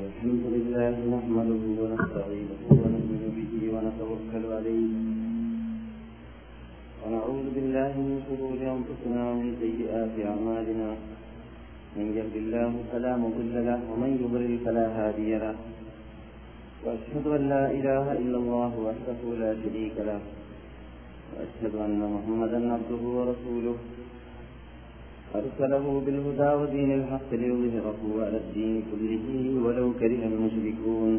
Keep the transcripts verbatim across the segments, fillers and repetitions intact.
الحمد لله نحمده ونستعينه ونؤمن به ونتوكل عليه ونعوذ بالله من شرور انفسنا ومن سيئات اعمالنا من يهد الله فلا مضل له ومن يضلل فلا هادي له واشهد ان لا اله الا الله وحده لا شريك له واشهد ان محمدا عبده ورسوله أرسله بالهدى ودين الحق ليظهره على الدين كله ولو كره المشركون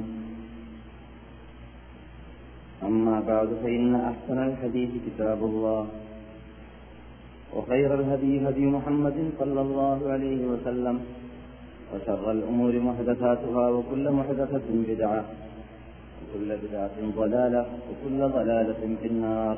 أما بعد فإن أحسن الحديث كتاب الله وخير الهدي هدي محمد صلى الله عليه وسلم وشر الأمور محدثاتها وكل محدثة بدعة وكل بدعة ضلالة وكل ضلالة في النار.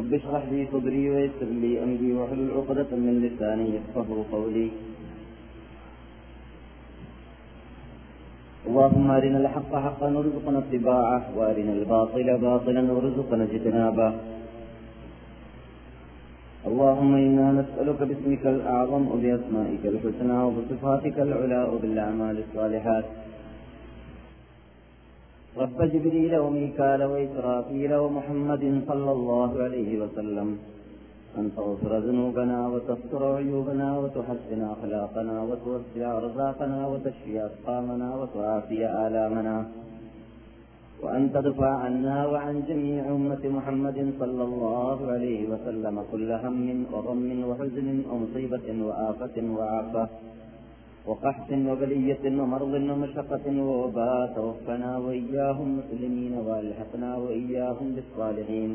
رب اشرح لي صدري ويسر لي امري واحلل عقدة من لساني يفقهوا قولي. اللهم ارنا الحق حقا وارزقنا اتباعه وارنا الباطل باطلا وارزقنا اجتنابه. اللهم انا نسألك باسمك الاعظم وباسمائك الحسنى وبصفاتك العلى وبالاعمال الصالحات. رب جبريل وميكال وإسرافيل ومحمد صلى الله عليه وسلم أن تغفر ذنوبنا وتستر عيوبنا وتحسن أخلاقنا وتوسع رزاقنا وتشفي أسقامنا وتعافي آلامنا وأن تدفع عنا وعن جميع أمة محمد صلى الله عليه وسلم كل هم وغم وحزن ومصيبة وآفة وعافة وقحط وبلية ومرض ومشقة ووباء. توفنا وإياهم مسلمين وألحقنا وإياهم بالصالحين.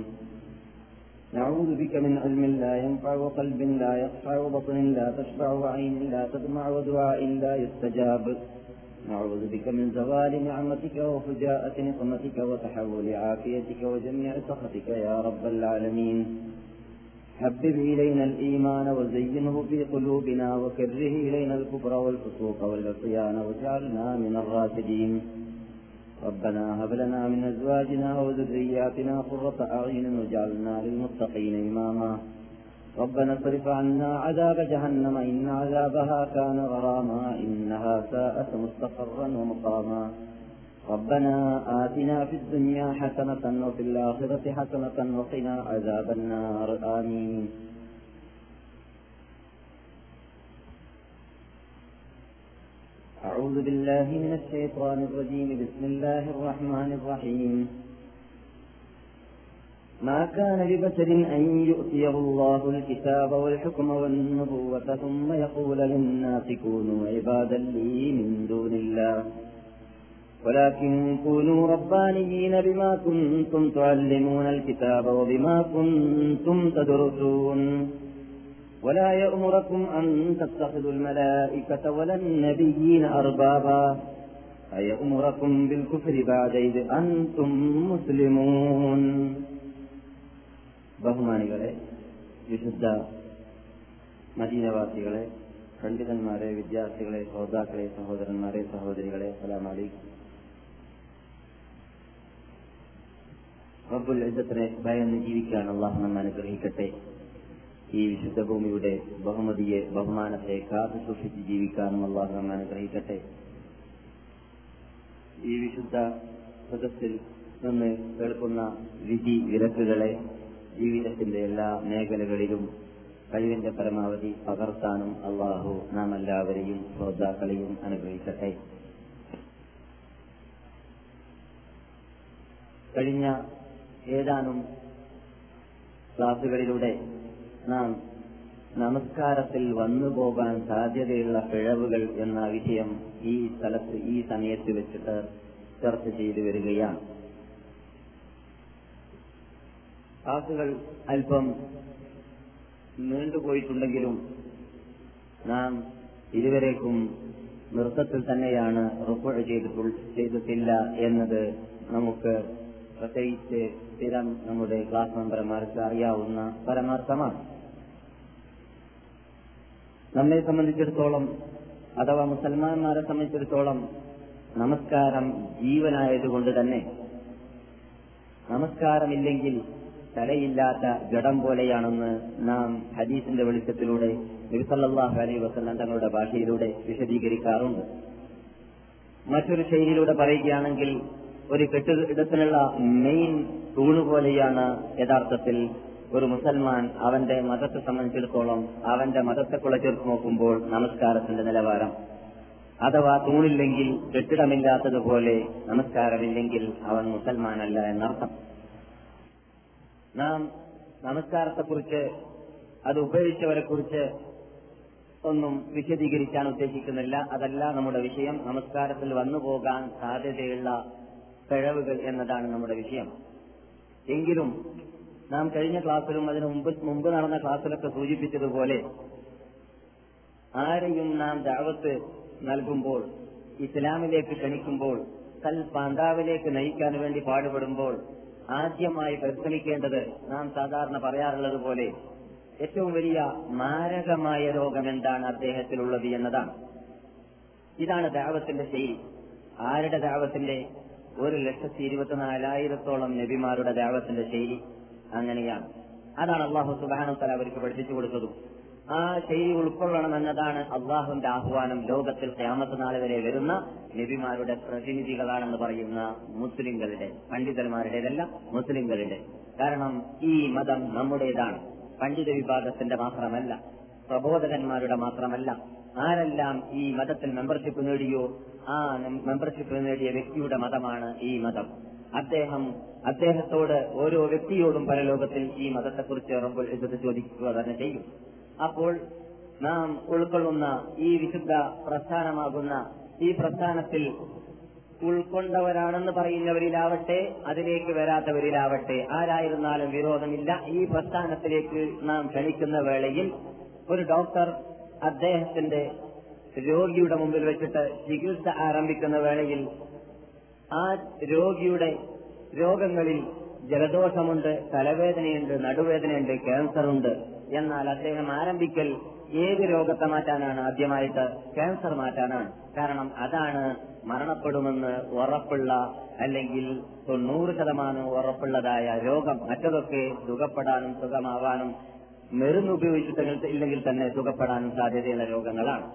نعوذ بك من علم لا ينفع وقلب لا يخشع وبطن لا تشبع وعين لا تدمع ودعاء لا يستجاب. نعوذ بك من زوال نعمتك وفجاءة نقمتك وتحول عافيتك وجميع سخطك يا رب العالمين. حبب إلينا الإيمان وزينه في قلوبنا وكره إلينا الكفر والفسوق والعصيان واجعلنا من الراشدين. ربنا هب لنا من أزواجنا وذرياتنا قرة أعين واجعلنا للمتقين إماما. ربنا اصرف عنا عذاب جهنم إن عذابها كان غراما إنها ساءت مستقرا ومقاما. ربنا آتنا في الدنيا حسنة وفي الآخرة حسنة وقنا عذاب النار آمين. أعوذ بالله من الشيطان الرجيم بسم الله الرحمن الرحيم. ما كان لبشر أن يؤتيه الله الكتاب والحكم والنبوة ثم يقول للناس كونوا عبادا لي من دون الله ولكن كونوا ربانيين بما كنتم تعلمون الكتاب وبما كنتم تدرسون. ولا يأمركم أن تتخذوا الملائكة ولا النبيين أربابا أيأمركم بالكفر بعد إذ أنتم مسلمون. ബഹുമാനികളെ, വിശുദ്ധ മദീനവാസികളെ, പണ്ഡിതന്മാരെ, വിദ്യാർത്ഥികളെ, ശ്രോതാക്കളെ, സഹോദരന്മാരെ, സഹോദരികളെ, അസ്സലാമു അലൈക്കും. റബ്ബുൽ ഇസ്സത്തിനെ ഭയന്ന് ജീവിക്കാൻ അള്ളാഹു നമ്മെ അനുഗ്രഹിക്കട്ടെ. ഈ വിശുദ്ധ ഭൂമിയുടെ ബഹുമതിയെ, ബഹുമാനത്തെ കാത്തു സൂക്ഷിച്ച് ജീവിക്കാനും അള്ളാഹു നമ്മെ അനുഗ്രഹിക്കട്ടെ. ഈ വിശുദ്ധ സദസ്സിൽ നിന്ന് കേൾക്കുന്ന വിധി വിലക്കുകളെ ജീവിതത്തിന്റെ എല്ലാ മേഖലകളിലും കഴിവിന്റെ പരമാവധി പകർത്താനും അള്ളാഹു നാം എല്ലാവരെയും ശ്രോതാക്കളെയും അനുഗ്രഹിക്കട്ടെ. കഴിഞ്ഞ ഏതാനും ക്ലാസുകളിലൂടെ നാം നമസ്കാരത്തിൽ വന്നുപോകാൻ സാധ്യതയുള്ള പിഴവുകൾ എന്ന വിഷയം ഈ സ്ഥലത്ത് ഈ സമയത്ത് വെച്ചിട്ട് ചർച്ച ചെയ്തു വരികയാണ്. ക്ലാസുകൾ അല്പം നീണ്ടുപോയിട്ടുണ്ടെങ്കിലും നാം ഇരുവരേക്കും നൃത്തത്തിൽ തന്നെയാണ് റുക്വ ചെയ്തിട്ടില്ല എന്നത് നമുക്ക് പ്രത്യേകിച്ച് സ്ഥിരം നമ്മുടെ ക്ലാസ് മെമ്പർമാർക്ക് അറിയാവുന്ന പരമാർത്ഥമാണ്. നമ്മെ സംബന്ധിച്ചിടത്തോളം അഥവാ മുസൽമാന്മാരെ സംബന്ധിച്ചിടത്തോളം നമസ്കാരം ജീവനായതുകൊണ്ട് തന്നെ നമസ്കാരമില്ലെങ്കിൽ തലയില്ലാത്ത ജഡം പോലെയാണെന്ന് നാം ഹദീസിന്റെ വെളിച്ചത്തിലൂടെ നബി സല്ലല്ലാഹു അലൈഹി വസല്ലം തങ്ങളുടെ ഭാഷയിലൂടെ വിശദീകരിക്കാറുണ്ട്. മറ്റൊരു ശൈലിയിലൂടെ പറയുകയാണെങ്കിൽ ഒരു കെട്ടിടത്തിനുള്ള മെയിൻ തൂണ് പോലെയാണ് യഥാർത്ഥത്തിൽ ഒരു മുസൽമാൻ അവന്റെ മതത്തെ സംബന്ധിച്ചിടത്തോളം അവന്റെ മതത്തെക്കുള്ള ചേർത്ത് നോക്കുമ്പോൾ നമസ്കാരത്തിന്റെ നിലവാരം. അഥവാ തൂണില്ലെങ്കിൽ കെട്ടിടമില്ലാത്തതുപോലെ നമസ്കാരമില്ലെങ്കിൽ അവൻ മുസൽമാനല്ല എന്നർത്ഥം. നാം നമസ്കാരത്തെക്കുറിച്ച് അത് ഉപേക്ഷിച്ചവരെക്കുറിച്ച് ഒന്നും വിശദീകരിക്കാൻ ഉദ്ദേശിക്കുന്നില്ല. അതല്ല നമ്മുടെ വിഷയം. നമസ്കാരത്തിൽ വന്നുപോകാൻ സാധ്യതയുള്ള പിഴവുകൾ എന്നതാണ് നമ്മുടെ വിഷയം. എങ്കിലും നാം കഴിഞ്ഞ ക്ലാസ്സിലും അതിന് മുമ്പ് മുമ്പ് നടന്ന ക്ലാസ്സിലൊക്കെ സൂചിപ്പിച്ചതുപോലെ ആരെയും നാം ദഅവത്ത് നൽകുമ്പോൾ, ഇസ്ലാമിലേക്ക് ക്ഷണിക്കുമ്പോൾ, സൽപാന്താവിലേക്ക് നയിക്കാൻ വേണ്ടി പാടുപെടുമ്പോൾ ആദ്യമായി പരിശ്രമിക്കേണ്ടത് നാം സാധാരണ പറയാറുള്ളത് പോലെ ഏറ്റവും വലിയ മാരകമായ രോഗം എന്താണ് അദ്ദേഹത്തിലുള്ളത് എന്നതാണ്. ഇതാണ് ദഅവത്തിന്റെ ശൈലി. ആരുടെ ദഅവത്തിന്റെ? ഒരു ലക്ഷത്തി ഇരുപത്തിനാലായിരത്തോളം നബിമാരുടെ ദഅവത്തിന്റെ ശൈലി അങ്ങനെയാണ്. അതാണ് അല്ലാഹു സുബ്ഹാനഹു വ തആല അവർക്ക് പഠിപ്പിച്ചു കൊടുത്തതും. ആ ശൈലി ഉൾക്കൊള്ളണമെന്നതാണ് അല്ലാഹുവിന്റെ ആഹ്വാനം. ലോകത്തിൽ ഖിയാമത്ത് നാൾ വരെ വരുന്ന നബിമാരുടെ പ്രതിനിധികളാണെന്ന് പറയുന്ന മുസ്ലിങ്ങളുടെ പണ്ഡിതന്മാരുടേതല്ല, മുസ്ലിങ്ങളുടെ. കാരണം ഈ മതം നമ്മുടേതാണ്, പണ്ഡിത വിഭാഗത്തിന്റെ മാത്രമല്ല, പ്രബോധകന്മാരുടെ മാത്രമല്ല. ആരെല്ലാം ഈ മതത്തിൽ മെമ്പർഷിപ്പ് നേടിയോ ആ മെമ്പർഷിപ്പ് നേടിയ വ്യക്തിയുടെ മതമാണ് ഈ മതം. അദ്ദേഹം അദ്ദേഹത്തോട് ഓരോ വ്യക്തിയോടും പരലോകത്തിൽ ഈ മതത്തെക്കുറിച്ച് റബ്ബുൽ ഇസ്സത്ത് ചോദിക്കുക തന്നെ ചെയ്യും. അപ്പോൾ നാം ഉൾക്കൊള്ളുന്ന ഈ വിശുദ്ധ പ്രസ്ഥാനമാകുന്ന ഈ പ്രസ്ഥാനത്തിൽ ഉൾക്കൊണ്ടവരാണെന്ന് പറയുന്നവരിലാവട്ടെ അതിലേക്ക് വരാത്തവരിലാവട്ടെ ആരായിരുന്നാലും വിരോധമില്ല. ഈ പ്രസ്ഥാനത്തിലേക്ക് നാം ക്ഷണിക്കുന്ന വേളയിൽ ഒരു ഡോക്ടർ അദ്ദേഹത്തിന്റെ രോഗിയുടെ മുമ്പിൽ വെച്ചിട്ട് ചികിത്സ ആരംഭിക്കുന്ന വേളയിൽ ആ രോഗിയുടെ രോഗങ്ങളിൽ ജലദോഷമുണ്ട്, തലവേദനയുണ്ട്, നടുവേദനയുണ്ട്, ക്യാൻസറുണ്ട്. എന്നാൽ അദ്ദേഹം ആരംഭിക്കൽ ഏത് രോഗത്തെ മാറ്റാനാണ്? ആദ്യമായിട്ട് ക്യാൻസർ മാറ്റാനാണ്. കാരണം അതാണ് മരണപ്പെടുമെന്ന് ഉറപ്പുള്ള, അല്ലെങ്കിൽ തൊണ്ണൂറ് ശതമാനം ഉറപ്പുള്ളതായ രോഗം. മറ്റതൊക്കെ സുഖപ്പെടാനും സുഖമാവാനും മരുന്ന് ഉപയോഗിച്ചിട്ട് ഇല്ലെങ്കിൽ തന്നെ സുഖപ്പെടാനും സാധ്യതയുള്ള രോഗങ്ങളാണ്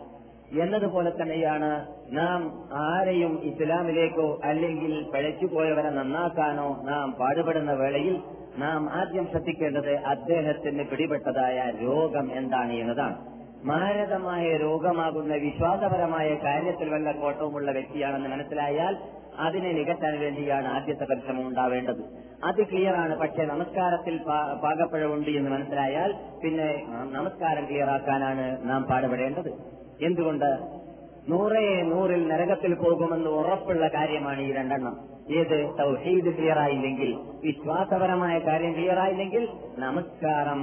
എന്നതുപോലെ തന്നെയാണ് നാം ആരെയും ഇസ്ലാമിലേക്കോ അല്ലെങ്കിൽ പിഴച്ചുപോയവരെ നന്നാക്കാനോ നാം പാടുപെടുന്ന വേളയിൽ നാം ആദ്യം ശ്രദ്ധിക്കേണ്ടത് അദ്ദേഹത്തിന് പിടിപെട്ടതായ രോഗം എന്താണ് എന്നതാണ്. മാരകമായ രോഗമാകുന്ന വിശ്വാസപരമായ കാര്യത്തിൽ വല്ല കോട്ടവുമുള്ള വ്യക്തിയാണെന്ന് മനസ്സിലായാൽ അതിനെ നികത്താൻ വേണ്ടിയാണ് ആദ്യത്തെ പരിശ്രമം ഉണ്ടാവേണ്ടത്. അത് ക്ലിയറാണ്. പക്ഷെ നമസ്കാരത്തിൽ പാകപ്പഴമുണ്ട് എന്ന് മനസ്സിലായാൽ പിന്നെ നമസ്കാരം ക്ലിയറാക്കാനാണ് നാം പാടുപെടേണ്ടത്. എന്തുകൊണ്ട്? നൂറേ നൂറിൽ നരകത്തിൽ പോകുമെന്ന് ഉറപ്പുള്ള കാര്യമാണ് ഈ രണ്ടെണ്ണം. ഏത്? തൗഹീദ് ക്ലിയറായില്ലെങ്കിൽ, വിശ്വാസപരമായ കാര്യം ക്ലിയറായില്ലെങ്കിൽ, നമസ്കാരം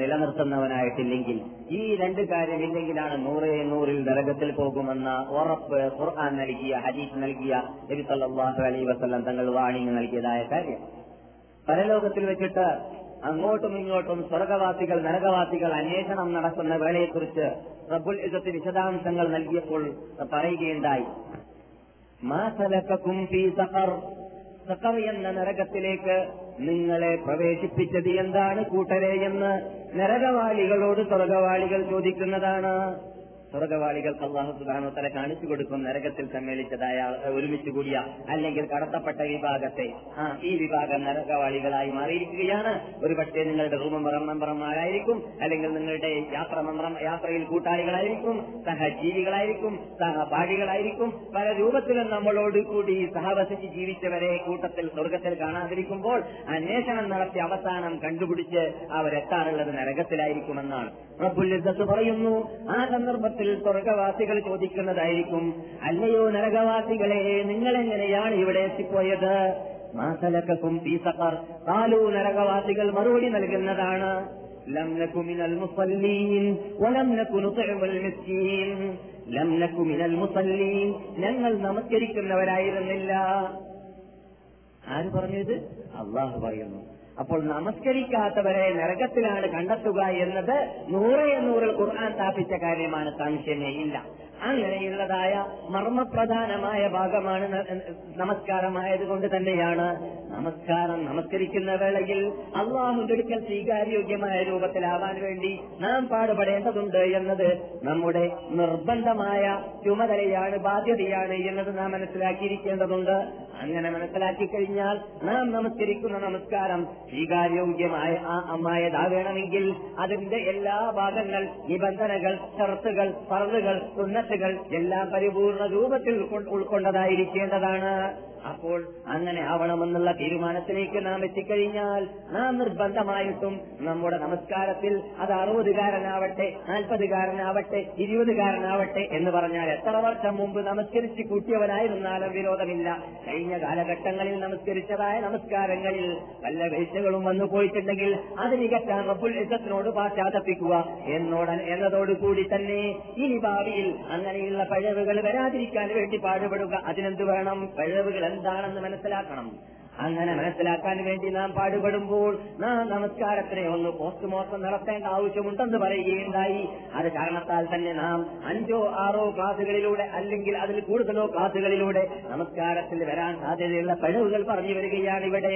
നിലനിർത്തുന്നവനായിട്ടില്ലെങ്കിൽ, ഈ രണ്ട് കാര്യം ഇല്ലെങ്കിലാണ് നൂറേ നൂറിൽ നരകത്തിൽ പോകുമെന്ന ഉറപ്പ് ഖുർആൻ നൽകിയ, ഹദീസ് നൽകിയ, നബി സല്ലല്ലാഹു അലൈഹി വസല്ലം തങ്ങൾ വാണിംഗ് നൽകിയതായ കാര്യം. പരലോകത്തിൽ വെച്ചിട്ട് അങ്ങോട്ടും ഇങ്ങോട്ടും സ്വർഗവാസികൾ നരകവാസികൾ അന്വേഷണം നടത്തുന്ന വേളയെക്കുറിച്ച് റബ്ബുൽ ഇസ്സത്ത് വിശദാംശങ്ങൾ നൽകിയപ്പോൾ പറയുകയുണ്ടായി, മാ സലകകും ഫീ സഖർ, സഖർ എന്ന നരകത്തിലേക്ക് നിങ്ങളെ പ്രവേശിപ്പിച്ചത് എന്താണ് കൂട്ടരെ എന്ന് നരകവാളികളോട് സ്വർഗവാളികൾ ചോദിക്കുന്നതാണ്. സ്വർഗവാളികൾക്ക് അല്ലാഹു സുബ്ഹാനഹു വ തആല കാണിച്ചു കൊടുക്കും നരകത്തിൽ സമ്മേളിച്ചതായ ഒരുമിച്ച് കൂടിയ അല്ലെങ്കിൽ കടത്തപ്പെട്ട വിഭാഗത്തെ. ആ ഈ വിഭാഗം നരകവാളികളായി മാറിയിരിക്കുകയാണ്. ഒരുപക്ഷെ നിങ്ങളുടെ റൂം മെമ്പർമാരായിരിക്കും, അല്ലെങ്കിൽ നിങ്ങളുടെ യാത്ര യാത്രയിൽ കൂട്ടാളികളായിരിക്കും, സഹജീവികളായിരിക്കും, സഹപാഠികളായിരിക്കും. പല രൂപത്തിലും നമ്മളോട് കൂടി സഹവസിച്ച് ജീവിച്ചവരെ കൂട്ടത്തിൽ സ്വർഗത്തിൽ കാണാതിരിക്കുമ്പോൾ അന്വേഷണം നടത്തി അവസാനം കണ്ടുപിടിച്ച് അവരെത്താറുള്ളത് നരകത്തിലായിരിക്കുമെന്നാണ് റബ്ബുൽ ഇസ്സത്ത് പറയുന്നു. ആ സന്ദർഭത്തിൽ സ്വർഗവാസികൾ ചോദിക്കുന്നതായിരിക്കും, അല്ലയോ നരകവാസികളെ, നിങ്ങളെങ്ങനെയാണ് ഇവിടെ എത്തിപ്പോയത്? മാ സലകകും ഫീ സഖർ, ഖാലൂ, നരകവാസികൾ മറുപടി നൽകുന്നതാണ്. لم نك من المصلين ولم نك نطعم المسكين لم نك من المصلين ഞങ്ങൾ നമസ്കരിക്കുന്നവരായിരുന്നില്ല. ആര് പറഞ്ഞത്? അള്ളാഹു പറയുന്നു. അപ്പോൾ നമസ്കരിക്കാത്തവരെ നരകത്തിലാണ് കണ്ടെത്തുക എന്നത് നൂറെ നൂറിൽ ഖുർആൻ സ്ഥാപിച്ച കാര്യമാണ്, സംശയമേയില്ല. അങ്ങനെയുള്ളതായ മർമ്മപ്രധാനമായ ഭാഗമാണ് നമസ്കാരമായതുകൊണ്ട് തന്നെയാണ് നമസ്കാരം നമസ്കരിക്കുന്ന വേളയിൽ അള്ളാഹുവിന്റെ അടുക്കൽ സ്വീകാര്യോഗ്യമായ രൂപത്തിലാവാൻ വേണ്ടി നാം പാടുപെടേണ്ടതുണ്ട് എന്നത് നമ്മുടെ നിർബന്ധമായ ചുമതലയാണ്, ബാധ്യതയാണ് എന്നത് നാം മനസ്സിലാക്കിയിരിക്കേണ്ടതുണ്ട്. അങ്ങനെ മനസ്സിലാക്കി കഴിഞ്ഞാൽ നാം നമസ്കരിക്കുന്ന നമസ്കാരം സ്വീകാര്യോഗ്യമായ അമ്മായതാകണമെങ്കിൽ അതിന്റെ എല്ലാ ഭാഗങ്ങൾ, നിബന്ധനകൾ, ഷർത്തുകൾ, ഫർളുകൾ, സുന്നത്തുകൾ എല്ലാം പരിപൂർണ രൂപത്തിൽ ഉൾക്കൊണ്ടതായിരിക്കേണ്ടതാണ്. അപ്പോൾ അങ്ങനെ ആവണമെന്നുള്ള തീരുമാനത്തിലേക്ക് നാം എത്തിക്കഴിഞ്ഞാൽ നാം നിർബന്ധമായിട്ടും നമ്മുടെ നമസ്കാരത്തിൽ അത് അറുപതുകാരനാവട്ടെ, നാൽപ്പതുകാരനാവട്ടെ, ഇരുപതുകാരനാവട്ടെ എന്ന് പറഞ്ഞാൽ എത്ര വർഷം മുമ്പ് നമസ്കരിച്ച് കൂട്ടിയവനായിരുന്നാലും വിരോധമില്ല. കഴിഞ്ഞ കാലഘട്ടങ്ങളിൽ നമസ്കരിച്ചതായ നമസ്കാരങ്ങളിൽ വല്ല വീഴ്ചകളും വന്നു പോയിട്ടുണ്ടെങ്കിൽ അത് നികത്താൻ റബ്ബുൽ ഇസ്സത്തിനോട് പാശ്ചാത്തപ്പിക്കുക എന്നോട് എന്നതോടുകൂടി തന്നെ ഇനി ഭാവിയിൽ അങ്ങനെയുള്ള പിഴവുകൾ വരാതിരിക്കാൻ വേണ്ടി പാടുപെടുക. അതിനെന്ത് വേണം? പിഴവുകൾ എന്താണെന്ന് മനസ്സിലാക്കണം. അങ്ങനെ മനസ്സിലാക്കാൻ വേണ്ടി നാം പാടുപെടുമ്പോൾ നാം നമസ്കാരത്തിനെ ഒന്ന് പോസ്റ്റ്മോർട്ടം നടത്തേണ്ട ആവശ്യമുണ്ടെന്ന് പറയുകയുണ്ടായി. അത് കാരണത്താൽ തന്നെ നാം അഞ്ചോ ആറോ ക്ലാസുകളിലൂടെ അല്ലെങ്കിൽ അതിൽ കൂടുതലോ ക്ലാസുകളിലൂടെ നമസ്കാരത്തിൽ വരാൻ സാധ്യതയുള്ള പിഴവുകൾ പറഞ്ഞു വരികയാണ് ഇവിടെ.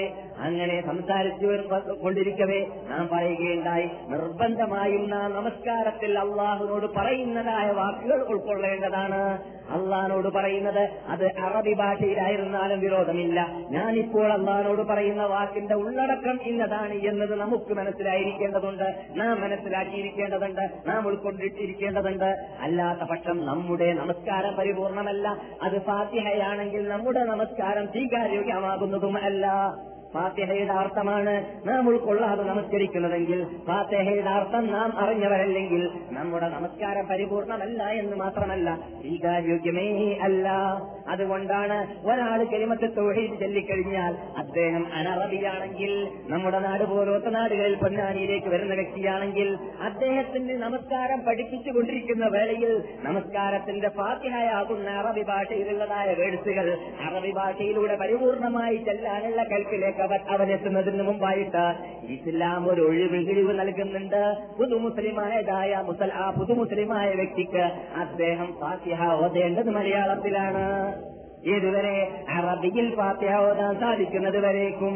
അങ്ങനെ സംസാരിച്ചു കൊണ്ടിരിക്കവേ നാം പറയുകയുണ്ടായി, നിർബന്ധമായും നാം നമസ്കാരത്തിൽ അള്ളാഹുനോട് പറയുന്നതായ വാക്കുകൾ ഉൾക്കൊള്ളേണ്ടതാണ്. അള്ളാഹുനോട് പറയുന്നത് അത് അറബി ഭാഷയിലായിരുന്നാലും വിരോധമില്ല. ഞാനിപ്പോൾ അള്ളാഹുനോട് പറയുന്ന വാക്കിന്റെ ഉള്ളടക്കം ഇന്നതാണ് എന്നത് നമുക്ക് മനസ്സിലായിരിക്കേണ്ടതുണ്ട്, നാം മനസ്സിലാക്കിയിരിക്കേണ്ടതുണ്ട്, നാം ഉൾക്കൊണ്ടിരിക്കേണ്ടതുണ്ട്. അല്ലാത്ത പക്ഷം നമ്മുടെ നമസ്കാരം പരിപൂർണമല്ല. അത് ഫാത്തിഹയാണെങ്കിൽ നമ്മുടെ നമസ്കാരം സ്വീകാര്യോഗ്യമാകുന്നതുമല്ല. ഫാത്തിഹയുടെ അർത്ഥമാണ് നാം ഉൾക്കൊള്ളാതെ നമസ്കരിക്കുന്നതെങ്കിൽ, ഫാത്തിഹയുടെ അർത്ഥം നാം അറിഞ്ഞവരല്ലെങ്കിൽ നമ്മുടെ നമസ്കാരം പരിപൂർണമല്ല എന്ന് മാത്രമല്ല, സ്വീകാര്യോഗ്യമേ അല്ല. അതുകൊണ്ടാണ് ഒരാൾ കലിമത്ത് തൗഹീദ് ചൊല്ലിക്കഴിഞ്ഞാൽ അദ്ദേഹം അനറബിയാണെങ്കിൽ, നമ്മുടെ നാട് പോലത്തെ നാടുകളിൽ പൊന്നാനിയിലേക്ക് വരുന്ന വ്യക്തിയാണെങ്കിൽ അദ്ദേഹത്തിന്റെ നമസ്കാരം പഠിപ്പിച്ചു കൊണ്ടിരിക്കുന്ന വേളയിൽ നമസ്കാരത്തിന്റെ ഫാത്തിഹയാകുന്ന അറബി ഭാഷയിലുള്ളതായ വേഴ്സുകൾ അറബി ഭാഷയിലൂടെ പരിപൂർണമായി ചെല്ലാനുള്ള കൽപ്പിലേക്ക് അവർ അവരെത്തുന്നതിന് മുമ്പായിട്ട് ഇസ്ലാം ഒരു ഒഴിവ് കിഴിവ് നൽകുന്നുണ്ട്. പുതു മുസ്ലിമായതായ ആ പുതു മുസ്ലിമായ വ്യക്തിക്ക് അദ്ദേഹം ഫാത്തിഹ ഓതേണ്ടത് മലയാളത്തിലാണ്. ഏതുവരെ? അറബിയിൽ ഫാത്തിഹ ഓതാൻ സാധിക്കുന്നത് വരേക്കും.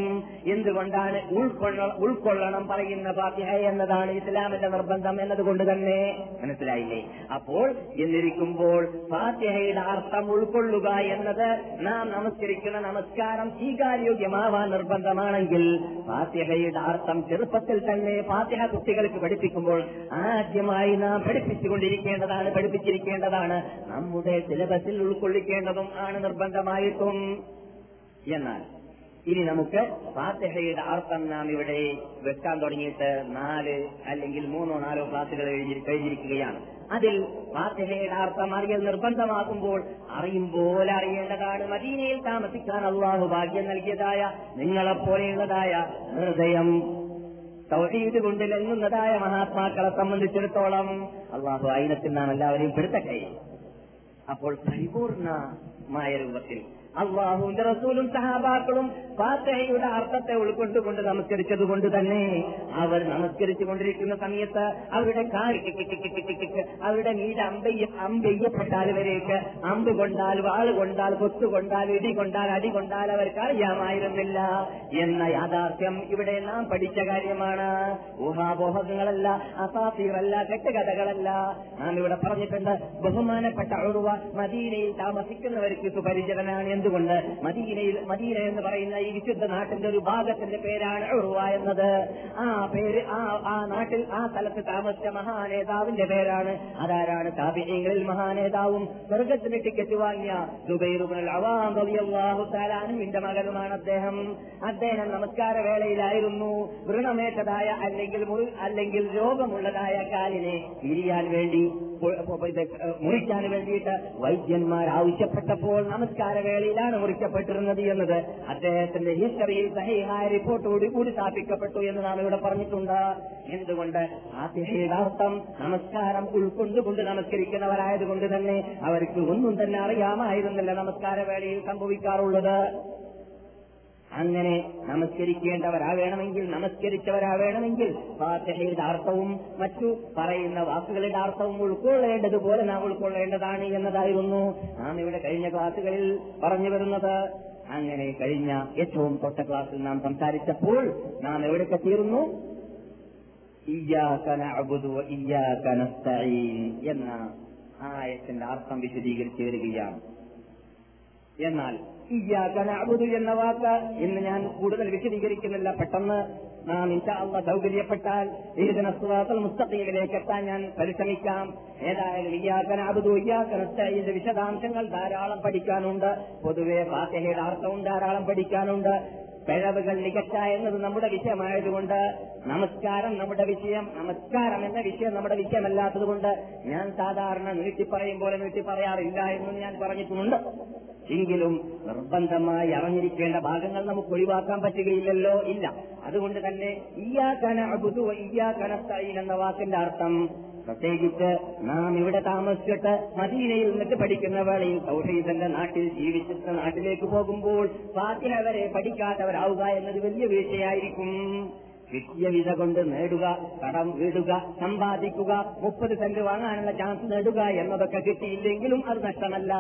എന്തുകൊണ്ടാണ്? ഉൾക്കൊള്ള ഉൾക്കൊള്ളണം പറയുന്ന ഫാത്തിഹ എന്നതാണ് ഇസ്ലാമിന്റെ നിർബന്ധം എന്നതുകൊണ്ട് തന്നെ. മനസ്സിലായില്ലേ? അപ്പോൾ എന്നിരിക്കുമ്പോൾ ഫാത്തിഹയുടെ അർത്ഥം ഉൾക്കൊള്ളുക എന്നത് നാം നമസ്കരിക്കുന്ന നമസ്കാരം സ്വീകാര്യോഗ്യമാവാൻ നിർബന്ധമാണെങ്കിൽ ഫാത്തിഹയുടെ അർത്ഥം ചെറുപ്പത്തിൽ തന്നെ ഫാത്തിഹ കുട്ടികൾക്ക് പഠിപ്പിക്കുമ്പോൾ ആദ്യമായി നാം പഠിപ്പിച്ചുകൊണ്ടിരിക്കേണ്ടതാണ്, പഠിപ്പിച്ചിരിക്കേണ്ടതാണ്, നമ്മുടെ സിലബസിൽ ഉൾക്കൊള്ളിക്കേണ്ടതും ആണ് ും എന്നാൽ ഇനി നമുക്ക് ഫാത്തിഹയുടെ അർത്ഥം നാം ഇവിടെ വെക്കാൻ തുടങ്ങിയിട്ട് നാല് അല്ലെങ്കിൽ മൂന്നോ നാലോ ക്ലാസുകൾ കഴിഞ്ഞിരിക്കുകയാണ്. അതിൽ ഫാത്തിഹയുടെ അർത്ഥം അറിയൽ നിർബന്ധമാകുമ്പോൾ അറിയുമ്പോലെ അറിയേണ്ടതാണ്. മദീനയിൽ താമസിക്കാൻ അള്ളാഹു ഭാഗ്യം നൽകിയതായ നിങ്ങളെപ്പോലെയുള്ളതായ ഹൃദയം തൗഹീദ് കൊണ്ട് ലങ്ങുന്നതായ മഹാത്മാക്കളെ സംബന്ധിച്ചിടത്തോളം അള്ളാഹു ആയിനത്തിൽ നാം എല്ലാവരെയും പെടുത്തട്ടെ. അപ്പോൾ പരിപൂർണ മായ രൂപത്തിൽ അള്ളാഹുവിന്റെ റസൂലും സഹാബാക്കളും ഫാത്തിഹയുടെ അർത്ഥത്തെ ഉൾക്കൊണ്ടുകൊണ്ട് നമസ്കരിച്ചതുകൊണ്ട് തന്നെ അവർ നമസ്കരിച്ചു കൊണ്ടിരിക്കുന്ന സമയത്ത് അവരുടെ കാലിക്ക് അവരുടെ നീര് അമ്പയ്യ അമ്പയ്യപ്പെട്ടാൽ വരേക്ക്, അമ്പ് കൊണ്ടാൽ, വാള് കൊണ്ടാൽ, കൊത്തുകൊണ്ടാൽ, ഇടി കൊണ്ടാൽ, അടി കൊണ്ടാൽ അവർക്ക് അറിയാമായിരുന്നില്ല എന്ന യാഥാർത്ഥ്യം ഇവിടെ നാം പഠിച്ച കാര്യമാണ്. ഊഹാപോഹങ്ങളല്ല, അസാഫീറല്ല, കെട്ടുകഥകളല്ല. നാം ഇവിടെ പറഞ്ഞിട്ടുണ്ട് ബഹുമാനപ്പെട്ട ഉറുവ മദീനയിൽ താമസിക്കുന്നവർക്ക് സുപരിചിതനാണ്. എന്തുകൊണ്ട്? മദീനയിൽ മദീന എന്ന് പറയുന്ന ഈ വിശുദ്ധ നാട്ടിന്റെ ഒരു ഭാഗത്തിന്റെ പേരാണ് ഉറുവ എന്നത്. ആ പേര് ആ നാട്ടിൽ ആ സ്ഥലത്ത് താമസിച്ച മഹാനേതാവിന്റെ പേരാണ്. അതാരാണ്? താബിഈങ്ങളിൽ മഹാനേതാവും സ്വർഗത്തിന് ടിക്കറ്റ് വാങ്ങിയ ദുബൈർ ഇബ്നുൽ അവാം റളിയല്ലാഹു തആല അൻഹുവിന്റെ മകനുമാണ് അദ്ദേഹം. അദ്ദേഹം നമസ്കാര വേളയിലായിരുന്നു വ്രണമേറ്റതായ അല്ലെങ്കിൽ അല്ലെങ്കിൽ രോഗമുള്ളതായ കാലിനെ തിരിയാൻ വേണ്ടി മുറിക്കാൻ വേണ്ടിയിട്ട് വൈദ്യന്മാർ ആവശ്യപ്പെട്ടപ്പോൾ പറയുമ്പോൾ നമസ്കാരവേളയിലാണ് മുറിക്കപ്പെട്ടിരുന്നത് എന്നത് അദ്ദേഹത്തിന്റെ ഹിസ്റ്ററിയിൽ സഹീഹായ റിപ്പോർട്ടോട് കൂടി സ്ഥാപിക്കപ്പെട്ടു എന്ന് നാം ഇവിടെ പറഞ്ഞിട്ടുണ്ട്. എന്തുകൊണ്ട്? ഫാതിഹയുടെ അർത്ഥം നമസ്കാരം ഉൾക്കൊണ്ടുകൊണ്ട് നമസ്കരിക്കുന്നവരായതുകൊണ്ട് തന്നെ അവർക്ക് ഒന്നും തന്നെ അറിയാമായിരുന്നില്ല നമസ്കാരവേളയിൽ സംഭവിക്കാറുള്ളത്. അങ്ങനെ നമസ്കരിക്കേണ്ടവരാവേണമെങ്കിൽ, നമസ്കരിച്ചവരാവേണമെങ്കിൽ ഫാതിഹയുടെ അർത്ഥവും മറ്റു പറയുന്ന വാക്കുകളുടെ അർത്ഥവും ഉൾക്കൊള്ളേണ്ടതുപോലെ നാം ഉൾക്കൊള്ളേണ്ടതാണ് എന്നതായിരുന്നു നാം ഇവിടെ കഴിഞ്ഞ ക്ലാസുകളിൽ പറഞ്ഞു വരുന്നത്. അങ്ങനെ കഴിഞ്ഞ ഏറ്റവും തൊട്ട ക്ലാസ്സിൽ നാം സംസാരിച്ചപ്പോൾ നാം എവിടെയൊക്കെ തീർന്നു? ഇയ്യാക നഅ്ബുദു വ ഇയ്യാക നസ്തഈൻ എന്ന ആയത്തിന്റെ അർത്ഥം വിശദീകരിച്ചു വരികയാണ്. എന്നാൽ ഇയ്യാക നഅ്ബുദു എന്ന വാക്ക് ഇന്ന് ഞാൻ കൂടുതൽ വിശദീകരിക്കുന്നില്ല. പെട്ടെന്ന് നാം ഇൻഷാ അല്ലാഹ് ദൗർബല്യപ്പെട്ടാൽ ഇഹ്ദിന സ്വാത്തൽ മുസ്തഖീമിലേക്ക് എത്താൻ ഞാൻ പരിശ്രമിക്കാം. ഏതായാലും ഇയ്യാക നഅ്ബുദു ഇയ്യാക നസ്തഈൻ വിശദാംശങ്ങൾ ധാരാളം പഠിക്കാനുണ്ട്. പൊതുവെ ഫാതിഹയുടെ അർത്ഥവും ധാരാളം പഠിക്കാനുണ്ട്. പിഴവുകൾ നികച്ച എന്നത് നമ്മുടെ വിഷയമായതുകൊണ്ട്, നമസ്കാരം നമ്മുടെ വിഷയം, നമസ്കാരം എന്ന വിഷയം നമ്മുടെ വിഷയമല്ലാത്തതുകൊണ്ട് ഞാൻ സാധാരണ നീട്ടി പറയും പോലെ നീട്ടി പറയാറില്ല എന്നും ഞാൻ പറഞ്ഞിട്ടുണ്ട്. എങ്കിലും നിർബന്ധമായി അറിഞ്ഞിരിക്കേണ്ട ഭാഗങ്ങൾ നമുക്ക് ഒഴിവാക്കാൻ പറ്റുകയില്ലല്ലോ, ഇല്ല. അതുകൊണ്ട് തന്നെ ഇയ്യാക നഅ്ബുദു വ ഇയ്യാക നസ്തഈൻ എന്ന വാക്കിന്റെ അർത്ഥം പ്രത്യേകിച്ച് നാം ഇവിടെ താമസിച്ചിട്ട് മദീനയിൽ നിന്നിട്ട് പഠിക്കുന്ന വേളയിൽ, തൗഹീദിന്റെ നാട്ടിൽ ജീവിച്ചിട്ട് നാട്ടിലേക്ക് പോകുമ്പോൾ ഫാതിഹ വരെ പഠിക്കാത്തവരാവുക എന്നത് വലിയ വീഴ്ചയായിരിക്കും. വിദ്യവിധ കൊണ്ട് നേടുക, കടം വീടുക, സമ്പാദിക്കുക, മുപ്പത് സെന്റ് വാങ്ങാനുള്ള ചാൻസ് നേടുക എന്നതൊക്കെ കിട്ടിയില്ലെങ്കിലും അത് നഷ്ടമല്ല.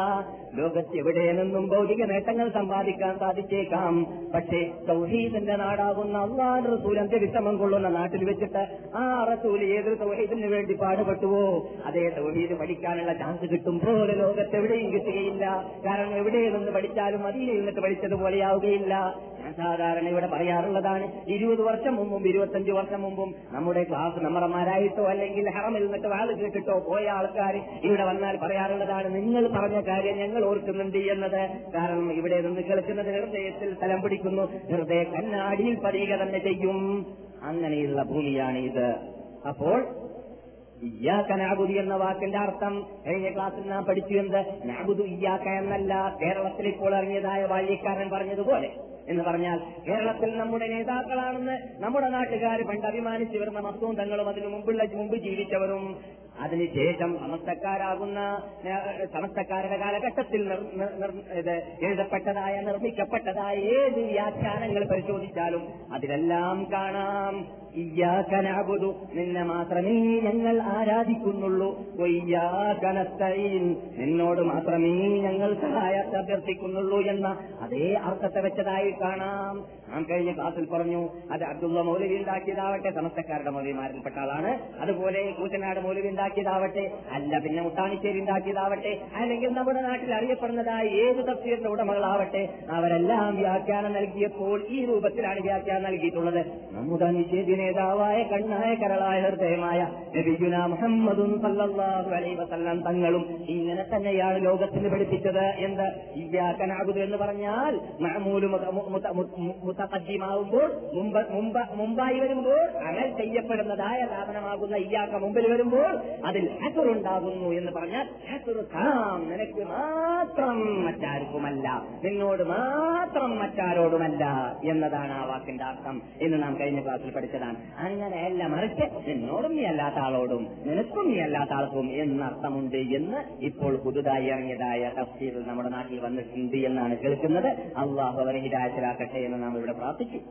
ലോകത്ത് എവിടെ നിന്നും ഭൗതിക നേട്ടങ്ങൾ സമ്പാദിക്കാൻ സാധിച്ചേക്കാം. പക്ഷേ തൗഹീദിന്റെ നാടാകുന്ന അല്ലാഹുവിന്റെ റസൂലിന്റെ വിശ്രമം കൊള്ളുന്ന നാട്ടിൽ വെച്ചിട്ട് ആ റസൂൽ ഏതൊരു തൗഹീദിന് വേണ്ടി പാടുപെട്ടുവോ അതേ തൗഹീദ് പഠിക്കാനുള്ള ചാൻസ് കിട്ടും പോലെ ലോകത്ത് എവിടെയും കിട്ടുകയില്ല. കാരണം എവിടെ നിന്ന് പഠിച്ചാലും മദീനയിൽ നിന്നിട്ട് പഠിച്ചതുപോലെയാവുകയില്ല. ഞാൻ സാധാരണ ഇവിടെ പറയാറുള്ളതാണ്, ഇരുപത് വർഷം മുമ്പ് ഇരുപത്തഞ്ചു വർഷം മുമ്പും നമ്മുടെ ക്ലാസ് നമ്മറമാരായിട്ടോ അല്ലെങ്കിൽ ഹറമിൽ നിന്നിട്ട് വാള് കേട്ടിട്ടോ പോയ ആൾക്കാർ ഇവിടെ വന്നാൽ പറയാറുള്ളതാണ്, നിങ്ങൾ പറഞ്ഞ കാര്യം ഞങ്ങൾ ഓർക്കുന്നുണ്ട് എന്നത്. കാരണം ഇവിടെ നിന്ന് കേൾക്കുന്നത് ഹൃദയത്തിൽ സ്ഥലം പിടിക്കുന്നു, ഹൃദയ കണ്ണാടിയിൽ പതിയുക തന്നെ ചെയ്യും. അങ്ങനെയുള്ള ഭൂമിയാണ് ഇത്. അപ്പോൾ ഇയ്യാക നഅ്ബുദു എന്ന വാക്കിന്റെ അർത്ഥം കഴിഞ്ഞ ക്ലാസ്സിൽ നാം പഠിച്ചു. എന്ത്? നഅ്ബുദു ഇയ്യാക എന്നല്ല, കേരളത്തിൽ ഇപ്പോൾ ഇറങ്ങിയതായ ബാല്യക്കാരൻ പറഞ്ഞതുപോലെ എന്ന് പറഞ്ഞാൽ കേരളത്തിൽ നമ്മുടെ നേതാക്കളാണെന്ന് നമ്മുടെ നാട്ടുകാർ പണ്ട് അഭിമാനിച്ചു വരുന്ന മസ്തുവും തങ്ങളും അതിനു മുമ്പുള്ള മുമ്പ് ജീവിച്ചവരും അതിനുശേഷം സമസ്തക്കാരാകുന്ന സമസ്തക്കാരുടെ കാലഘട്ടത്തിൽ എഴുതപ്പെട്ടതായ നിർമ്മിക്കപ്പെട്ടതായ ഏത് വ്യാഖ്യാനങ്ങൾ പരിശോധിച്ചാലും അതിലെല്ലാം കാണാം ഇയ്യാക നഅ്ബുദു, നിന്നെ മാത്രമേ ഞങ്ങൾ ആരാധിക്കുന്നുള്ളൂ, വയ്യാക നസ്തഈൻ, നിന്നോട് മാത്രമേ ഞങ്ങൾ സഹായത്തെ അഭ്യർത്ഥിക്കുന്നുള്ളൂ എന്ന അതേ അർത്ഥത്തെ വെച്ചതായി കാണാം. നാം കഴിഞ്ഞ ക്ലാസ്സിൽ പറഞ്ഞു അത് അബ്ദുള്ള മൗലവി ഉണ്ടാക്കിയതാവട്ടെ, സമസ്തക്കാരുടെ മൗലവിമാരിൽപ്പെട്ട ആളാണ്, അതുപോലെ കൂറ്റനാട് മൗലവി ഉണ്ടാക്കിയതാവട്ടെ, അല്ല പിന്നെ മുട്ടാണിശ്ശേരി ഉണ്ടാക്കിയതാവട്ടെ, അല്ലെങ്കിൽ നമ്മുടെ നാട്ടിൽ അറിയപ്പെടുന്നതായ ഏത് തഫ്സീറിന്റെ ഉടമകളാവട്ടെ, അവരെല്ലാം വ്യാഖ്യാനം നൽകിയപ്പോൾ ഈ രൂപത്തിലാണ് വ്യാഖ്യാനം നൽകിയിട്ടുള്ളത്. നമ്മുടെ നിഷേധി നേതാവായ കണ്ണായ കരളായ ഹൃദയമായ നബിയുന മുഹമ്മദുൻ സല്ലല്ലാഹു അലൈഹി വസല്ലം തങ്ങളും ഇങ്ങനെ തന്നെയാണ് ലോകത്തിന് പഠിപ്പിച്ചത്. എന്ത്? ഇയ്യാക നഅ്ബുദു എന്ന് പറഞ്ഞാൽ മഅ്മൂലു മുതഖദ്ദിമാവുമ്പോൾ മുമ്പ് മുമ്പ് മുമ്പായി വരുമ്പോൾ അമൽ ചെയ്യപ്പെടുന്നതായ ലാഭനമാകുന്ന ഇയ്യാക മുമ്പിൽ വരുമ്പോൾ അതിൽ ഹസ്ർ ഉണ്ടാകുന്നു എന്ന് പറഞ്ഞാൽ ഹസ്ർ താം, നിനക്ക് മാത്രം മറ്റാർക്കുമല്ല, നിന്നോട് മാത്രം മറ്റാരോടുമല്ല എന്നതാണ് ആ വാക്കിന്റെ അർത്ഥം എന്ന് നാം കഴിഞ്ഞ ക്ലാസ്സിൽ പഠിച്ചതാണ്. അങ്ങനെയല്ല, മറിച്ച് നിന്നോടും നീ അല്ലാത്ത ആളോടും നിനക്കും നീ അല്ലാത്ത ആൾക്കും എന്നർത്ഥമുണ്ട് എന്ന് ഇപ്പോൾ പുതുതായി ഇറങ്ങിയതായ തഫ്സീർ നമ്മുടെ നാട്ടിൽ വന്നിട്ടുണ്ട് എന്നാണ് കേൾക്കുന്നത്. അല്ലാഹു അവരെ ഹിദായത്തിലാക്കട്ടെ എന്ന് നാം ഇവിടെ പ്രാർത്ഥിക്കും.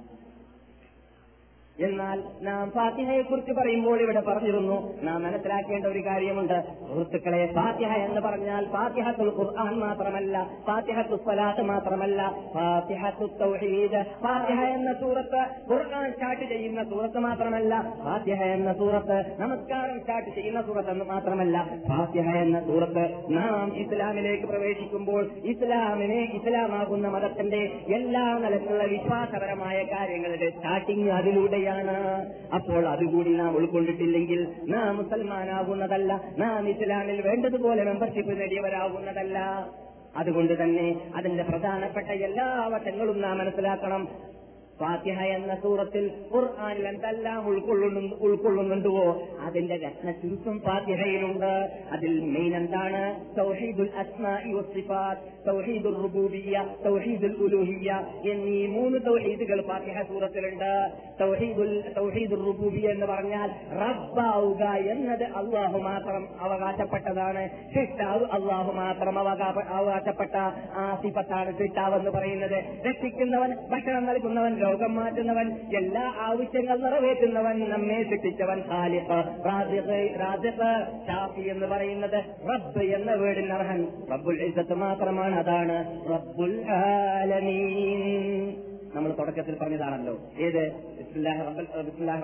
എന്നാൽ നാം ഫാതിഹയെ കുറിച്ച് പറയുമ്പോൾ ഇവിടെ പറഞ്ഞിരുന്നു, നാം മനസ്സിലാക്കേണ്ട ഒരു കാര്യമുണ്ട് സുഹൃത്തുക്കളെ. ഫാതിഹ എന്ന് പറഞ്ഞാൽ ഫാതിഹത്തുൽ ഖുർആൻ മാത്രമല്ല, ഫാതിഹത്തുസ് സ്വലാത്ത് മാത്രമല്ല, ഫാതിഹത്തുത് തൗഹീദ്, ഫാതിഹ എന്ന സൂറത്ത് ഖുർആൻ സ്റ്റാർട്ട് ചെയ്യുന്ന സൂറത്ത് മാത്രമല്ല, ഫാതിഹ എന്ന സൂറത്ത് നമസ്കാരം സ്റ്റാർട്ട് ചെയ്യുന്ന സൂറത്ത് എന്ന് മാത്രമല്ല, ഫാതിഹ എന്ന സൂറത്ത് നാം ഇസ്ലാമിലേക്ക് പ്രവേശിക്കുമ്പോൾ ഇസ്ലാമിനെ ഇസ്ലാമാകുന്ന മതത്തിന്റെ എല്ലാ നിലക്കുള്ള വിശ്വാസപരമായ കാര്യങ്ങളുടെ സ്റ്റാർട്ടിങ് അതിലൂടെയാണ്. അപ്പോൾ അതുകൂടി നാം ഉൾക്കൊണ്ടിട്ടില്ലെങ്കിൽ നാം മുസൽമാനാകുന്നതല്ല, നാം ഇസ്ലാമിൽ വേണ്ടതുപോലെ മെമ്പർഷിപ്പ് നേടിയവരാകുന്നതല്ല. അതുകൊണ്ട് തന്നെ അതിന്റെ പ്രധാനപ്പെട്ട എല്ലാ വശങ്ങളും നാം മനസ്സിലാക്കണം. ഫാത്തിഹ എന്ന സൂറത്തിൽ ഖുർആനിൽ എന്തെല്ലാം ഉൾക്കൊള്ളുന്നു ഉൾക്കൊള്ളുന്നുണ്ടോ അതിന്റെ രത്നശില്പം ഫാത്തിഹയിലുണ്ട്. അതിൽ മെയിൻ എന്താണ്? തൗഹീദുൽ അസ്മാഇ വസ്സിഫാത്ത്, തൗഹീദുൽ റുബൂബിയ്യ, തൗഹീദുൽ ഉലൂഹിയ്യ എന്നീ മൂന്ന് തൗഹീദുകൾ ഫാത്തിഹ സൂറത്തിലുണ്ട്. തൗഹീദുൽ തൗഹീദുൽ റുബൂബിയ്യ എന്ന് പറഞ്ഞാൽ റബ്ബാവുക എന്നത് അള്ളാഹു മാത്രം അവകാശപ്പെട്ടതാണ്. സിഫാവ് അള്ളാഹു മാത്രം അവകാശപ്പെട്ട ആ സിഫത്താണ് സിഫാവ് എന്ന് പറയുന്നത്. രക്ഷിക്കുന്നവൻ, ഭക്ഷണം നൽകുന്നവൻ, ലോകം മാറ്റുന്നവൻ, എല്ലാ ആവശ്യങ്ങൾ നിറവേറ്റുന്നവൻ, നമ്മെ സൃഷ്ടിച്ചവൻ ഖാലിഖ് റാസിഖ്. ശാഫി എന്ന് പറയുന്നത് റബ്ബ് എന്ന വീടിന് അർഹൻ റബ്ബുൽ ഇസ്സത്ത് മാത്രമാണ്. അതാണ് റബ്ബുൽ ആലമീൻ. നമ്മൾ തുടക്കത്തിൽ പറഞ്ഞതാണല്ലോ, ഏത്? ബിസ്മില്ലാഹിർ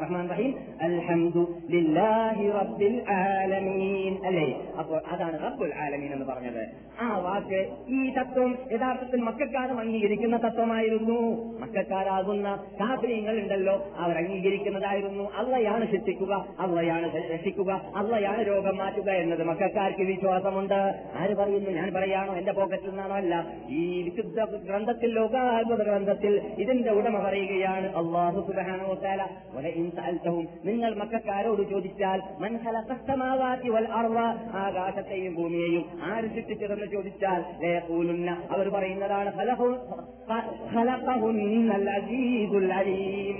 റഹ്മാനിർ റഹീം, അൽഹംദുലില്ലാഹി റബ്ബിൽ ആലമീൻ അല്ലേ? അപ്പോൾ അതാണ് റബ്ബുൽ ആലമീൻ എന്ന് പറഞ്ഞത്. ആ വാക്ക്, ഈ തത്വം യഥാർത്ഥത്തിൽ മക്കക്കാരും അംഗീകരിക്കുന്ന തത്വമായിരുന്നു. മക്കക്കാരാകുന്ന കാഫിറുകൾ ഉണ്ടല്ലോ, അവർ അംഗീകരിക്കുന്നതായിരുന്നു. അള്ളയാണ് ശിക്ഷിക്കുക, അള്ളയാണ് രക്ഷിക്കുക, അള്ളയാണ് രോഗം മാറ്റുക എന്നത് മക്കക്കാർക്ക് വിശ്വാസമുണ്ട്. ആര് പറയുന്നു? ഞാൻ പറയാണോ? എന്റെ പോക്കറ്റിൽ നിന്നാണോ? അല്ല, ഈ വിശുദ്ധ ഗ്രന്ഥത്തിൽ, ലോകാത്ഭുത ഗ്രന്ഥത്തിൽ ഇതിന്റെ ഉടമ പറയുകയാണ് അല്ലാഹു സുബ്ഹാനഹു വ തആല, വലഇൻ സഅൽതഹും, നിങ്ങൾ മക്കക്കാരോട് ചോദിച്ചാൽ, മൻ ഖലഖ സമാവാതി വൽ അർള, ആകാശത്തെയും ഭൂമിയെയും ആര് സൃഷ്ടിച്ചതെന്ന് ചോദിച്ചാൽ, ലയഖൂലുന്ന, അവർ പറയുന്നതാണ് ഖലഖു ഖലഖഹുന്ന അൽഅസീസുൽ അലീം,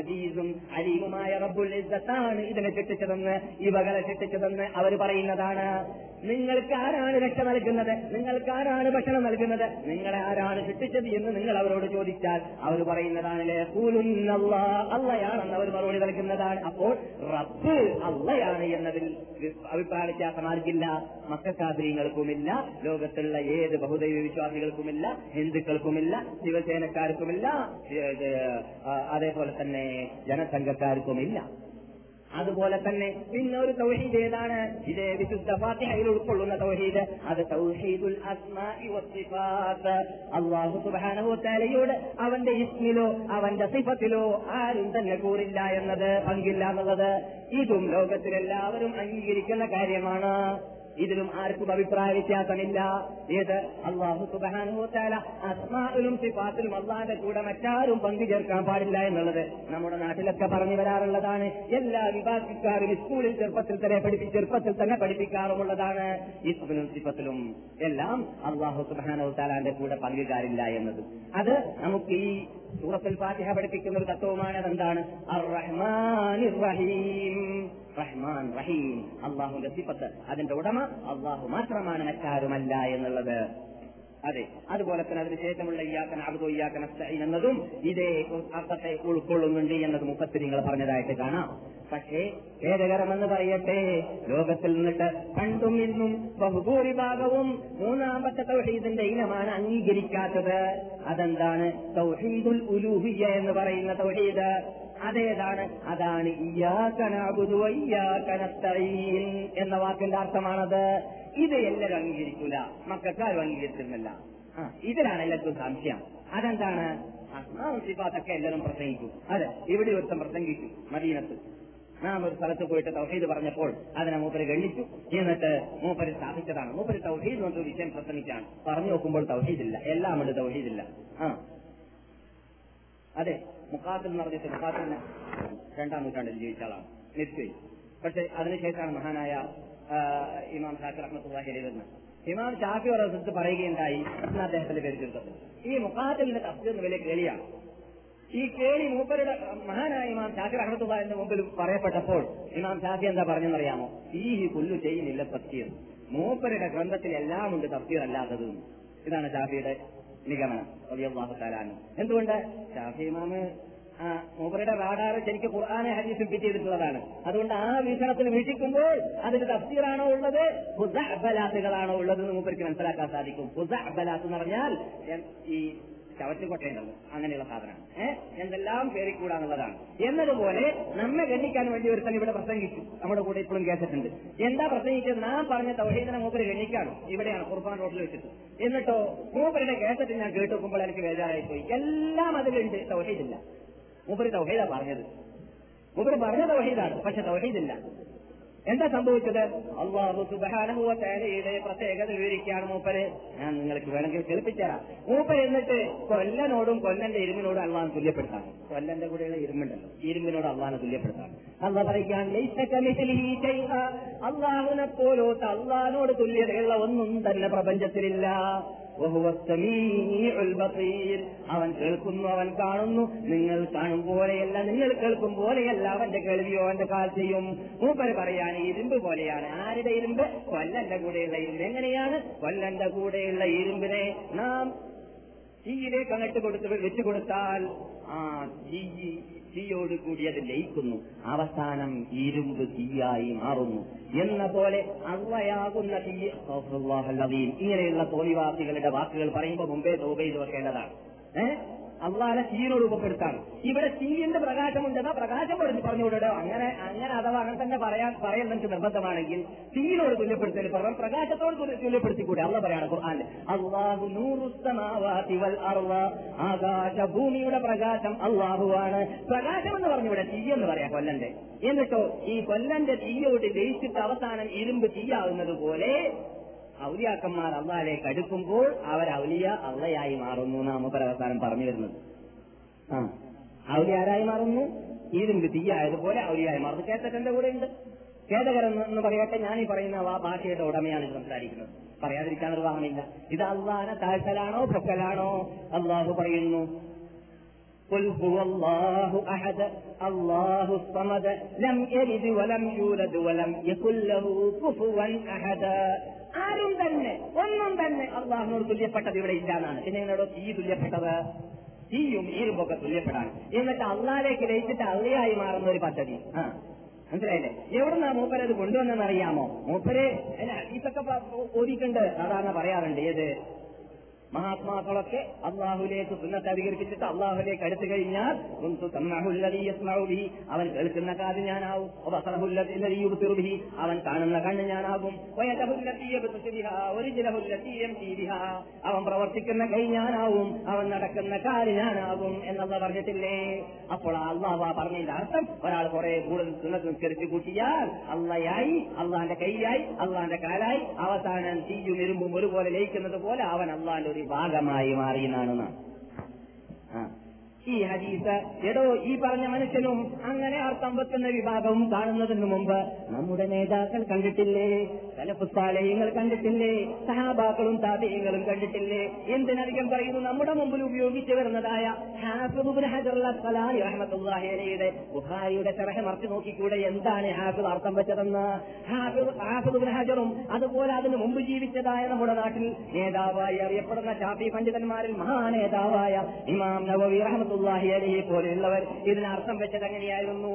അസീസും അലീമുമായ റബ്ബുൽ ഇസ്സത്താണ് ഇതിനെ സൃഷ്ടിച്ചതെന്ന്, ഈ വകളെ സൃഷ്ടിച്ചതെന്ന് അവർ പറയുന്നതാണ്. നിങ്ങൾക്ക് ആരാണ് രക്ഷ നൽകുന്നത്? നിങ്ങൾക്ക് ആരാണ് ഭക്ഷണം നൽകുന്നത്? നിങ്ങളെ ആരാണ് സൃഷ്ടിച്ചത് എന്ന് നിങ്ങൾ അവരോട് ചോദിച്ചാൽ അവർ പറയുന്നതാണ് ലയഖൂലുന്ന അല്ലാഹ്, അല്ലാഹയാണെന്ന് അവർ മറുപടി നൽകുന്നതാണ്. അപ്പോൾ റബ്ബ് അല്ലാഹയാണ് എന്നതിൽ അഭിപ്രായ വ്യത്യാസം ആർക്കില്ല? മക്കക്കാഫിറുകൾക്കുമില്ല, ലോകത്തുള്ള ഏത് ബഹുദൈവ വിശ്വാസികൾക്കുമില്ല, ഹിന്ദുക്കൾക്കുമില്ല, ശിവസേനക്കാർക്കുമില്ല, അതേപോലെ തന്നെ ജനസംഘക്കാർക്കുമില്ല. അതുപോലെ തന്നെ പിന്നെ ഒരു തൗഹീദ് ഏതാണ്? ഇതേ വിശുദ്ധ ഫാത്തിഹയിൽ ഉൾക്കൊള്ളുന്ന തൗഹീദ്, അത് തൗഹീദുൽ അസ്മാഇ വസ്സിഫാത്ത്. അല്ലാഹു സുബ്ഹാനഹു വ തആലയോട് അവന്റെ ഇസ്മിലോ അവന്റെ സിഫത്തിലോ ആരും തന്നെ കൂറില്ല എന്നത്, പങ്കില്ല എന്നുള്ളത്. ഇതും ലോകത്തിലെല്ലാവരും അംഗീകരിക്കുന്ന കാര്യമാണ്. ഇതിലും ആർക്കും അഭിപ്രായ വ്യത്യാസമില്ല. ഏത്? അല്ലാഹു സുബ്ഹാനഹു വ തആല അസ്മാഇലും സിഫാത്തിലും അല്ലാഹുവിന്റെ കൂടെ മറ്റാരും പങ്കു ചേർക്കാൻ പാടില്ല എന്നുള്ളത് നമ്മുടെ നാട്ടിലൊക്കെ പറഞ്ഞു വരാറുള്ളതാണ്. എല്ലാ വിഭാഗക്കാരും സ്കൂളിൽ ചെറുപ്പത്തിൽ തന്നെ പഠിപ്പി ചെറുപ്പത്തിൽ തന്നെ പഠിപ്പിക്കാറുമുള്ളതാണ്. ഇസ്മിലും സിഫത്തിലും എല്ലാം അല്ലാഹു സുബ്ഹാനഹു വ തആലാന്റെ കൂടെ പങ്കുകാരില്ല എന്നത്, അത് നമുക്ക് ഈ സൂറത്തുൽ ഫാത്തിഹ പഠിപ്പിക്കുന്ന ഒരു തത്വമാണ്. അതെന്താണ്? അർറഹ്മാനിർ റഹീം, റഹ്മാൻ റഹീം, അള്ളാഹുന്റെ സിഫത്ത്, അതിന്റെ ഉടമ അള്ളാഹു മാത്രമാണ്, മറ്റാരുമല്ല എന്നുള്ളത്. അതെ, അതുപോലെ തന്നെ അതിനുശേഷമുള്ള ഇയ്യാക നഅബ്ദു വഇയ്യാക നസ്തഈൻ എന്നതും ഇതേ അർത്ഥത്തെ ഉൾക്കൊള്ളുന്നുണ്ട് എന്നത് മുഫസ്സിറുകൾ പറഞ്ഞതായിട്ട് കാണാം. പക്ഷേ ഖേദകരമെന്ന് പറയട്ടെ, ലോകത്തിൽ നിന്നിട്ട് പണ്ടും ഇന്നും ബഹുഭൂരിഭാഗവും മൂന്നാമത്തെ തൗഹീദിന്റെ ഇനമാണ് അംഗീകരിക്കാത്തത്. അതെന്താണ്? തൗഹീദുൽ ഉലൂഹിയ്യ എന്ന് പറയുന്ന തൗഹീദ്. അതേതാണ്? അതാണ് ഇയ്യാക നഅബ്ദു വഇയ്യാക നസ്തഈൻ എന്ന വാക്കിന്റെ അർത്ഥമാണത്. ഇത് എല്ലാവരും അംഗീകരിക്കൂല, മക്കൾക്കാരും അംഗീകരിച്ചിരുന്നില്ല. ആ, ഇതിലാണ് എല്ലാവർക്കും സംശയം. അതെന്താണ്? അസ്മാഉൽ സിഫാത്തൊക്കെ എല്ലാവരും പ്രസംഗിക്കും. അതെ, ഇവിടെ ഒരുത്തം പ്രസംഗിച്ചു. മദീനത്ത് നാം ഒരു സ്ഥലത്ത് പോയിട്ട് തൗഹീദ് പറഞ്ഞപ്പോൾ അതിനെ മൂപ്പര് ഗണ്ണിച്ചു. എന്നിട്ട് മൂപ്പര് സ്ഥാപിച്ചതാണ്, മൂപ്പര് തൗഹീദ് എന്നൊരു വിഷയം പ്രസംഗിച്ചാണ്. പറഞ്ഞു നോക്കുമ്പോൾ തൗഹീദില്ല, എല്ലാം ഉണ്ട് തൗഹീദില്ല. ആ അതെ, മുഖാത്തിൽ എന്ന് പറഞ്ഞിട്ട് മുഖാത്തിന് രണ്ടാം നൂറ്റാണ്ടിൽ ജീവിച്ചാളാണ് നിശ്ചയി. പക്ഷെ അതിനുശേഷമാണ് മഹാനായ ഇമാം ഷാഫി റഹ്മത്തുള്ളാഹി അലൈഹി വസല്ലം, ഇമാം ഷാഫി റഹ്മത്തുള്ളാഹി പറയുകയുണ്ടായി എന്ന് അദ്ദേഹത്തിന്റെ പേര് ചുരുക്കത്തിൽ. ഈ മുഖാത്തലിന്റെ തഫ്സീറിന് വലിയ കേളിയാണ്. ഈ കേളി മൂപ്പരുടെ മഹാനായ ഇമാം ഷാഫി റഹ്മത്തുള്ളാഹിന്റെ മുമ്പിൽ പറയപ്പെട്ടപ്പോൾ ഇമാം ഷാഫി എന്താ പറഞ്ഞെന്നറിയാമോ? ഈ കുല്ലു ചെയ്യില്ല തഫ്സീർ, മൂപ്പരുടെ ഗ്രന്ഥത്തിൽ എല്ലാം ഉണ്ട് തഫ്സീർ അല്ലാത്തതും. ഇതാണ് ഷാഫിയുടെ നിഗമനം റളിയല്ലാഹു തആല അൻഹു. എന്തുകൊണ്ട്? ഷാഫി ഇമാമ് മൂപ്പരുടെ റാഡാർ ശരിക്കും ഖുർആനെ ഹദീസും ഫിറ്റ് ചെയ്തിട്ടുള്ളതാണ്. അതുകൊണ്ട് ആ വീക്ഷണത്തിൽ വീക്ഷിക്കുമ്പോൾ അതിന്റെ തഫ്സീറാണോ ഉള്ളത്, ഖുദഅബലാത്തുകളാണോ ഉള്ളത് എന്ന് മൂപ്പർക്ക് മനസ്സിലാക്കാൻ സാധിക്കും. ഖുദഅബലാത്ത് എന്ന് പറഞ്ഞാൽ ഈ ചവറ്റുകൊട്ടയുണ്ടല്ലോ, അങ്ങനെയുള്ള സാധനമാണ്. ഏഹ് എന്തെല്ലാം പേരിക്കൂടാന്നുള്ളതാണ്. എന്നതുപോലെ നമ്മെ ഗണ്ണിക്കാൻ വേണ്ടി ഒരുത്തൻ ഇവിടെ പ്രസംഗിച്ചു, നമ്മുടെ കൂടെ ഇപ്പോഴും കേട്ടിട്ടുണ്ട്. എന്താ പ്രസംഗിച്ചത്? നാം പറഞ്ഞ തൗഹീദിനെ മൂപ്പര് ഗണ്ണിക്കാണ്, ഇവിടെയാണ് ഖുർആൻ റോഡിൽ വെച്ചിട്ട്. എന്നിട്ടോ മൂപ്പരുടെ കേസറ്റ് ഞാൻ കേട്ട് നോക്കുമ്പോൾ എനിക്ക് ബേജാറായി പോയി. എല്ലാം അതിലുണ്ട്, തൗഹീദില്ല. മൂപ്പര് തൗഹീദാ പറഞ്ഞത്, മൂപ്പര് പറഞ്ഞ തൗഹീദാണ്, പക്ഷെ തൗഹീദില്ല. എന്താ സംഭവിച്ചത്? അല്ലാഹു സുബ്ഹാനഹു വ തആലയുടെ പ്രത്യേകത വിവരിക്കുകയാണ് മൂപ്പര്. ഞാൻ നിങ്ങൾക്ക് വേണമെങ്കിൽ കേൾപ്പിച്ചേരാം. മൂപ്പര് എന്നിട്ട് കൊല്ലനോടും കൊല്ലന്റെ ഇരുമ്പിനോടും അല്ലാഹുവിനെ തുല്യപ്പെടുത്താണ്. കൊല്ലന്റെ കൂടെയുള്ള ഇരുമ്പുണ്ടല്ലോ, ഇരുമ്പിനോട് അല്ലാഹുവിനെ തുല്യപ്പെടുത്താണ്. അല്ലാഹു പറയുകയാണ് ലൈസ കമിസ്ലിഹി ശൈഅ, അല്ലാഹുവിനെ പോലോട്ട് അല്ലാഹുവിനോട് തുല്യതയുള്ള ഒന്നും തന്നെ പ്രപഞ്ചത്തിലില്ല. വഹുവ സമീഉൽ ബസീർ, അവൻ കേൾക്കുന്നു, അവൻ കാണുന്നു. നിങ്ങൾ കാണും പോലെയല്ല, നിങ്ങൾ കേൾക്കും പോലെയല്ല അവന്റെ കേൾവിയോ അവന്റെ കാഴ്ചയും. മൂപ്പര് പറയാണ് ഇരുമ്പ് പോലെയാണ്. ആരുടെ ഇരുമ്പ്? കൊല്ലന്റെ കൂടെയുള്ള ഇരുമ്പ്. എങ്ങനെയാണ് കൊല്ലന്റെ കൂടെയുള്ള ഇരുമ്പിനെ നാം തീയിലേക്ക് അങ്ങട്ട് കൊടുത്ത് വെച്ചു കൊടുത്താൽ ആ തീ തീയോട് കൂടി അത് ലയിക്കുന്നു, അവസാനം ഇരുമ്പ് തീയായി മാറുന്നു. എന്ന പോലെ അവയാകുന്ന തീ ഇങ്ങനെയുള്ള തോന്നിവാസികളുടെ വാക്കുകൾ പറയുമ്പോൾ മുമ്പേ തൗബ ചെയ്തു വെക്കേണ്ടതാണ്. ഏഹ് അള്ളാഹുവിനെ തീയിനോട് രൂപപ്പെടുത്താണ്. ഇവിടെ തീയിന്റെ പ്രകാശമുണ്ടെന്ന പ്രകാശം പറഞ്ഞു പറഞ്ഞുകൊണ്ടോ അങ്ങനെ അങ്ങനെ അഥവാ അങ്ങനെ തന്നെ പറയാൻ പറയാൻ നമുക്ക് നിർബന്ധമാണെങ്കിൽ തീയിനോട് തുല്യപ്പെടുത്തൽ പറഞ്ഞു പ്രകാശത്തോട് തുല്യപ്പെടുത്തിക്കൂടെ? അള്ളാഹു പറയാണ് ഖുർആനിൽ അല്ലാഹു നൂറു സമാവാതി വൽ അർള്, ആകാശ ഭൂമിയുടെ പ്രകാശം അള്ളാഹുവാണ്. പ്രകാശം എന്ന് പറഞ്ഞിവിടെ തീ എന്ന് പറയാം കൊല്ലന്റെ. എന്നിട്ടോ ഈ കൊല്ലന്റെ തീയോട് ലയിച്ചിട്ട് അവസാനം ഇരുമ്പ് തീയാവുന്നത് പോലെ ഔലിയാക്കന്മാർ അള്ളാഹിലേക്ക് അടുക്കുമ്പോൾ അവർ ഔലിയ അള്ളയായി മാറുന്നു എന്നാണ് മൂപ്പർ അവസാനം പറഞ്ഞു വരുന്നത്. ആ ഔലിയ ആരായി മാറുന്നു? ഇരുമ്പ് തീയായതുപോലെ ഔലിയായി മാറുന്നു. കേതകന്റെ കൂടെ ഉണ്ട്. കേതകരം എന്ന് പറയട്ടെ, ഞാനീ പറയുന്ന ആ ഭാഷയുടെ ഉടമയാണ് സംസാരിക്കുന്നത്, പറയാതിരിക്കാൻ നിർവാഹമില്ല. ഇത് അള്ളാഹിനെ താഴ്ത്തലാണോ പൊക്കലാണോ? അള്ളാഹു പറയുന്നു قل هو الله أحد الله الصمد لم يلد ولم يولد ولم يكن له كفوا أحد. ആരും തന്നെ ഒന്നും തന്നെ അള്ളാഹുനോട് തുല്യപ്പെട്ടത് ഇവിടെ ഇല്ലാന്നാണ്. പിന്നെ എന്നോട് തീ തുല്യപ്പെട്ടത്, തീയും ഇരുമ്പൊക്കെ തുല്യപ്പെടാണ്. എന്നിട്ട് അള്ളാഹിലേക്ക് ലയിച്ചിട്ട് അള്ളിയായി മാറുന്ന ഒരു പദ്ധതി. ആ മനസ്സിലായില്ലേ? എവിടുന്നാ മൂപ്പര് അത് കൊണ്ടുവന്നറിയാമോ? മൂപ്പര് ഇതൊക്കെ ഓതിയിട്ടുണ്ട്, സാധാരണ പറയാറുണ്ട്. ഏത് മഹാത്മാക്കളൊക്കെ അള്ളാഹുലേക്ക് സുന്നത്ത് അധികരിപ്പിച്ചിട്ട് അള്ളാഹുലേക്ക് അടുത്തു കഴിഞ്ഞാൽ അവൻ കേൾക്കുന്ന കാത് ഞാനാവും, അവൻ കാണുന്ന കണ്ണ് ഞാനാകും, അവൻ പ്രവർത്തിക്കുന്ന കൈ ഞാനാവും, അവൻ നടക്കുന്ന കാല് ഞാനാകും എന്നുള്ള പറഞ്ഞിട്ടില്ലേ? അപ്പോൾ അള്ളാഹു ആ പറഞ്ഞതിന്റെ അർത്ഥം ഒരാൾ കുറെ കൂടുതൽ സുന്നത്ത് നിസ്കരിച്ച് കൂട്ടിയാൽ അള്ളയായി, അള്ളാന്റെ കൈയായി, അള്ളാന്റെ കാലായി, അവസാനം തീയും ഇരുമ്പും ഒരുപോലെ ലയിക്കുന്നത് പോലെ അവൻ അള്ളാന്റെ ഭാഗമായി മാറിയെന്നാണ് ഈ ഹദീസ്. എടോ ഈ പറഞ്ഞ മനുഷ്യനും അങ്ങനെ അർത്ഥം വെക്കുന്ന വിഭാഗവും കാണുന്നതിന് മുമ്പ് നമ്മുടെ നേതാക്കൾ കണ്ടിട്ടില്ലേ? സലഫു സാലിഹ്യങ്ങൾ കണ്ടിട്ടില്ലേ? സഹാബാക്കളും താബിഈങ്ങളും കണ്ടിട്ടില്ലേ? എന്തിനധികം പറയുന്നു, നമ്മുടെ മുമ്പിൽ ഉപയോഗിച്ചു വരുന്നതായ ഹാഫിദ് ഇബ്നു ഹജർ അൽ-അസ്ഖലാനി റഹ്മത്തുള്ളാഹി അലൈഹിയുടെ ബുഖാരിയുടെ ശറഹ് മറിച്ച് നോക്കിക്കൂടെ എന്താണ് ഹാഫിദ് അർത്ഥം വെച്ചതെന്ന്? ഹാഫിദ് ഇബ്നു ഹജറും അതുപോലെ അതിന് മുമ്പ് ജീവിച്ചതായ നമ്മുടെ നാട്ടിൽ നേതാവായി അറിയപ്പെടുന്ന ശാഫിഈ പണ്ഡിതന്മാരിൽ മഹാനേതാവായ ഇമാം നവവി റഹ്മത്തുള്ളാഹി പോലെയുള്ളവർ ഇതിനർത്ഥം വെച്ചത് എങ്ങനെയായിരുന്നു?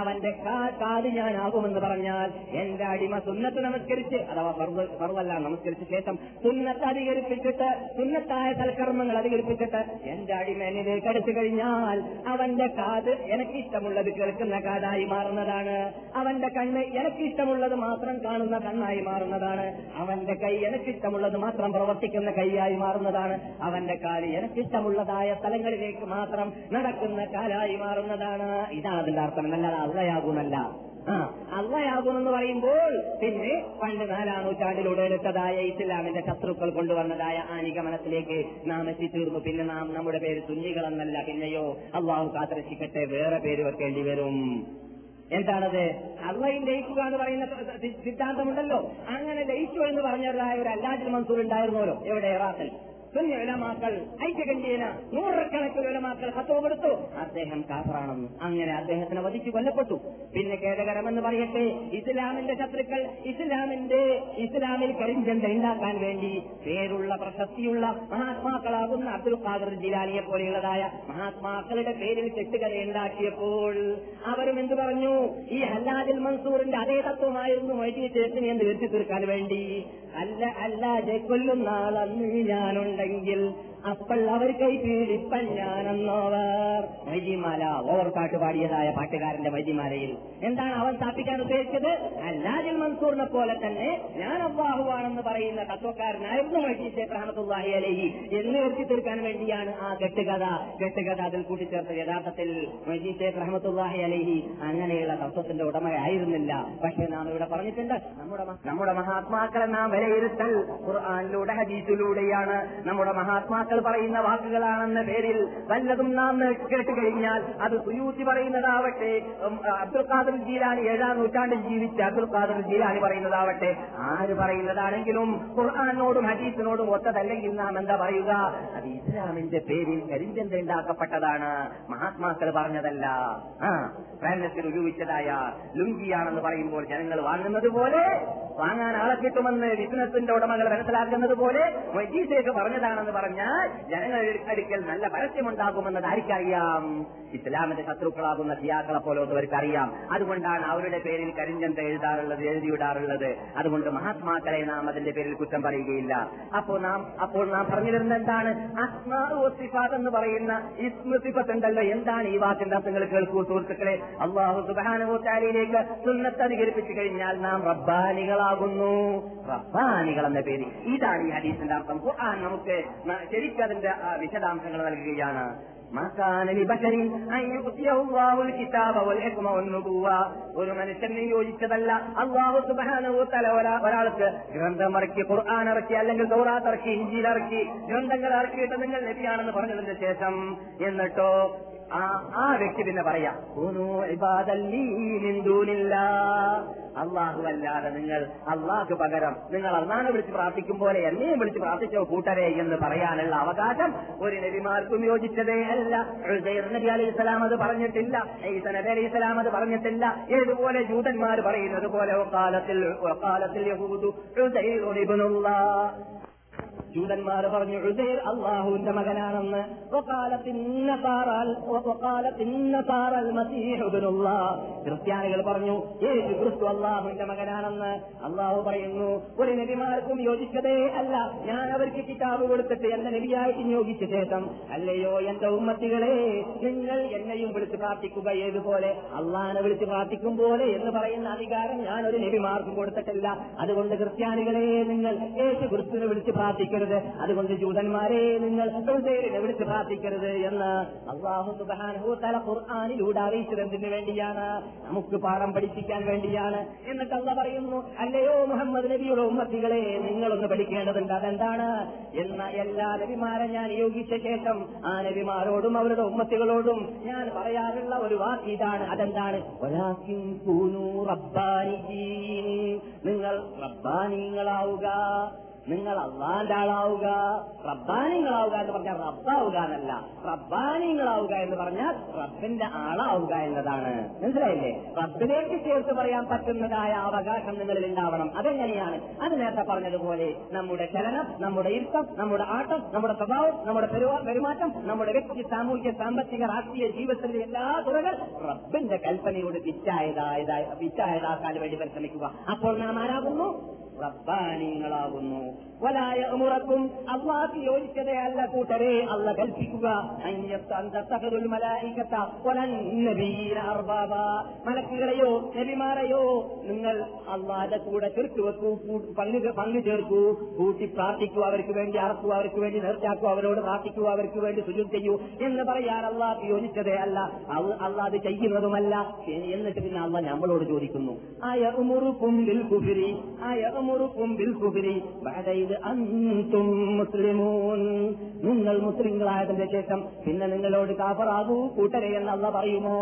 അവന്റെ കാത് ഞാനാകുമെന്ന് പറഞ്ഞാൽ എന്റെ അടിമ സുന്നത്ത് നമസ്കരിച്ച്, അഥവാ ഫർളല്ല നമസ്കരിച്ച ശേഷം സുന്നത്ത് അധികരിപ്പിച്ചിട്ട്, സുന്നത്തായ സൽക്കർമ്മങ്ങൾ അധികരിപ്പിച്ചിട്ട് എന്റെ അടിമ എന്നിലേക്ക് അടുത്തു കഴിഞ്ഞാൽ അവന്റെ കാത് എനിക്കിഷ്ടമുള്ളത് കേൾക്കുന്ന കാതായി മാറുന്നതാണ്, അവന്റെ കണ്ണ് എനിക്കിഷ്ടമുള്ളത് മാത്രം കാണുന്ന കണ്ണായി മാറുന്നതാണ്, അവന്റെ കൈ എനിക്കിഷ്ടമുള്ളത് മാത്രം പ്രവർത്തിക്കുന്ന കൈയായി മാറുന്നതാണ്, അവന്റെ കാല് എനിക്കിഷ്ടമുള്ളതായ സ്ഥലങ്ങളിലേക്ക് മാത്രം നടക്കുന്ന കാലായി മാറുന്നതാണ്. ഇതാണ് അതിന്റെ അർത്ഥം. എന്നല്ല അള്ളയാകുന്നല്ല. ആ അള്ളയാകുമെന്ന് പറയുമ്പോൾ പിന്നെ പണ്ട് നാലാം നൂറ്റാണ്ടിലൂടെ എടുത്തതായ ഇസ്ലാമിന്റെ ശത്രുക്കൾ കൊണ്ടുവന്നതായ ആ നിഗമനത്തിലേക്ക് നാം എത്തിത്തീർന്നു. പിന്നെ നാം നമ്മുടെ പേര് സുന്നികളെന്നല്ല, പിന്നെയോ അള്ളാഹു കാത്തിരക്ഷിക്കട്ടെ, വേറെ പേര് വെക്കേണ്ടി വരും. എന്താണത്? അള്ളയും ലയിക്കുക എന്ന് പറയുന്ന സിദ്ധാന്തമുണ്ടല്ലോ. അങ്ങനെ ലയിച്ചു എന്ന് പറഞ്ഞതായ ഒരു അല്ലാഹുൽ മൻസൂർ ഉണ്ടായിരുന്നല്ലോ എവിടെ? ഇറാഖിൽ. സുന്നി ഉലമാക്കൾ ഐക്യകണ്ഠേന നൂറുകണക്കിന് ഉലമാക്കൾ ഫത്വ കൊടുത്തു, അദ്ദേഹം കാഫിറാണെന്ന്. അങ്ങനെ അദ്ദേഹത്തിനെ വധിച്ചു കൊല്ലപ്പെട്ടു. പിന്നെ ഖേദകരമെന്ന് പറയട്ടെ, ഇസ്ലാമിന്റെ ശത്രുക്കൾ ഇസ്ലാമിന്റെ ഇസ്ലാമിൽ കരിഞ്ചന്ത ഉണ്ടാക്കാൻ വേണ്ടി പേരുള്ള പ്രശസ്തിയുള്ള മഹാത്മാക്കളാകുന്ന അബ്ദുൽ ഖാദിർ ജിലാനിയെ പോലെയുള്ളതായ മഹാത്മാക്കളുടെ പേരിൽ കെട്ടുകഥ ഉണ്ടാക്കിയപ്പോൾ അവരും എന്ത് പറഞ്ഞു? ഈ ഹല്ലാജുൽ മൻസൂറിന്റെ അതേ തത്വമായിരുന്നു മൈജി ചേർത്തിന് എന്ന് വരുത്തി തീർക്കാൻ വേണ്ടി. അല്ല അല്ലാതെ കൊല്ലുന്ന ആളന്ന് ഞാനുണ്ട് െങ്കിൽ അപ്പോൾ അവർ കൈപ്പീലിപ്പഞ്ഞാനെന്നോവർ മജിമാല ഓവർ പാട്ട് പാടിയതായ പാട്ടുകാരന്റെ മജിമാലയിൽ എന്താണ് അവൻ സ്ഥാപിക്കാൻ ഉദ്ദേശിച്ചത്? അല്ലാജിൽ മൻസൂറിനെ പോലെ തന്നെ ഞാൻ അള്ളാഹുവാണെന്ന് പറയുന്ന തത്വക്കാരനായിരുന്നു മജീദ് റഹ്മത്തുള്ളാഹി അലൈഹി എന്ന് എത്തി തീർക്കാൻ വേണ്ടിയാണ് ആ കെട്ടുകഥ കെട്ടുകഥ അതിൽ കൂട്ടിച്ചേർത്ത്. യഥാർത്ഥത്തിൽ മജീദ് റഹ്മത്തുള്ളാഹി അലൈഹി അങ്ങനെയുള്ള തത്വത്തിന്റെ ഉടമയായിരുന്നില്ല. പക്ഷെ നാം ഇവിടെ പറഞ്ഞിട്ടുണ്ട്, നമ്മുടെ നമ്മുടെ മഹാത്മാക്കളെ നാം വിലയിരുത്തൽ ഖുർആനിലൂടെ ഹദീസിലൂടെയാണ്. നമ്മുടെ മഹാത്മാക്കൾ പറയുന്ന വാക്കുകളാണെന്ന പേരിൽ വല്ലതും നാം കേട്ട് കഴിഞ്ഞാൽ അത് സുയൂത്തി പറയുന്നതാവട്ടെ, അബ്ദുൽ ഖാദിർ ജീലാനി ഏഴാം നൂറ്റാണ്ടിൽ ജീവിച്ച അബ്ദുൽ ഖാദിർ ജീലാനി പറയുന്നതാവട്ടെ, ആര് പറയുന്നതാണെങ്കിലും ഖുർആാനോടും ഹദീസിനോടും ഒത്തതല്ലെങ്കിൽ നാം എന്താ പറയുക? അത് ഇസ്ലാമിന്റെ പേരിൽ കരിഞ്ചന്ത ഉണ്ടാക്കപ്പെട്ടതാണ്, മഹാത്മാക്കൾ പറഞ്ഞതല്ല. ആ പ്രേരണത്തിൽ ഉപയോഗിച്ചതായ ലുങ്കിയാണെന്ന് പറയുമ്പോൾ ജനങ്ങൾ വാങ്ങുന്നത് പോലെ, വാങ്ങാൻ ആളെ കിട്ടുമെന്ന് ബിസിനസിന്റെ ഉടമകൾ മനസ്സിലാക്കുന്നത് പോലെ മജീദ് പറഞ്ഞതാണെന്ന് പറഞ്ഞാൽ ജനങ്ങൾക്കടുക്കൽ നല്ല പരസ്യമുണ്ടാകുമെന്നത് ആർക്കറിയാം? ഇസ്ലാമിന്റെ ശത്രുക്കളാകുന്ന സിയാക്കളെ പോലത്തവർക്കറിയാം. അതുകൊണ്ടാണ് അവരുടെ പേരിൽ കരിഞ്ചന്ത എഴുതാറുള്ളത്, എഴുതിയിടാറുള്ളത്. അതുകൊണ്ട് മഹാത്മാക്കളെ നാം അതിന്റെ പേരിൽ കുറ്റം പറയുകയില്ല. അപ്പോൾ നാം അപ്പോൾ നാം പറഞ്ഞിരുന്ന എന്താണ്? അസ്മാ വ സിഫാത്ത് എന്ന് പറയുന്ന ഇസ്മു സിഫത്ത് ഉണ്ടല്ലോ, എന്താണ് ഈ വാക്കിന്റെ അർത്ഥങ്ങൾ? കേൾക്കൂ സുഹൃത്തുക്കളെ, അല്ലാഹു സുബ്ഹാനഹു വ തആലയിലേക്ക് സുന്നത്ത് അധികരിപ്പിച്ചു കഴിഞ്ഞാൽ നാം റബ്ബാനികളാകുന്നു. റബ്ബാനികൾ എന്ന പേര്, ഇതാണ് ഈ ഹദീസിന്റെ അർത്ഥം. ഖുർആൻ നമുക്ക് ശരിക്കതിന്റെ വിശദാംശങ്ങൾ നൽകുകയാണ്. ഒരു മനുഷ്യനെ യോജിച്ചതല്ല അല്ലാഹു സുബ്ഹാനഹു വ തആല ഒരാൾക്ക് ഗ്രന്ഥം ഇറക്കി, ഖുർആൻ ഇറക്കി, അല്ലെങ്കിൽ തൗറാത്ത് ഇറക്കി, ഇഞ്ചീൽ ഇറക്കി, ഗ്രന്ഥങ്ങൾ ഇറക്കിയിട്ട് നിങ്ങൾ നബിയാണെന്ന് പറഞ്ഞതിന്റെ ശേഷം എന്നിട്ടോ ആ വ്യക്തി പിന്നെ പറയാം, അല്ലാഹുവല്ലാതെ നിങ്ങൾ അല്ലാഹുക്ക് പകരം നിങ്ങൾ അല്ലാഹുവിനെ വിളിച്ച് പ്രാർത്ഥിക്കും പോലെ എന്നെയും വിളിച്ച് പ്രാർത്ഥിച്ചോ കൂട്ടരെ എന്ന് പറയാനുള്ള അവകാശം ഒരു നബിമാർക്കും യോജിച്ചതേ അല്ല. ഉസൈർ നബി അലൈഹി സലാം അത് പറഞ്ഞിട്ടില്ല, ഈസാ നബി അലൈഹി സലാം അത് പറഞ്ഞിട്ടില്ല. ഏതുപോലെ ജൂതന്മാർ പറയുന്നത് പോലെ വഖാലത്തിൽ വഖാലത്തിൽ യഹൂദു ഉസൈർ ഇബ്നുല്ലാഹ്, ജൂതന്മാർ പറഞ്ഞു ഉസൈർ അല്ലാഹുവിന്റെ മകനാണെന്ന്. ക്രിസ്ത്യാനികൾ പറഞ്ഞു യേശു ക്രിസ്തു അല്ലാഹുവിന്റെ മകനാണെന്ന്. അല്ലാഹു പറയുന്നു ഒരു നബിമാർക്കും യോജിച്ചതേ അല്ല, ഞാൻ അവർക്ക് കിതാബ് കൊടുത്തിട്ട് എന്നെ നബിയായി നിയോഗിച്ച ശേഷം, അല്ലയോ എന്റെ ഉമ്മത്തികളെ നിങ്ങൾ എന്നെയും വിളിച്ച് പ്രാർത്ഥിക്കുക, ഏതുപോലെ അല്ലാഹുവിനെ വിളിച്ച് പ്രാർത്ഥിക്കും പോലെ എന്ന് പറയുന്ന അധികാരം ഞാൻ ഒരു നബിമാർക്കും കൊടുത്തിട്ടില്ല. അതുകൊണ്ട് ക്രിസ്ത്യാനികളെ നിങ്ങൾ യേശു ക്രിസ്തുവിനെ വിളിച്ച് പ്രാർത്ഥിക്കുക, അതുകൊണ്ട് ജൂതന്മാരെ നിങ്ങൾ ഉസൈറിനെ വിളിച്ച് പ്രാർത്ഥിക്കരുത് എന്ന് അല്ലാഹു സുബ്ഹാനഹു വ തആല ഖുർആനിലൂടെ അറിയിച്ചതെന്തിനു വേണ്ടിയാണ്? നമുക്ക് പാഠം പഠിപ്പിക്കാൻ വേണ്ടിയാണ്. എന്നിട്ട് അല്ലാഹു പറയുന്നു, അല്ലയോ മുഹമ്മദ് നബിയുടെ ഉമ്മത്തികളെ നിങ്ങളൊന്ന് പഠിക്കേണ്ടതുണ്ട്. അതെന്താണ്? എന്ന എല്ലാ നബിമാരെ ഞാൻ നിയോഗിച്ച ശേഷം ആ നബിമാരോടും അവരുടെ ഉമ്മത്തികളോടും ഞാൻ പറയാറുള്ള ഒരു വാക്ക് ഇതാണ്. അതെന്താണ്? വലാകിൻ കൂനൂ റബ്ബാനിയീൻ, നിങ്ങൾ റബ്ബാനികളാവുക, നിങ്ങൾ അള്ളാന്റെ ആളാവുക. റബ്ബാനികളാവുക എന്ന് പറഞ്ഞാൽ റബ്ബാവുക എന്നല്ല, റബ്ബാനികളാവുക എന്ന് പറഞ്ഞാൽ റബ്ബിന്റെ ആളാവുക എന്നതാണ്. മനസ്സിലായില്ലേ? റബ്ബിലേക്ക് ചേർത്ത് പറയാൻ പറ്റുന്നതായ അവകാശം നിങ്ങളിൽ ഉണ്ടാവണം. അതെങ്ങനെയാണ്? അത് നേരത്തെ പറഞ്ഞതുപോലെ നമ്മുടെ ചലനം, നമ്മുടെ ഇഷ്ടം, നമ്മുടെ ആട്ടം, നമ്മുടെ സ്വഭാവം, നമ്മുടെ പെരുമാറ്റം, നമ്മുടെ വ്യക്തി സാമൂഹിക സാമ്പത്തിക രാഷ്ട്രീയ ജീവിതത്തിന്റെ എല്ലാ തുറകൾ റബ്ബിന്റെ കൽപ്പനയോട് പിച്ചായതായതായ പിച്ചായതാക്കാൻ വേണ്ടി പരിശ്രമിക്കുക. അപ്പോൾ നാം ആരാകുന്നു? റബ്ബാനികളാകുന്നു. വലായ ഉമറക്കും അള്ളാഹു യോജിച്ചതേ അല്ല കൂട്ടരെ, അല്ല കൽപ്പിക്കുക, മലക്കുകളെയോ നബിമാരെയോ നിങ്ങൾ അള്ളാഹുവിന്റെ കൂടെ ചേർത്തു വെക്കൂ, പങ്കു ചേർക്കൂ, കൂട്ടി പ്രാർത്ഥിക്കൂ, അവർക്ക് വേണ്ടി അറക്കുക, അവർക്ക് വേണ്ടി നിർത്താക്കൂ, അവരോട് പ്രാർത്ഥിക്കൂ, അവർക്ക് വേണ്ടി സുജൂദ് ചെയ്യൂ എന്ന് പറയാൻ അള്ളാഹു യോജിച്ചതേ അല്ല, അള്ളാഹു ചെയ്യുന്നതുമല്ല. എന്നിട്ട് പിന്നെ അള്ളാഹു നമ്മളോട് ചോദിക്കുന്നു, ആയ ഉമറുക്കും ബിൽ കുഫ്രി, ആയ ഉമറുക്കും ബിൽ കുഫ്രി ബഅദൈ അൻതും മുസ്ലിമൂൻ, നിങ്ങൾ മുസ്ലിങ്ങളായതിന്റെ ശേഷം പിന്നെ നിങ്ങളോട് കാഫറാകൂ കൂട്ടരെ എന്ന് അല്ലാഹു പറയുമോ?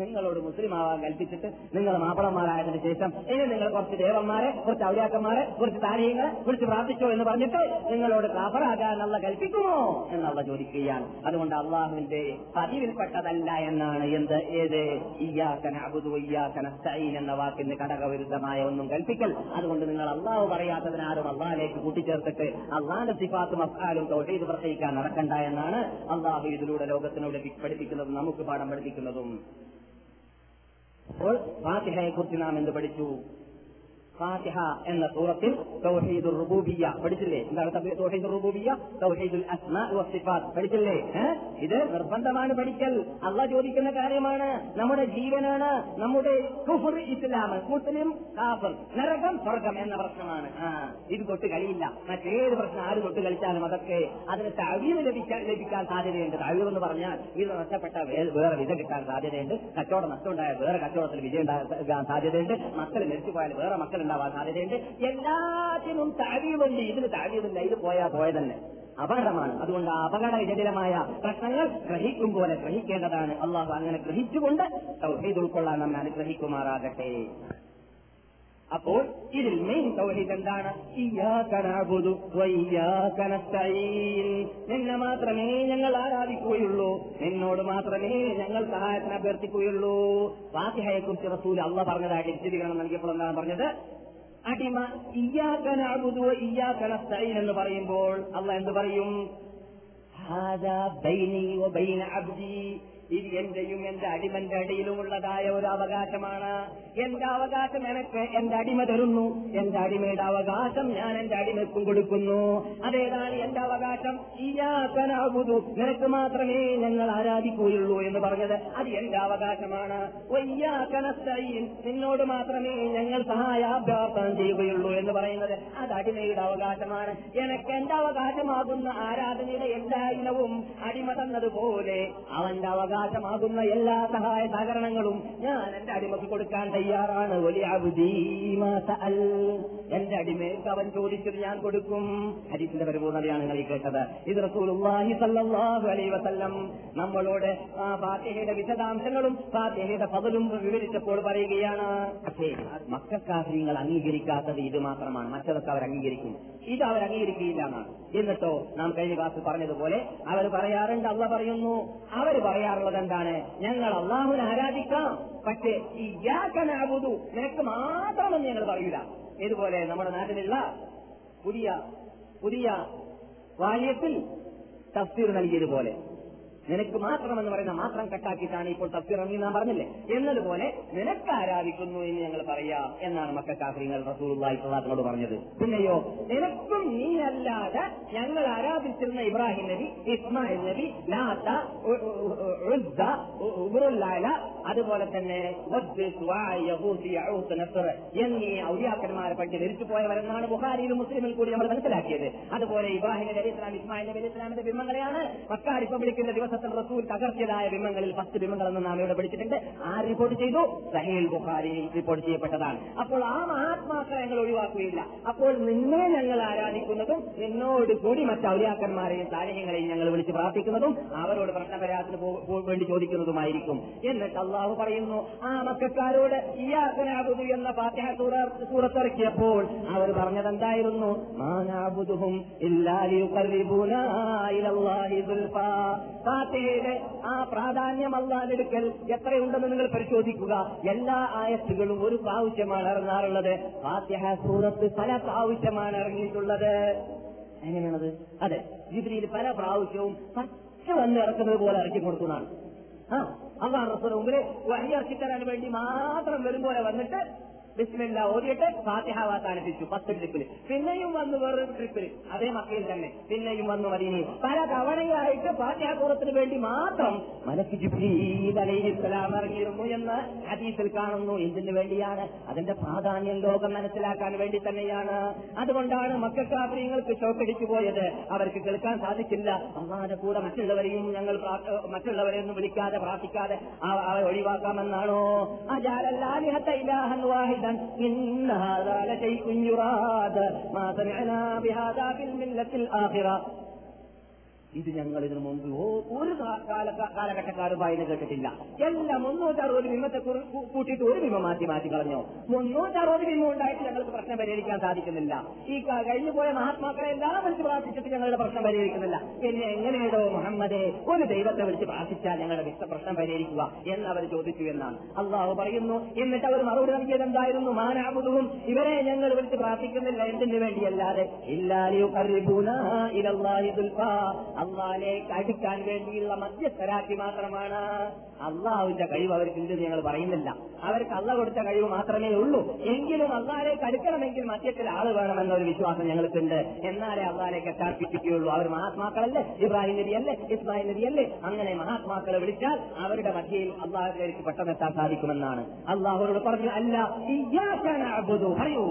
നിങ്ങളോട് മുസ്ലിം ആവാൻ കൽപ്പിച്ചിട്ട് നിങ്ങൾ മാപ്പിളന്മാരായതിനു ശേഷം ഇനി നിങ്ങൾ കുറച്ച് ദേവന്മാരെ, കുറച്ച് ഔലിയാക്കന്മാരെ, കുറച്ച് താരീഖുകളെ വിളിച്ച് പ്രാർത്ഥിച്ചോ എന്ന് പറഞ്ഞിട്ട് നിങ്ങളോട് കാഫറാകാൻ അല്ലാഹു കൽപ്പിക്കുമോ എന്നുള്ള ചോദിക്കുകയാണ്. അതുകൊണ്ട് അല്ലാഹുവിന്റെ പതിവിൽപ്പെട്ടതല്ല എന്നാണ് എന്ത് ഏത് ഇയ്യാക നഅ്ബുദു വഇയ്യാക നസ്തഈൻ എന്ന വാക്കിന് ഘടകവിരുദ്ധമായ ഒന്നും കൽപ്പിക്കൽ. അതുകൊണ്ട് നിങ്ങൾ അല്ലാഹു പറയാത്തതിനാരും അല്ലാഹുവിലേക്ക് കൂട്ടിച്ചേർത്തിട്ട് അല്ലാഹുവിന്റെ സിഫാത്തും അഫ്ആലും തൗഹീദ് പ്രസംഗിക്കാൻ നടക്കണ്ട എന്നാണ് അല്ലാഹു ഇതിലൂടെ ലോകത്തിനോട് പഠിപ്പിക്കുന്നതും നമുക്ക് പാഠം പഠിപ്പിക്കുന്നതും. അപ്പോൾ ഫാത്തിഹയെ കുറിച്ച് നാം എന്ത് പഠിച്ചു? ഫാതിഹ എന്ന സൂറത്തിൽ തൗഹീദുർ റുബൂബിയ്യ പഠിച്ചില്ലേ? എന്താണ് തൗഹീദുർ റുബൂബിയ്യ? തൗഹീദുൽ അസ്മാ വസിഫാത്ത് പഠിച്ചില്ലേ? ഇത് നിർബന്ധമാണ് പഠിക്കൽ. അള്ളാഹ് ചോദിക്കുന്ന കാര്യമാണ്, നമ്മുടെ ജീവനാണ്, നമ്മുടെ കുഫ്ർ ഇസ്ലാം, മുസ്ലിം കാഫിർ, നരകം സ്വർഗം എന്ന പ്രശ്നമാണ്. ഇത് തൊട്ട് കളിയില്ല. മറ്റേത് പ്രശ്നം ആര് തൊട്ട് കളിച്ചാലും അതൊക്കെ അതിന് തഴീവ് ലഭിക്കാൻ സാധ്യതയുണ്ട്. തഴീവെന്ന് പറഞ്ഞാൽ ഇത് നഷ്ടപ്പെട്ടാൽ വേറെ വിധ കിട്ടാൻ സാധ്യതയുണ്ട്. കച്ചവടം നഷ്ടമുണ്ടായാൽ വേറെ കച്ചവടത്തിൽ വിജയം ഉണ്ടാകാൻ സാധ്യതയുണ്ട്. മക്കൾ മരിച്ചു പോയാൽ വേറെ മക്കൾ ഉണ്ടാവാൻ സാധ്യതയുണ്ട്. എല്ലാത്തിനും തഴീവുണ്ട്. ഇതിന് തഴീവില്ല. ഇത് പോയാൽ പോയതന്നെ അപകടമാണ്. അതുകൊണ്ട് അപകടജനമായ പ്രശ്നങ്ങൾ ഗ്രഹിക്കും പോലെ ഗ്രഹിക്കേണ്ടതാണ്. അള്ളാഹു അങ്ങനെ ഗ്രഹിച്ചുകൊണ്ട് തൗഹീദ് ഉൾക്കൊള്ളാൻ നമ്മൾ അനുഗ്രഹിക്കുമാറാകട്ടെ. അപ്പോൾ ഇതിൽ മെയിൻ തൗഹീദ് എന്താണ്? ഇയ്യാക നഅ്ബുദു വഇയ്യാക നസ്തഈൻ, നിന്നെ മാത്രമേ ഞങ്ങൾ ആരാധിക്കുകയുള്ളൂ, നിന്നോട് മാത്രമേ ഞങ്ങൾ സഹായത്തിന് അഭ്യർത്ഥിക്കുകയുള്ളൂ. ഫാത്തിഹയെക്കുറിച്ച് റസൂൽ അള്ളാഹ് പറഞ്ഞതായിട്ട് വിശദീകരണം നൽകിയപ്പോൾ എന്താണ് പറഞ്ഞത്? അടിമ ഇയ്യാക നഅ്ബുദു വഇയ്യാക നസ്തഈൻ എന്ന് പറയുമ്പോൾ അള്ളാഹ് എന്ത് പറയും? ഹാദാ ബൈനി വബൈന അബ്ദി, ഇത് എന്റെയും എന്റെ അടിമന്റെ അടിയിലുമുള്ളതായ ഒരു അവകാശമാണ്. എന്റെ അവകാശം എനിക്ക് എന്റെ അടിമ തരുന്നു, എന്റെ അടിമയുടെ അവകാശം ഞാൻ എന്റെ അടിമക്കും കൊടുക്കുന്നു. അതേതാണ് എന്റെ അവകാശം? ഇയ്യാക നഅ്ബുദു, നിനക്ക് മാത്രമേ ഞങ്ങൾ ആരാധിക്കുകയുള്ളൂ എന്ന് പറഞ്ഞത് അത് എന്റെ അവകാശമാണ്. വഇയ്യാക നസ്തഈൻ, നിന്നോട് മാത്രമേ ഞങ്ങൾ സഹായാഭ്യർത്ഥന ചെയ്യുകയുള്ളൂ എന്ന് പറയുന്നത് അത് അടിമയുടെ അവകാശമാണ്. എനിക്ക് എന്റെ അവകാശമാകുന്ന ആരാധനയുടെ എല്ലാ ഇനവും അടിമ തന്നതുപോലെ അവന്റെ അവകാശം ാകുന്ന എല്ലാ സഹായ സഹകരണങ്ങളും ഞാൻ എന്റെ അടിമക്ക് കൊടുക്കാൻ തയ്യാറാണ്. എന്റെ അടിമയ്ക്ക് അവൻ ചോദിച്ചത് ഞാൻ കൊടുക്കും. ഹദീസിന്റെ പരിപൂർണതയാണ് നിങ്ങൾ കേട്ടത്. ഇത് റസൂലുള്ളാഹി സ്വല്ലല്ലാഹു അലൈഹി വസല്ലം നമ്മളോട് ഫാത്തിഹയുടെ വിശദാംശങ്ങളും ഫാത്തിഹയുടെ ഫളലും വിവരിച്ചപ്പോൾ പറയുകയാണ്. പക്ഷേ മക്കക്കാഫിറുകൾ അംഗീകരിക്കാത്തത് ഇത് മാത്രമാണ്. മറ്റതൊക്കെ അവർ അംഗീകരിക്കും, ഇത് അവർ അംഗീകരിക്കുകയില്ല എന്നാണ്. എന്നിട്ടോ നാം കഴിഞ്ഞ ക്ലാസ്സിൽ പറഞ്ഞതുപോലെ അവർ പറയാറുണ്ട്, അള്ളാഹ് പറയുന്നു, അവർ പറയാറുള്ളത് എന്താണ്? ഞങ്ങൾ അള്ളാഹുവിനെ ആരാധിക്കാം, പക്ഷേ ഇയ്യാക നഅ്ബുദു, നിനക്ക് മാത്രമെന്ന് ഞങ്ങൾ പറയില്ല. ഇതുപോലെ നമ്മുടെ നാട്ടിലുള്ള പുതിയ പുതിയ വാല്യത്തിൽ തഫ്സീർ നൽകിയതുപോലെ നിനക്ക് മാത്രമെന്ന് പറയുന്ന മാത്രം കട്ടാക്കിയിട്ടാണ് ഇപ്പോൾ തഫ്സീർ എന്ന് നാം പറഞ്ഞില്ലേ. എന്നതുപോലെ നിനക്ക് ആരാധിക്കുന്നു എന്ന് ഞങ്ങൾ പറയാം എന്നാണ് മക്കക്കാഫിറുകൾ റസൂലുള്ളാഹി സ്വല്ലല്ലാഹു അലൈഹി വസല്ലം പറഞ്ഞത്. പിന്നെയോ നിനക്കും നീ അല്ലാതെ ഞങ്ങൾ ആരാധിച്ചിരുന്ന ഇബ്രാഹിം നബി, ഇസ്മായിൽ നബി, ലാത്ത, ഉസ്സ, ഉബറുല്ലാല, അതുപോലെ തന്നെ എന്നീ ഔലിയാക്കന്മാരെ പറ്റി മരിച്ചു പോയവരെന്നാണ് ബുഖാരിയിലും മുസ്ലിമിൽ കൂടി നമ്മൾ മനസ്സിലാക്കിയത്. അതുപോലെ ഇബ്രാഹിം നബി അലൈഹി ഇസ്ലാം, ഇസ്മായിൽ നബി അലൈഹി ഇസ്ലാമിന്റെ ബിംബങ്ങളെയാണ് മക്ക റിപ്പബ്ലിക്കിന്റെ ദിവസം റസൂൽ തകർച്ചയായ ബിംബങ്ങളിൽ പത്ത് ബിംബങ്ങളെന്ന് നാം ഇവിടെ പഠിച്ചിട്ടുണ്ട്. ആ റിപ്പോർട്ട് ചെയ്തു സഹീൽ ബുഖാരിയിൽ റിപ്പോർട്ട് ചെയ്യപ്പെട്ടതാണ്. അപ്പോൾ ആ മഹാത്മാക്കളെ ഞങ്ങൾ ഒഴിവാക്കുകയില്ല. അപ്പോൾ നിന്നെ ഞങ്ങൾ ആരാധിക്കുന്നതും നിന്നോട് കൂടി മറ്റ് ഔലിയാക്കന്മാരെയും സാലിഹ്യങ്ങളെയും ഞങ്ങൾ വിളിച്ച് പ്രാർത്ഥിക്കുന്നതും അവരോട് പ്രശ്നപരിഹാരത്തിന് വേണ്ടി ചോദിക്കുന്നതുമായിരിക്കും. എന്നിട്ട് അള്ളാഹു പറയുന്നു, ആ മക്കക്കാരോട് ഇയ്യാക നഅ്ബുദു എന്ന ഫാത്തിഹ സൂറത്ത് ഇറക്കിയപ്പോൾ അവർ പറഞ്ഞത് എന്തായിരുന്നു? മാ നഅ്ബുദുഹും ഇല്ലാ ലിയുഖർരിബൂനാ ഇലല്ലാഹി സുൽഫാ. ഫാത്തിഹയുടെ ആ പ്രാധാന്യം അല്ലാഹുവിനെടുക്കൽ എത്രയുണ്ടെന്ന് നിങ്ങൾ പരിശോധിക്കുക. എല്ലാ ആയത്തുകളും ഒരു പ്രാവശ്യമാണ് ഇറങ്ങാറുള്ളത്. ഫാത്തിഹ സൂറത്ത് പല പ്രാവശ്യമാണ് ഇറങ്ങിയിട്ടുള്ളത്. എങ്ങനെയാണത്? അതെ, ജിബ്രീൽ പല പ്രാവശ്യവും പച്ച വന്ന് ഇറക്കുന്നത് പോലെ ഇറക്കി കൊടുക്കുന്നതാണ്. ആ അതാണ് റസൂൽ മുമ്പില് വഹി ഇറക്കിത്തരാൻ വേണ്ടി മാത്രം വരുമ്പോലെ വന്നിട്ട് ബിസ്മില്ലാ ഓതിയിട്ട് ഫാത്തിഹ വാത്താനപ്പിച്ചു പത്ത് ട്രിപ്പിൽ. പിന്നെയും വന്നു വേറൊരു ട്രിപ്പിൽ, അതേ മക്കയിൽ തന്നെ പിന്നെയും വന്നു മദീനയിൽ. പല തവണയായിട്ട് ഫാത്തിഹ സൂറത്തിന് വേണ്ടി മാത്രം മലക്ക് ജിബ്രീൽ അലൈഹിസ്സലാം ഇറങ്ങിയിരുന്നു എന്ന് ഹദീസിൽ കാണുന്നു. എന്തിനു വേണ്ടിയാണ്? അതിന്റെ പ്രാധാന്യം ലോകം മനസ്സിലാക്കാൻ വേണ്ടി തന്നെയാണ്. അതുകൊണ്ടാണ് മക്കക്കാഫിറുകൾക്ക് ഷോക്കടിച്ചു പോയത്. അവർക്ക് കേൾക്കാൻ സാധിച്ചില്ല. അല്ലാഹുവിന്റെ കൂടെ മറ്റുള്ളവരെയും ഞങ്ങൾ മറ്റുള്ളവരെയൊന്നും വിളിക്കാതെ പ്രാർത്ഥിക്കാതെ അവരെ ഒഴിവാക്കാമെന്നാണോ? إن هذا لشيء يراد ما سمعنا بهذا في الملة الآخرة. ഇത് ഞങ്ങൾ ഇതിനു മുമ്പ് ഒരു കാലഘട്ടക്കാരും വായന കേട്ടിട്ടില്ല. എല്ലാം മുന്നൂറ്ററുപത് ബിംബത്തെ കൂട്ടിയിട്ട് ഒരു ബിംബം മാറ്റി മാറ്റി കളഞ്ഞോ. മുന്നൂറ്ററുപത് ബിംബം ഉണ്ടായിട്ട് ഞങ്ങൾക്ക് പ്രശ്നം പരിഹരിക്കാൻ സാധിക്കുന്നില്ല. ഈ കഴിഞ്ഞു പോയ മഹാത്മാക്കളെ എല്ലാം വിളിച്ച് പ്രാർത്ഥിച്ചിട്ട് ഞങ്ങളുടെ പ്രശ്നം പരിഹരിക്കുന്നില്ല. പിന്നെ എങ്ങനെയാണോ മുഹമ്മദേ ഒരു ദൈവത്തെ വിളിച്ച് പ്രാർത്ഥിച്ചാൽ ഞങ്ങളുടെ വിശദ പ്രശ്നം പരിഹരിക്കുക എന്നവർ ചോദിച്ചു എന്നാണ് അള്ളാഹു പറയുന്നു. എന്നിട്ട് അവർ മറുപടി നൽകിയത് എന്തായിരുന്നു? മാ നഅ്ബുദുഹും, ഇവരെ ഞങ്ങൾ വിളിച്ച് പ്രാർത്ഥിക്കുന്നില്ല എന്തിനു വേണ്ടിയല്ലാതെ ഇല്ലാ ലിയുഖർരിബൂനാ ഇലല്ലാഹി സുൽഫാ, അള്ളാഹിലേക്ക് അടുക്കാൻ വേണ്ടിയുള്ള മധ്യസ്ഥരാക്കി മാത്രമാണ്. അള്ളാഹുവിന്റെ കഴിവ് അവർക്കുണ്ട് ഞങ്ങൾ പറയുന്നില്ല, അവർക്ക് അള്ള കൊടുത്ത കഴിവ് മാത്രമേ ഉള്ളൂ. എങ്കിലും അള്ളാലേക്ക് അടുക്കണമെങ്കിൽ മധ്യത്തിൽ ആള് വേണമെന്ന ഒരു വിശ്വാസം ഞങ്ങൾക്കുണ്ട്. എന്നാലേ അള്ളാലേക്ക് എത്താർപ്പിക്കുകയുള്ളൂ. അവർ മഹാത്മാക്കളല്ലേ, ഇബ്രാഹിം നബിയല്ലേ, ഇസ്മായിൽ നബിയല്ലേ? അങ്ങനെ മഹാത്മാക്കളെ വിളിച്ചാൽ അവരുടെ മധ്യയിൽ അള്ളാഹുലേക്ക് പെട്ടെന്നെത്താൻ സാധിക്കുമെന്നാണ് അള്ളാഹുനോട് പറഞ്ഞു. അല്ല, പറയൂ,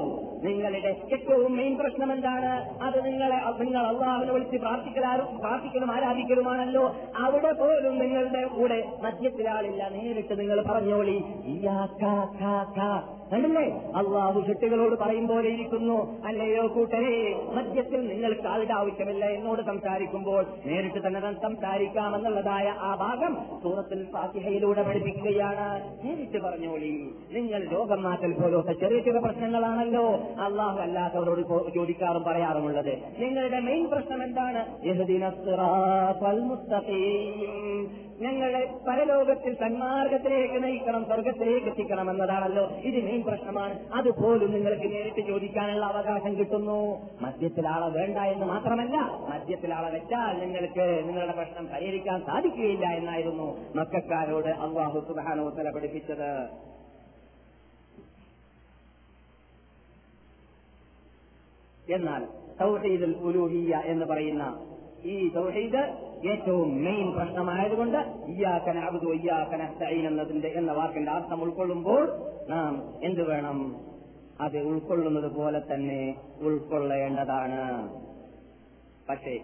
നിങ്ങളുടെ ഏറ്റവും മെയിൻ പ്രശ്നം എന്താണ്? അത് നിങ്ങളെ നിങ്ങൾ അള്ളാഹുവിനെ വിളിച്ച് പ്രാർത്ഥിക്കലും പ്രാർത്ഥിക്കലും ആരാധിക്കലുമാണല്ലോ. അവിടെ പോലും നിങ്ങളുടെ കൂടെ മധ്യത്തിലാളില്ല. നേരിട്ട് നിങ്ങൾ പറഞ്ഞോളി. ല്ലേ അള്ളാഹു ചുട്ടികളോട് പറയും പോലെ ഇരിക്കുന്നു. അല്ലയോ കൂട്ടരെ, മധ്യത്തിൽ നിങ്ങൾക്ക് ആളുടെ ആവശ്യമില്ല എന്നോട് സംസാരിക്കുമ്പോൾ നേരിട്ട് തന്നെ സംസാരിക്കാമെന്നുള്ളതായ ആ ഭാഗം സൂറത്തുൽ ഫാത്തിഹയിലൂടെ പഠിപ്പിക്കുകയാണ്. നേരിട്ട് പറഞ്ഞോളി. നിങ്ങൾ രോഗം മാറ്റൽ പോലത്തെ ചെറിയ ചെറിയ പ്രശ്നങ്ങളാണല്ലോ അള്ളാഹു അല്ലാത്തവരോട് ചോദിക്കാറും പറയാറുമുള്ളത്. നിങ്ങളുടെ മെയിൻ പ്രശ്നം എന്താണ്? ഞങ്ങളെ പരലോകത്തിൽ സന്മാർഗത്തിലേക്ക് നയിക്കണം, സ്വർഗത്തിലേക്ക് എത്തിക്കണം എന്നതാണല്ലോ ഇത് മെയിൻ പ്രശ്നമാണ്. അതുപോലും നിങ്ങൾക്ക് നേരിട്ട് ചോദിക്കാനുള്ള അവകാശം കിട്ടുന്നു. മദ്യത്തിലാളെ വേണ്ട എന്ന് മാത്രമല്ല, മദ്യത്തിലാളെ വെച്ചാൽ നിങ്ങൾക്ക് നിങ്ങളുടെ പ്രശ്നം പരിഹരിക്കാൻ സാധിക്കുകയില്ല എന്നായിരുന്നു മക്കക്കാരോട് അല്ലാഹു സുബ്ഹാനഹു വ തആല പഠിപ്പിച്ചത്. എന്നാൽ തൗഹീദുൽ ഉലൂഹിയ്യ എന്ന് പറയുന്ന ഈ തൗഹീദ് ഏറ്റവും മെയിൻ പ്രശ്നമായതുകൊണ്ട് ഇയ്യാക നഅബ്ദു വഇയ്യാക നസ്തഈൻ എന്നതിന്റെ എന്ന വാക്കിന്റെ അർത്ഥം ഉൾക്കൊള്ളുമ്പോൾ നാം എന്ത് വേണം? അത് ഉൾക്കൊള്ളുന്നത് പോലെ തന്നെ ഉൾക്കൊള്ളേണ്ടതാണ്. പക്ഷേ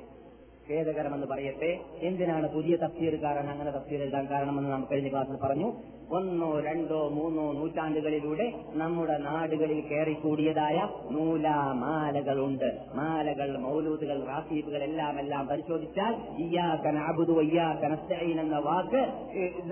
ഖേദകരമെന്ന് പറയട്ടെ, എന്തിനാണ് പുതിയ തഫ്സീറുകാരൻ അങ്ങനെ തഫ്സീർ എഴുതാൻ കാരണമെന്ന് നാം കഴിഞ്ഞ ക്ലാസ്സിൽ പറഞ്ഞു. ഒന്നോ രണ്ടോ മൂന്നോ നൂറ്റാണ്ടുകളിലൂടെ നമ്മുടെ നാടുകളിൽ കയറിക്കൂടിയതായ നൂലാമാലകളുണ്ട്. മാലകൾ, മൗലൂദുകൾ, റാസീബുകൾ എല്ലാം എല്ലാം പരിശോധിച്ചാൽ ഇയ്യാക നഅബ്ദു വഇയ്യാക നസ്തഈൻ എന്ന വാക്ക്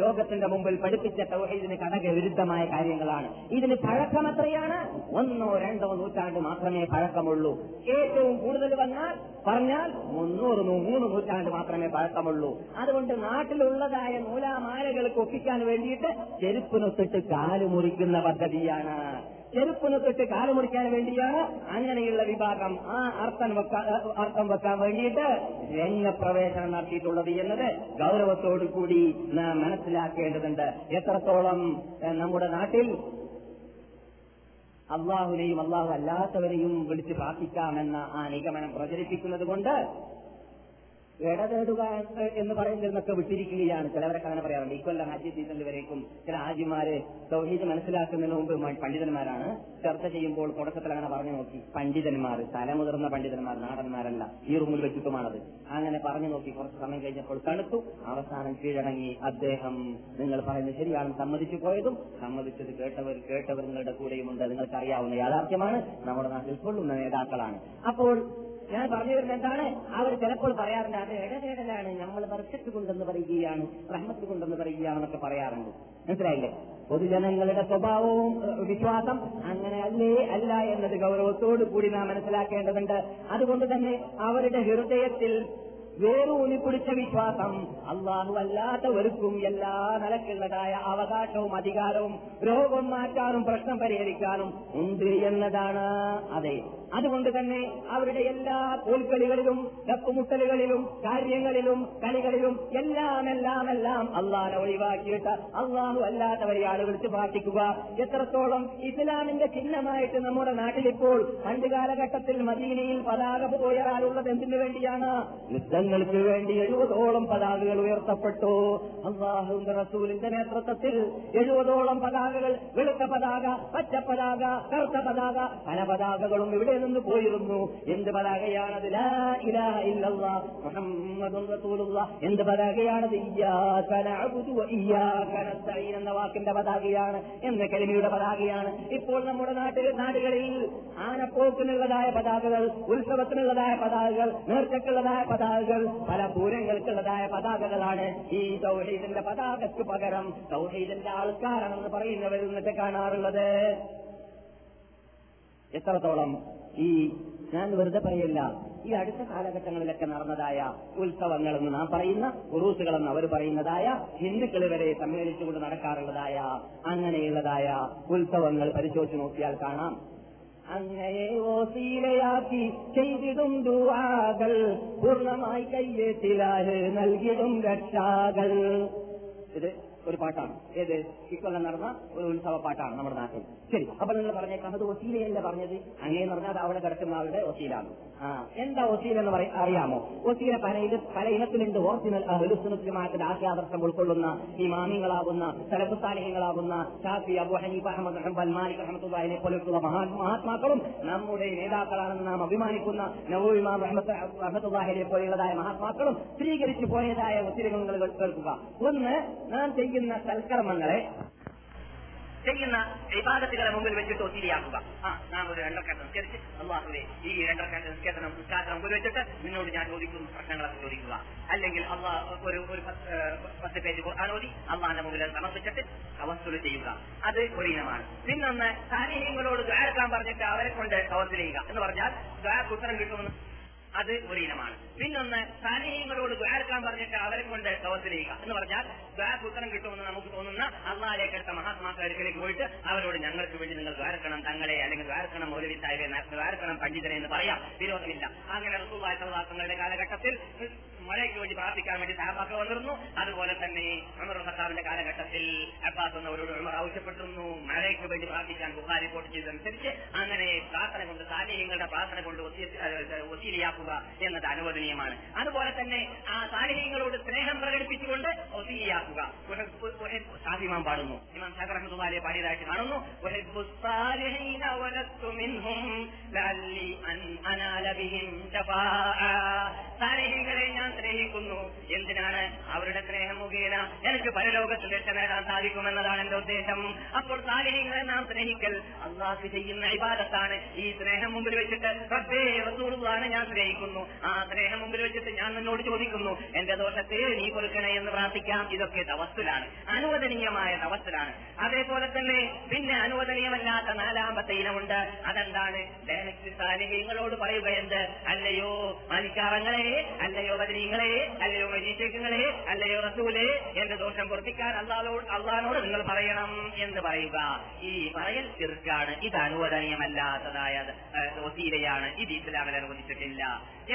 ലോകത്തിന്റെ മുമ്പിൽ പഠിപ്പിച്ച തൗഹീദിന് കടകവിരുദ്ധമായ കാര്യങ്ങളാണ്. ഇതിന് പഴക്കം എത്രയാണ്? ഒന്നോ രണ്ടോ നൂറ്റാണ്ട് മാത്രമേ പഴക്കമുള്ളൂ. ഏറ്റവും കൂടുതൽ വന്നാൽ പറഞ്ഞാൽ മുന്നൂറ് മൂന്ന് നൂറ്റാണ്ട് മാത്രമേ പഴക്കമുള്ളൂ. അതുകൊണ്ട് നാട്ടിലുള്ളതായ നൂലാമാലകൾക്ക് ഒപ്പിക്കാൻ വേണ്ടിയിട്ട് ചെരുപ്പിനൊത്തിട്ട് കാല് മുറിക്കുന്ന പദ്ധതിയാണ്. ചെരുപ്പിനൊത്തിട്ട് കാല് മുറിക്കാൻ വേണ്ടിയാണ് അങ്ങനെയുള്ള വിഭാഗം ആ അർത്ഥം അർത്ഥം വെക്കാൻ വേണ്ടിയിട്ട് രംഗപ്രവേശനം നടത്തിയിട്ടുള്ളത് എന്നത് ഗൗരവത്തോടു കൂടി നാം മനസ്സിലാക്കേണ്ടതുണ്ട്. എത്രത്തോളം നമ്മുടെ നാട്ടിൽ അള്ളാഹുവിനെയും അള്ളാഹു അല്ലാത്തവരെയും വിളിച്ച് പ്രാർത്ഥിക്കാമെന്ന ആ നിഗമനം പ്രചരിപ്പിക്കുന്നത് കൊണ്ട് ഇടതേടുക എന്ന് പറയുന്നതിനൊക്കെ വിട്ടിരിക്കുകയാണ്. ചിലവരൊക്കെ അങ്ങനെ പറയാറുണ്ട്. ഇക്കൊല്ലം ഹജ്ജ് സീസണിൽ വരേക്കും ചില ഹാജിമാര് തൗഹീദ് മനസ്സിലാക്കുന്നതിന് മുമ്പ് പണ്ഡിതന്മാരാണ് ചർച്ച ചെയ്യുമ്പോൾ തുടക്കത്തിൽ അങ്ങനെ പറഞ്ഞു നോക്കി. പണ്ഡിതന്മാർ, തലമുതിർന്ന പണ്ഡിതന്മാർ, നാടന്മാരല്ല, ഈ റൂമിൽ വെച്ചിട്ടുമാണത്. അങ്ങനെ പറഞ്ഞു നോക്കി. കുറച്ച് സമയം കഴിഞ്ഞപ്പോൾ തണുത്തു. അവസാനം കീഴടങ്ങി അദ്ദേഹം. നിങ്ങൾ പറയുന്നത് ശരിയാണ്, സമ്മതിച്ചു പോയതും സമ്മതിച്ചത് കേട്ടവർ കേട്ടവർ നിങ്ങളുടെ കൂടെയുമുണ്ട്. നിങ്ങൾക്കറിയാവുന്ന യാഥാർത്ഥ്യമാണ്. നമ്മുടെ നാട്ടിൽ കൊള്ളുന്ന നേതാക്കളാണ്. അപ്പോൾ ഞാൻ പറഞ്ഞു വരുന്നത് എന്താണ്? അവർ ചിലപ്പോൾ പറയാറുണ്ട് അത് ഇടവേടലാണ്, നമ്മൾ വർഷത്ത് കൊണ്ടെന്ന് പറയുകയാണ്, റഹ്മത്ത് കൊണ്ടെന്ന് പറയുകയാണെന്നൊക്കെ പറയാറുണ്ട്. മനസ്സിലായില്ലേ? പൊതുജനങ്ങളുടെ സ്വഭാവവും വിശ്വാസം അങ്ങനെ അല്ലേ അല്ല എന്നത് ഗൗരവത്തോടു കൂടി നാം മനസ്സിലാക്കേണ്ടതുണ്ട്. അതുകൊണ്ട് തന്നെ അവരുടെ ഹൃദയത്തിൽ വേറൂന്നി പിടിച്ച വിശ്വാസം അള്ളാഹു അല്ലാത്തവർക്കും എല്ലാ നിലക്കുള്ളതായ അവകാശവും അധികാരവും രോഗം മാറ്റാനും പ്രശ്നം പരിഹരിക്കാനും ഉണ്ട് എന്നതാണ്. അതെ, അതുകൊണ്ട് തന്നെ അവരുടെ എല്ലാ തോൽക്കളികളിലും തപ്പുമുട്ടലുകളിലും കാര്യങ്ങളിലും കളികളിലും എല്ലാം എല്ലാം എല്ലാം അള്ളാഹുനെ ഒഴിവാക്കിയിട്ട് അള്ളാഹു അല്ലാത്തവരെ ആളുകൾക്ക് പ്രാർത്ഥിക്കുക. എത്രത്തോളം ഇസ്ലാമിന്റെ ചിഹ്നമായിട്ട് നമ്മുടെ നാട്ടിലിപ്പോൾ പണ്ട് കാലഘട്ടത്തിൽ മദീനയിൽ പതാക ഉയരാനുള്ളത് എന്തിനു വേണ്ടിയാണ്? ങ്ങൾക്ക് വേണ്ടി എഴുപതോളം പതാകകൾ ഉയർത്തപ്പെട്ടു. അല്ലാഹുവിന്റെ റസൂലിന്റെ നേതൃത്വത്തിൽ എഴുപതോളം പതാകകൾ, വെളുത്ത പതാക, പച്ച പതാക, കറുത്ത പതാക, പല പതാകകളും ഇവിടെ നിന്ന് പോയിരുന്നു. എന്ത് പതാകയാണത്? ലാ ഇലാഹ ഇല്ലല്ലാഹ് മുഹമ്മദുർ റസൂലുള്ളാഹ്. എന്ത് പതാകയാണത്? ഇയ്യാക നഅബ്ദു വഇയ്യാക നസ്തഈൻ എന്ന വാക്കിന്റെ പതാകയാണ്, എന്ന കലിമയുടെ പതാകയാണ്. ഇപ്പോൾ നമ്മുടെ നാട്ടിൽ നാടുകളിൽ ആനപ്പോക്കിനുള്ളതായ പതാകകൾ, ഉത്സവത്തിനുള്ളതായ പതാകകൾ, നേർച്ചയ്ക്കുള്ളതായ പതാകകൾ, പല പൂരങ്ങൾക്കുള്ളതായ പതാകകളാണ് ഈ തൗഹീദിന്റെ പതാകയ്ക്ക് പകരം തൗഹീദിന്റെ ആൾക്കാരാണെന്ന് പറയുന്നവരിൽ നിന്നിട്ട് കാണാറുള്ളത്. എത്രത്തോളം ഈ ഞാൻ വെറുതെ പറയില്ല. ഈ അടുത്ത കാലഘട്ടങ്ങളിലൊക്കെ നടന്നതായ ഉത്സവങ്ങളെന്ന് നാം പറയുന്ന, ഉറൂസുകളെന്ന് അവർ പറയുന്നതായ, ഹിന്ദുക്കൾ വരെ സമ്മേളിച്ചുകൊണ്ട് നടക്കാറുള്ളതായ അങ്ങനെയുള്ളതായ ഉത്സവങ്ങൾ പരിശോധിച്ച് നോക്കിയാൽ കാണാം, അങ്ങയെ ഓസീലയാക്കി ചെയ്തിടും ദുആകൾ, പൂർണ്ണമായി കയ്യേറ്റിലാഹ് നൽകിടും രക്ഷാകൾ. ഇത് ഒരു പാട്ടാണ്. ഏത്? ഇക്കൊല്ലം നടന്ന ഒരു ഉത്സവ പാട്ടാണ് നമ്മുടെ നാട്ടിൽ. ശരി, അപ്പൊ നിങ്ങൾ പറഞ്ഞേക്കാം അത് വസീലയല്ല പറഞ്ഞത്. അങ്ങനെയെന്ന് പറഞ്ഞാൽ അത് അവിടെ കിടക്കുന്ന ആളുടെ വസീലാണ്. ആ, എന്താ വസീല എന്ന് പറയാ അറിയാമോ? വസീല പല പല ഇനത്തിലുണ്ട്. ഓറിജിനൽ അഹ്ലുസുന്നത്തിന്റെ ആശയാദർശം ഉൾക്കൊള്ളുന്ന, ഇമാമിങ്ങളാകുന്ന, സലഫുസാലിഹ്യങ്ങളാകുന്ന Shafi, Abu Hanifa, Ahmad, Hanbal, Malik റഹ്മത്തുള്ളാഹിനെ പോലെയുള്ള മഹാത്മാക്കളും നമ്മുടെ നേതാക്കളാണെന്ന് നാം അഭിമാനിക്കുന്ന നബവി ഇമാം റഹ്മത്തുള്ളാഹിനെ പോലെയുള്ളതായ മഹാത്മാക്കളും സ്ത്രീകരിച്ചു പോയതായ വസീലകൾ കേൾക്കുക. ഒന്ന്, നാം ചെയ്യുന്ന സൽക്കർമ്മങ്ങളെ ചെയ്യുന്ന ഇബാദത്തുകളെ മുമ്പിൽ വെച്ചിട്ട് ഒത്തിരിയാക്കുക. ആ, നാം ഒരു രണ്ടരക്കാട്ട് സംസ്കരിച്ച്, അല്ലാഹുവേ ഈ രണ്ടരക്കാട്ട് സംസ്കരിക്കണം ഉസ്താദിനെ മുമ്പിൽ വെച്ചിട്ട് നിന്നോട് ഞാൻ ചോദിക്കുന്ന പ്രശ്നങ്ങളൊക്കെ ചോദിക്കുക. അല്ലെങ്കിൽ അല്ലാഹ് ഒരു ഒരു പത്ത് പേജ് ഖുർആൻ ഓതി അല്ലാഹുവിന്റെ മുമ്പിൽ സമർപ്പിച്ചിട്ട് തവസ്സുൽ ചെയ്യുക. അത് ഒരു ഇനമാണ്. പിന്നൊന്ന്, സാലിഹ്യങ്ങളോട് ദുആ എടുക്കാൻ പറഞ്ഞിട്ട് അവരെ കൊണ്ട് തവസ്സുൽ ചെയ്യുക എന്ന് പറഞ്ഞാൽ ദുആക്ക് ഉത്തരം കിട്ടുമെന്ന്, അത് ഒരു ഇനമാണ്. പിന്നൊന്ന്, സാലിഹ്യങ്ങളോട് ദുആ എടുക്കാൻ പറഞ്ഞിട്ട് അവരെ കൊണ്ട് തവസ്സുൽ ചെയ്യുക എന്ന് പറഞ്ഞാൽ ദുആക്ക് ഉത്തരം കിട്ടുമെന്ന് നമുക്ക് തോന്നുന്ന അല്ലാഹുവിലേക്ക് അടുത്ത മഹാത്മാക്കളുടെ അടുക്കലേക്ക് പോയിട്ട് അവരോട് ഞങ്ങൾക്ക് വേണ്ടി നിങ്ങൾ ദുആ എടുക്കണം തങ്ങളെ, അല്ലെങ്കിൽ ദുആ എടുക്കണം മൗലവി സാഹിബിനെ, ദുആ എടുക്കണം പണ്ഡിതനെ എന്ന് പറയാം. വിരോധമില്ല. അങ്ങനെ റസൂലുള്ളാഹി സ്വല്ലല്ലാഹു അലൈഹി വസല്ലമയുടെ കാലഘട്ടത്തിൽ മഴയ്ക്ക് വേണ്ടി പ്രാർത്ഥിക്കാൻ വേണ്ടി സഹാബാക്കൾ വന്നിരുന്നു. അതുപോലെ തന്നെ ഉമർ ഖത്താബിന്റെ കാലഘട്ടത്തിൽ അബ്ബാസ് എന്നവരോട് ഉമർ ആവശ്യപ്പെട്ടിരുന്നു മഴയ്ക്ക് വേണ്ടി പ്രാർത്ഥിക്കാൻ. ബുഖാരി റിപ്പോർട്ട് ചെയ്തതനുസരിച്ച് അങ്ങനെ പ്രാർത്ഥന കൊണ്ട്, സാലിഹ്യങ്ങളുടെ പ്രാർത്ഥന കൊണ്ട് വസീലയാക്കുക എന്നത് അനുവദനീയമാണ്. അതുപോലെ തന്നെ ആ സാലിഹ്യങ്ങളോട് സ്നേഹം പ്രകടിപ്പിച്ചുകൊണ്ട് വസീലയാക്കുക. ഇമാം പാടുന്നു, ഇമാം ശാഫി റഹ്മത്തുള്ളാഹി അലൈഹി പാടിയതായിട്ട് കാണുന്നു, സ്നേഹിക്കുന്നു. എന്തിനാണ്? അവരുടെ സ്നേഹം മുഖേന എനിക്ക് പരലോകത്ത് രക്ഷ നേടാൻ സാധിക്കുമെന്നതാണ് എന്റെ ഉദ്ദേശം. അപ്പോൾ സാലിഹ്യങ്ങളെ നാം സ്നേഹിക്കൽ അല്ലാഹു ചെയ്യുന്ന ഇബാദത്താണ്. ഈ സ്നേഹം മുമ്പിൽ വെച്ചിട്ട് റബ്ബേ റസൂലുള്ളാഹിനെ ഞാൻ സ്നേഹിക്കുന്നു, ആ സ്നേഹം മുമ്പിൽ വെച്ചിട്ട് ഞാൻ നിന്നോട് ചോദിക്കുന്നു എന്റെ ദോഷത്തെ നീ പൊറുക്കണേ എന്ന് പ്രാർത്ഥിക്കാം. ഇതൊക്കെ തവസ്സുലാണ്, അനുവദനീയമായ തവസ്സുലാണ്. അതേപോലെ തന്നെ പിന്നെ അനുവദനീയമല്ലാത്ത നാലാമത്തെ ഇനമുണ്ട്. അതെന്താണ്? സാലിഹ്യങ്ങളോട് പറയുക എന്ത്? അല്ലയോ മലിക്കാറങ്ങളെ, അല്ലയോ നിങ്ങളെ, അല്ലയോ മജീഷങ്ങളെ, അല്ലയോ റസൂലെ, എന്റെ ദോഷം പൊറുപ്പിക്കാൻ അല്ലാഹുവോട് അല്ലാഹുവോട് നിങ്ങൾ പറയണം എന്ന് പറയുക. ഈ പറയൽ ശിർക്കാണ്. ഇത് അനുവദനീയമല്ലാത്തതായ വസീലയാണ്. ഇത് ഇസ്ലാമിൽ അനുവദിച്ചിട്ടില്ല.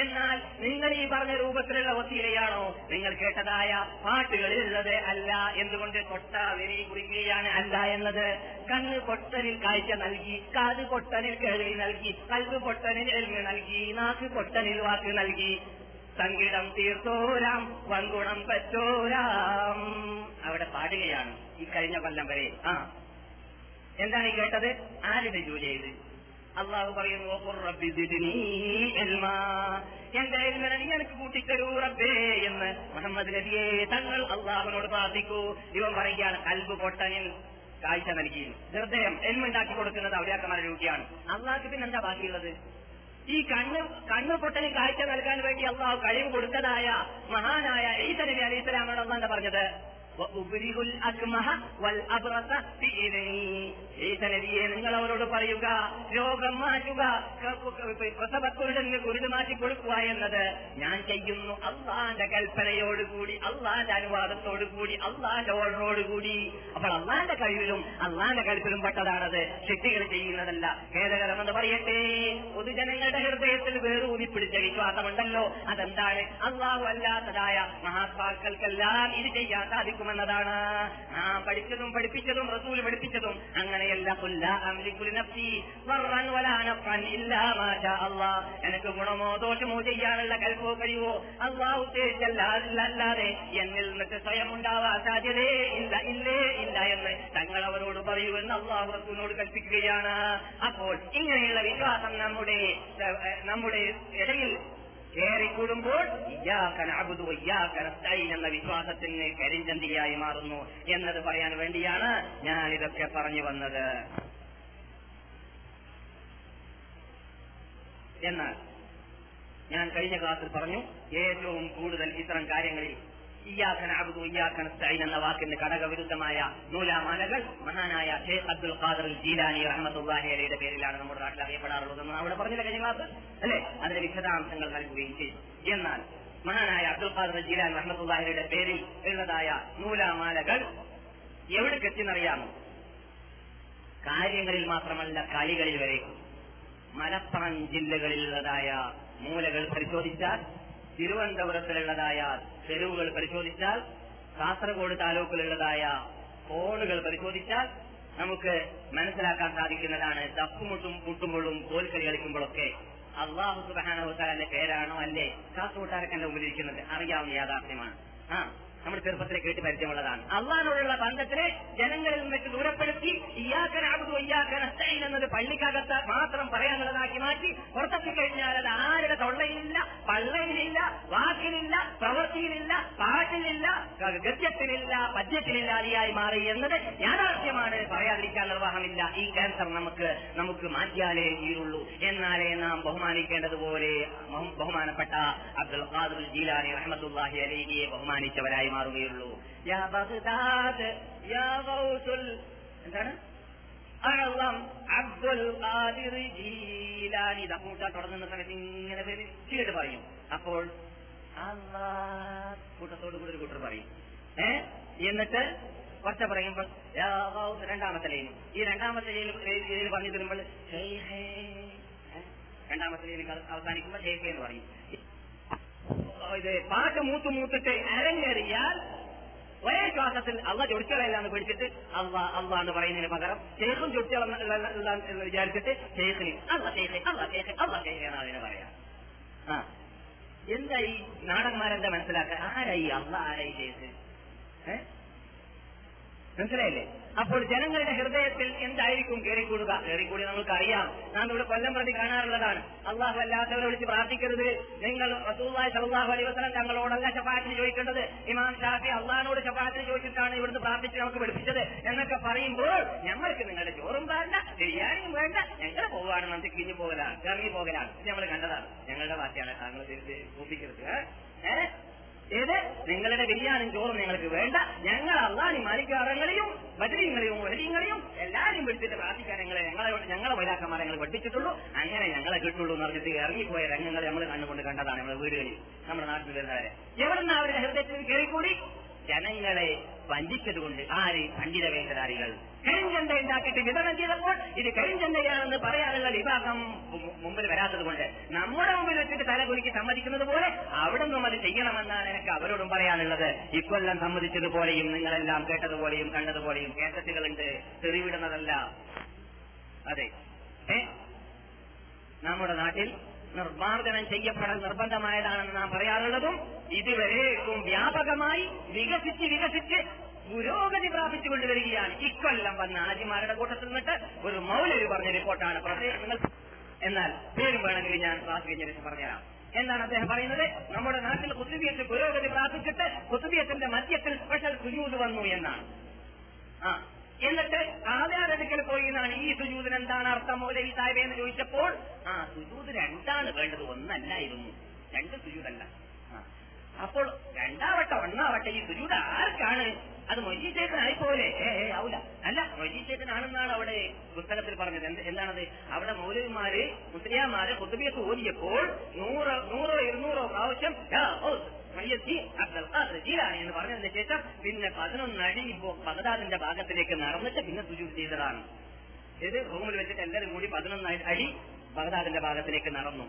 എന്നാൽ നിങ്ങൾ ഈ പറഞ്ഞ രൂപത്തിലുള്ള വസീലയാണോ നിങ്ങൾ കേട്ടതായ പാട്ടുകളിൽ ഉള്ളത്? അല്ല. എന്തുകൊണ്ട്? കൊട്ട വെരി കുടുക്കുകയാണ് അല്ല എന്നത്. കണ്ണ് പൊട്ടനിൽ കാഴ്ച നൽകി, കാത് പൊട്ടനിൽ കേൾവി നൽകി, കൽവ് പൊട്ടനിൽ എൽമി നൽകി, നാക്ക് പൊട്ടനിൽ വാക്ക് നൽകി, സംഗീതം തീർത്തോരാം വൻകുണം പറ്റോരാം. അവിടെ പാടുകയാണ് ഈ കഴിഞ്ഞ കൊല്ലം വരെ. ആ, എന്താണ് ഈ കേട്ടത്? ആരുടെ ജോലിയായത്? അള്ളാഹു പറയുന്നു എന്റെ എൽമനെ എനിക്ക് കൂട്ടിത്തരൂ റബ്ബേ എന്ന്. മുഹമ്മദ് നബിയെ തങ്ങൾ അള്ളാഹുവിനോട് പ്രാർത്ഥിക്കൂ. ഇവൻ പറയുകയാണ് കൽബ് പൊട്ടനിൽ കാഴ്ച നൽകിയിരുന്നു, ഹൃദയം എൽമുണ്ടാക്കി കൊടുക്കുന്നത് അവ്യാക്കന്മാരുടെ രോഗിയാണ്. അള്ളാഹുക്ക് പിന്നെന്താ ബാക്കിയുള്ളത്? ഈ കണ്ണ് കണ്ണു പൊട്ടന് കാഴ്ച നൽകാൻ വേണ്ടി അള്ളാഹു കഴിവ് കൊടുത്തതായ മഹാനായ ഈസ നബി അലൈഹി സ്വലാമാണ് അള്ളാഹു പറഞ്ഞത് നിങ്ങൾ അവരോട് പറയുക രോഗം മാറ്റുക, പ്രസവക്കുരുടന് കുരുട് മാറ്റി കൊടുക്കുക എന്നത് ഞാൻ ചെയ്യുന്നു അള്ളാന്റെ കൽപ്പനയോടുകൂടി, അള്ളാന്റെ അനുവാദത്തോടുകൂടി, അള്ളാന്റെ ഓർഡറോടുകൂടി. അപ്പോൾ അള്ളാന്റെ കഴിവിലും അള്ളാന്റെ കൽപ്പിലും പെട്ടതാണത്. ശക്തികൾ ചെയ്യുന്നതല്ല. ഖേദകരമെന്ന് പറയട്ടെ, പൊതുജനങ്ങളുടെ ഹൃദയത്തിൽ വേറൂന്നിപ്പിടിച്ച വിശ്വാസമുണ്ടല്ലോ, അതെന്താണ്? അള്ളാഹു അല്ലാത്തതായ മഹാത്മാക്കൾക്കെല്ലാം ഇത് ചെയ്യാൻ സാധിക്കും ാണ് ആ പഠിച്ചതും പഠിപ്പിച്ചതും റസൂൽ പഠിപ്പിച്ചതും. അങ്ങനെയല്ല, എനിക്ക് ഗുണമോ ദോഷമോ ചെയ്യാനുള്ള കൽപ്പോ കഴിവോ അള്ളാഹു ഉദ്ദേശിച്ചല്ലാതെ എന്നിൽ നിന്നിട്ട് സ്വയം ഉണ്ടാവാൻ സാധ്യതേ ഇല്ല, ഇല്ലേ ഇല്ല എന്ന് തങ്ങൾ അവരോട് പറയുമെന്ന് അള്ളാഹു റസൂലിനോട് കൽപ്പിക്കുകയാണ്. അപ്പോൾ ഇങ്ങനെയുള്ള വിശ്വാസം നമ്മുടെ നമ്മുടെ ഇടയിൽ ടുമ്പോൾ എന്ന വിശ്വാസത്തിന് കരിഞ്ചന്തിയായി മാറുന്നു എന്നത് പറയാൻ വേണ്ടിയാണ് ഞാൻ ഇതൊക്കെ പറഞ്ഞു വന്നത്. എന്നാൽ ഞാൻ കഴിഞ്ഞ ക്ലാസ്സിൽ പറഞ്ഞു ഏറ്റവും കൂടുതൽ ഇത്തരം കാര്യങ്ങളിൽ എന്ന വാക്കിന്റെ ഘടകവിരുദ്ധമായ നൂലാമാലകൾ മഹാനായ ശൈഖ് അബ്ദുൽ ഖാദിർ ജീലാനി റഹ്മത്തുള്ളാഹി അലൈഹിയുടെ പേരിലാണ് നമ്മുടെ നാട്ടിൽ അറിയപ്പെടാറുള്ളതെന്ന് അവിടെ പറഞ്ഞില്ല കഴിഞ്ഞ ക്ലാസ് അല്ലെ? അതിന്റെ വിശദാംശങ്ങൾ നൽകുകയും ചെയ്യും. എന്നാൽ മഹാനായ അബ്ദുൽ ഖാദിർ ജീലാനി റഹ്മത്തുള്ളാഹി അലൈഹിയുടെ പേരിൽ ഉള്ളതായ നൂലാമാലകൾ എവിടേക്ക് എത്തിയെന്നറിയാമോ? കാര്യങ്ങളിൽ മാത്രമല്ല, കളികളിൽ വരേക്കും. മലപ്പുറം ജില്ലകളിലുള്ളതായ മൂലകൾ പരിശോധിച്ചാൽ, തിരുവനന്തപുരത്തിലുള്ളതായ തെരുവുകൾ പരിശോധിച്ചാൽ, കാസർഗോഡ് താലൂക്കിലുള്ളതായ കോളുകൾ പരിശോധിച്ചാൽ നമുക്ക് മനസ്സിലാക്കാൻ സാധിക്കുന്നതാണ്. തപ്പുമുട്ടും കൂട്ടുമ്പോഴും കോൽക്കളി കളിക്കുമ്പോഴൊക്കെ അള്ളാഹു സുബ്ഹാനഹു വ തആലയുടെ പേരാണോ അല്ലേ കാസർഗോട്ടാരക്കന്റെ മുമ്പിലിരിക്കുന്നത്? അറിയാവുന്ന യാഥാർത്ഥ്യമാണ്. ആ നമ്മൾ ചെറുപ്പത്തിലെ കേട്ട് പരിചയമുള്ളതാണ്. അള്ളാഹിനോടുള്ള ബന്ധത്തിനെ ജനങ്ങളിൽ നിന്നൊക്കെ ദൂരപ്പെടുത്തി ഇയ്യാക നഅ്ബുദു വഇയ്യാക നസ്തഈൻ എന്നത് പള്ളിക്കകത്ത് മാത്രം പറയാനുള്ളതാക്കി മാറ്റി പുറത്തെത്തി കഴിഞ്ഞാൽ അത് ആരുടെ തൊള്ളയിലില്ല, പള്ളയിലില്ല, വാക്കിലില്ല, പ്രവൃത്തിയിലില്ല, പാട്ടിലില്ല, ഗദ്യത്തിലില്ല, പദ്യത്തിലില്ലാതെയായി മാറി എന്നത് യാഥാർത്ഥ്യമാണ്. പറയാതിരിക്കാൻ നിർവാഹമില്ല. ഈ ക്യാൻസർ നമുക്ക് നമുക്ക് മാറ്റിയാലേ തീരുള്ളൂ. എന്നാലേ നാം ബഹുമാനിക്കേണ്ടതുപോലെ ബഹുമാനപ്പെട്ട അബ്ദുൽ ഖാദിർ ജീലാനി റഹ്മത്തുള്ളാഹി അലൈഹിയെ ബഹുമാനിച്ചവരായി മാറുകയുള്ളൂ. യാ ബഗ്ദാദ് യാ ഗൗസുൽ എന്താണ് അഅ്ലം അബ്ദുൽ ഖാദിർ ജീലാനി ദഹൂട്ട തുടങ്ങുന്ന സമയത്ത് ഇങ്ങനെ വെച്ചിട്ട് പറയും. അപ്പോൾ അല്ലാഹ് കൂട്ടത്തോട് കൂടി ഒരു കൂട്ടർ പറയും, ഏ എന്നിട്ട് കുറച്ച് പറയുമ്പോൾ യാ ഗൗസ് രണ്ടാമത്തെ ലൈനും ഈ രണ്ടാമത്തെ ലൈനിൽ പറഞ്ഞു തരുമ്പോൾ ശൈഖേ രണ്ടാമത്തെ ലൈനിൽ അവസാനിക്കുമ്പോൾ ശൈഖേ എന്ന് പറയും. ഇത് പാട്ട് മൂത്ത് മൂത്തിട്ട് അരങ്ങേറിയാൽ ഒരേ ശ്വാസത്തിൽ അള്ള ചൊടിച്ചളയില്ലാന്ന് പേടിച്ചിട്ട് അള്ള അള്ള എന്ന് പറയുന്നതിന് പകരം ശേഖും ചൊടിച്ചളെന്ന് വിചാരിച്ചിട്ട് ശേഖിന് അള്ള ശേഖ് അള്ള ശേഖ് അള്ള ശേഖയാണ് അതിനെ പറയാ. ആ എന്താ ഈ നാടന്മാരെന്താ മനസ്സിലാക്കുക? ആരായി അള്ള, ആരായി ശേഖ്? ഏഹ് മനസ്സിലായില്ലേ? അപ്പോൾ ജനങ്ങളുടെ ഹൃദയത്തിൽ എന്തായിരിക്കും കയറിക്കൂടുക? കയറിക്കൂടി നമുക്കറിയാം. നാം ഇവിടെ കൊല്ലം പ്രതി കാണാറുള്ളതാണ്. അള്ളാഹു അല്ലാത്തവരെ വിളിച്ച് പ്രാർത്ഥിക്കരുത്. നിങ്ങൾ റസൂലുള്ളാഹി സ്വല്ലല്ലാഹു അലൈഹി വസല്ലം തങ്ങളോടല്ല ശഫാഅത്തിന് ചോദിക്കേണ്ടത്, ഇമാം ഷാഫി അള്ളാഹിനോട് ശഫാഅത്തിന് ചോദിച്ചിട്ടാണ് ഇവിടുന്ന് പ്രാർത്ഥിച്ച് നമുക്ക് പഠിപ്പിച്ചത് എന്നൊക്കെ പറയുമ്പോൾ ഞങ്ങൾക്ക് നിങ്ങളുടെ ചോറും വേണ്ട, ബിരിയാണിയും വേണ്ട, ഞങ്ങൾ പോവാണ്, നമുക്ക് കിഞ്ഞു പോകലാണ്, ഇറങ്ങി പോകലാണ്. ഞങ്ങൾ കണ്ടതാണ്. ഞങ്ങളുടെ വാർത്തയാണ്. താങ്കൾ ഒപ്പിക്കരുത്. ഏഹ് ഏത് നിങ്ങളുടെ ബിരിയാണിയും ചോറും നിങ്ങൾക്ക് വേണ്ട, ഞങ്ങൾ അള്ളാഹി മാലിക്കാറങ്ങളെയും ബദരീങ്ങളെയും ഒരടിയങ്ങളെയും എല്ലാവരും വിളിച്ചിട്ട് പ്രാർത്ഥിക്കാൻ ഞങ്ങളെ ഞങ്ങളെ ഞങ്ങളെ വൈലാക്കന്മാരെ ഞങ്ങൾ പഠിപ്പിച്ചിട്ടുള്ളൂ, അങ്ങനെ ഞങ്ങളെ കിട്ടുള്ളൂ എന്ന് പറഞ്ഞിട്ട് ഇറങ്ങിപ്പോയ രംഗങ്ങൾ നമ്മൾ കണ്ടുകൊണ്ട് കണ്ടതാണ്. നമ്മുടെ വീടുകളിൽ, നമ്മുടെ നാട്ടിൽ വരുന്നവരെ എവിടെ നിന്ന് അവരുടെ ഹൃദയത്തിൽ കയറിക്കൂടി ജനങ്ങളെ വഞ്ചിച്ചതുകൊണ്ട്. ആര്? പണ്ഡിത വേഷധാരികൾ. കരിഞ്ചന്ത ഉണ്ടാക്കിയിട്ട് വിതരണം ചെയ്തപ്പോൾ ഇത് കരിഞ്ചന്തയാണെന്ന് പറയാനുള്ള വിഭാഗം മുമ്പിൽ വരാത്തത് കൊണ്ട് നമ്മുടെ മുമ്പിൽ വെച്ചിട്ട് തലകുലുക്കി സമ്മതിക്കുന്നത് പോലെ അവിടെ നിന്നും അത് ചെയ്യണമെന്നാണ് എനിക്ക് അവരോടും പറയാനുള്ളത്. ഇക്കൊല്ലം സമ്മതിച്ചതുപോലെയും നിങ്ങളെല്ലാം കേട്ടതുപോലെയും കണ്ടതുപോലെയും കേസറ്റുകളുണ്ട്. തെറിവിടുന്നതല്ല. അതെ, നമ്മുടെ നാട്ടിൽ നിർമാർജനം ചെയ്യപ്പെടാൻ നിർബന്ധമായതാണെന്ന് നാം പറയാറുള്ളതും ഇതുവരേക്കും വ്യാപകമായി വികസിച്ച് വികസിച്ച് പുരോഗതി പ്രാപിച്ചു കൊണ്ടുവരികയാണ്. ഇക്കൊല്ലം വന്ന ആജിമാരുടെ കൂട്ടത്തിൽ നിന്നിട്ട് ഒരു മൗലവി പറഞ്ഞ റിപ്പോർട്ടാണ് പ്രദേശങ്ങൾ. എന്നാൽ പേരും വേണമെങ്കിൽ ഞാൻ ക്ലാസ് കഴിഞ്ഞിട്ട് പറഞ്ഞുതരാം. എന്താണ് അദ്ദേഹം പറയുന്നത്? നമ്മുടെ നാട്ടിൽ കുത്തുബിയത്ത് പുരോഗതി പ്രാപിച്ചിട്ട് കുത്തുബിയത്തിന്റെ മധ്യത്തിൽ സ്പെഷ്യൽ സുജൂദ് വന്നു എന്നാണ്. ആ എന്നിട്ട് ആധാരടുക്കൽ പോയി എന്നാണ്. ഈ സുജൂദിന് എന്താണ് അർത്ഥം മൗലവി സാഹിബ് എന്ന് ചോദിച്ചപ്പോൾ ആ സുജൂദ് രണ്ടാണ് വേണ്ടത്, ഒന്നല്ലായിരുന്നു, രണ്ട് സുജൂദല്ല. അപ്പോൾ രണ്ടാവട്ടെ ഒന്നാവട്ടെ ഈ സുജൂദ് ആർക്കാണ്? അത് മൊയ്‌ദീൻ ശൈഖിനായി പോലെ? ഏ ഏ ആവൂല. അല്ല, മൊയ്‌ദീൻ ശൈഖിനാണെന്നാണ് അവിടെ പുസ്തകത്തിൽ പറഞ്ഞത്. എന്താണത്? അവിടെ മൗലവിമാര് മുസ്ലിയാമാര് ഖുതുബിയത്ത് ഓതിയപ്പോൾ നൂറോ നൂറോ ഇരുന്നൂറോ പ്രാവശ്യം അബ്ദുൽ ഖാദിർ ജീലാനി എന്ന് പറഞ്ഞതിന് ശേഷം പിന്നെ പതിനൊന്നടി ഇപ്പോ ബഗ്ദാദിന്റെ ഭാഗത്തിലേക്ക് നടന്നിട്ട് പിന്നെ സുജൂദ് ചെയ്തതാണ്. ഇത് റൂമിൽ വെച്ചിട്ട് എല്ലാവരും കൂടി പതിനൊന്ന് അടി ബഗ്ദാദിന്റെ ഭാഗത്തിലേക്ക് നടന്നു.